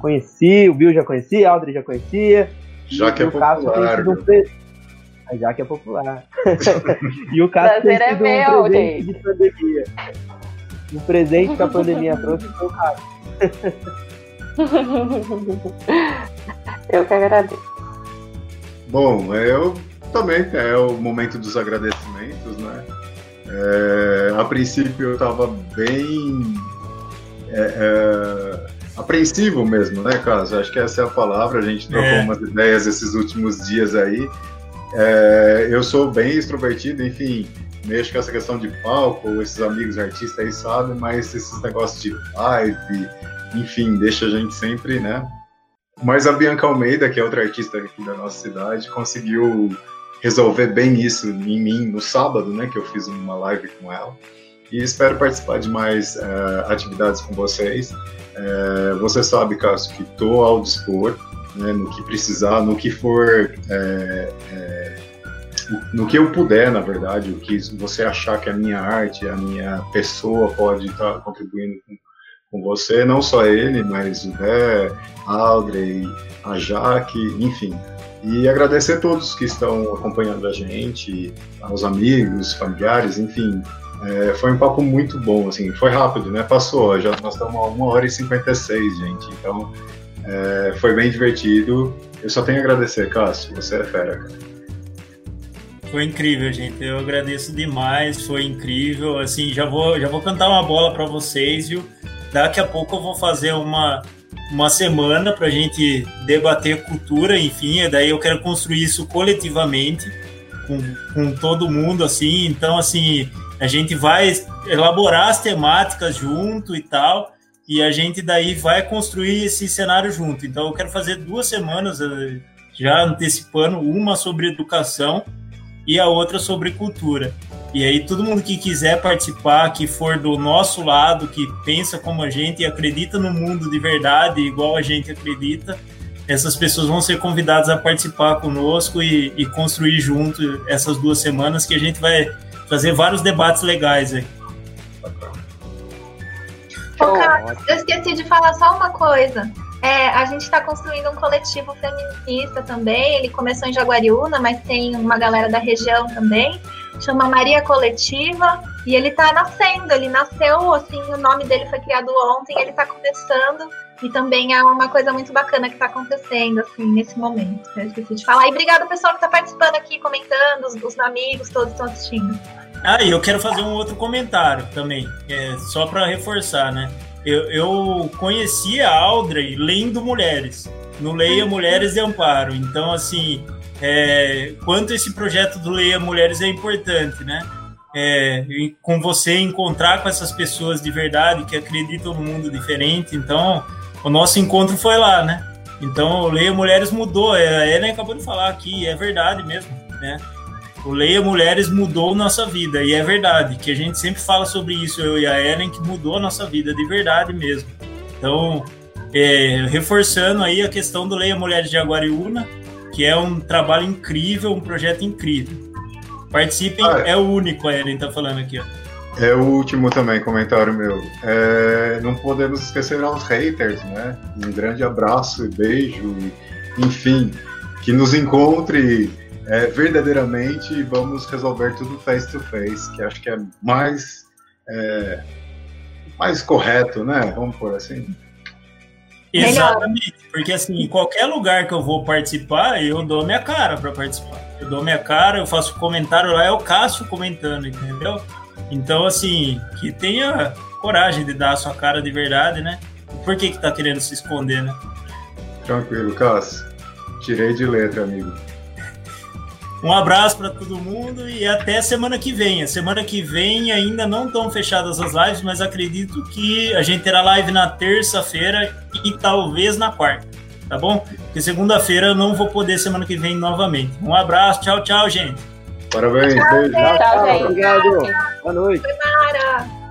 conheci, o Bill já conhecia, a Audrey já conhecia. Jaque é popular. A Jaque é popular. E o caso tem sido um presente de pandemia. O presente que a pandemia trouxe foi o caso. Eu que agradeço. Bom, eu também, é o momento dos agradecimentos, né? É, a princípio eu estava bem é, é, apreensivo mesmo, né, Cássio? Acho que essa é a palavra, a gente trocou é. umas ideias esses últimos dias aí. É, eu sou bem extrovertido, enfim... mexo com essa questão de palco, esses amigos artistas aí sabem, mas esses negócios de vibe, enfim, deixa a gente sempre, né? Mas a Bianca Almeida, que é outra artista aqui da nossa cidade, conseguiu resolver bem isso em mim no sábado, né? Que eu fiz uma live com ela. E espero participar de mais é, atividades com vocês. É, você sabe, Cássio, que estou ao dispor, né, no que precisar, no que for... É, é, no que eu puder, na verdade, o que você achar que a minha arte, a minha pessoa pode estar tá contribuindo com, com você, não só ele, mas o Bé, a Audrey, a Jaque, enfim. E agradecer a todos que estão acompanhando a gente, aos amigos, familiares, enfim. É, foi um papo muito bom, assim, foi rápido, né? Passou, já nós estamos a uma hora e cinquenta e seis, gente, então é, foi bem divertido. Eu só tenho a agradecer, Cássio, você é fera, cara. Foi incrível, gente. Eu agradeço demais. Foi incrível. Assim, já vou, já vou cantar uma bola para vocês, viu? Daqui a pouco eu vou fazer uma, uma semana para a gente debater cultura, enfim. Daí eu quero construir isso coletivamente com, com todo mundo, assim. Então, assim, a gente vai elaborar as temáticas junto e tal. E a gente daí vai construir esse cenário junto. Então, eu quero fazer duas semanas, já antecipando, uma sobre educação e a outra sobre cultura. E aí todo mundo que quiser participar, que for do nosso lado, que pensa como a gente e acredita no mundo de verdade, igual a gente acredita, essas pessoas vão ser convidadas a participar conosco e, e construir junto essas duas semanas, que a gente vai fazer vários debates legais aí. Ô, Cássio, eu esqueci de falar só uma coisa. É, a gente está construindo um coletivo feminista também, ele começou em Jaguariúna, mas tem uma galera da região também, chama Maria Coletiva, e ele está nascendo, ele nasceu, assim, o nome dele foi criado ontem, ele está começando, e também é uma coisa muito bacana que está acontecendo, assim, nesse momento, eu esqueci de falar. E obrigado, pessoal, que está participando aqui, comentando, os, os amigos, todos estão assistindo. Ah, e eu quero fazer um outro comentário também, é, só para reforçar, né? Eu, eu conheci a Audrey lendo Mulheres, no Leia Mulheres de Amparo. Então, assim, é, quanto esse projeto do Leia Mulheres é importante, né? É, com você encontrar com essas pessoas de verdade que acreditam no mundo diferente. Então, o nosso encontro foi lá, né? Então, o Leia Mulheres mudou. A Ellen acabou de falar aqui, é verdade mesmo, né? O Leia Mulheres mudou nossa vida, e é verdade, que a gente sempre fala sobre isso, eu e a Ellen, que mudou a nossa vida, de verdade mesmo. Então, é, reforçando aí a questão do Leia Mulheres de Jaguariúna, que é um trabalho incrível, um projeto incrível. Participem, ah, é. é o único, a Ellen tá falando aqui, ó. É o último também, comentário meu. É, não podemos esquecer aos haters, né? Um grande abraço e beijo, e, enfim, que nos encontre é, verdadeiramente, e vamos resolver tudo face to face, que acho que é mais, é, mais correto, né? Vamos por assim. Exatamente, porque assim, em qualquer lugar que eu vou participar, eu dou minha cara para participar. Eu dou minha cara, eu faço comentário lá, é o Cássio comentando, entendeu? Então, assim, que tenha coragem de dar a sua cara de verdade, né? Por que que tá querendo se esconder, né? Tranquilo, Cássio. Tirei de letra, amigo. Um abraço para todo mundo e até semana que vem. A semana que vem ainda não estão fechadas as lives, mas acredito que a gente terá live na terça-feira e talvez na quarta, tá bom? Porque segunda-feira eu não vou poder semana que vem novamente. Um abraço, tchau, tchau, gente. Parabéns. Tchau, tchau, tchau, tchau, gente. Obrigado. Boa noite. Foi mara.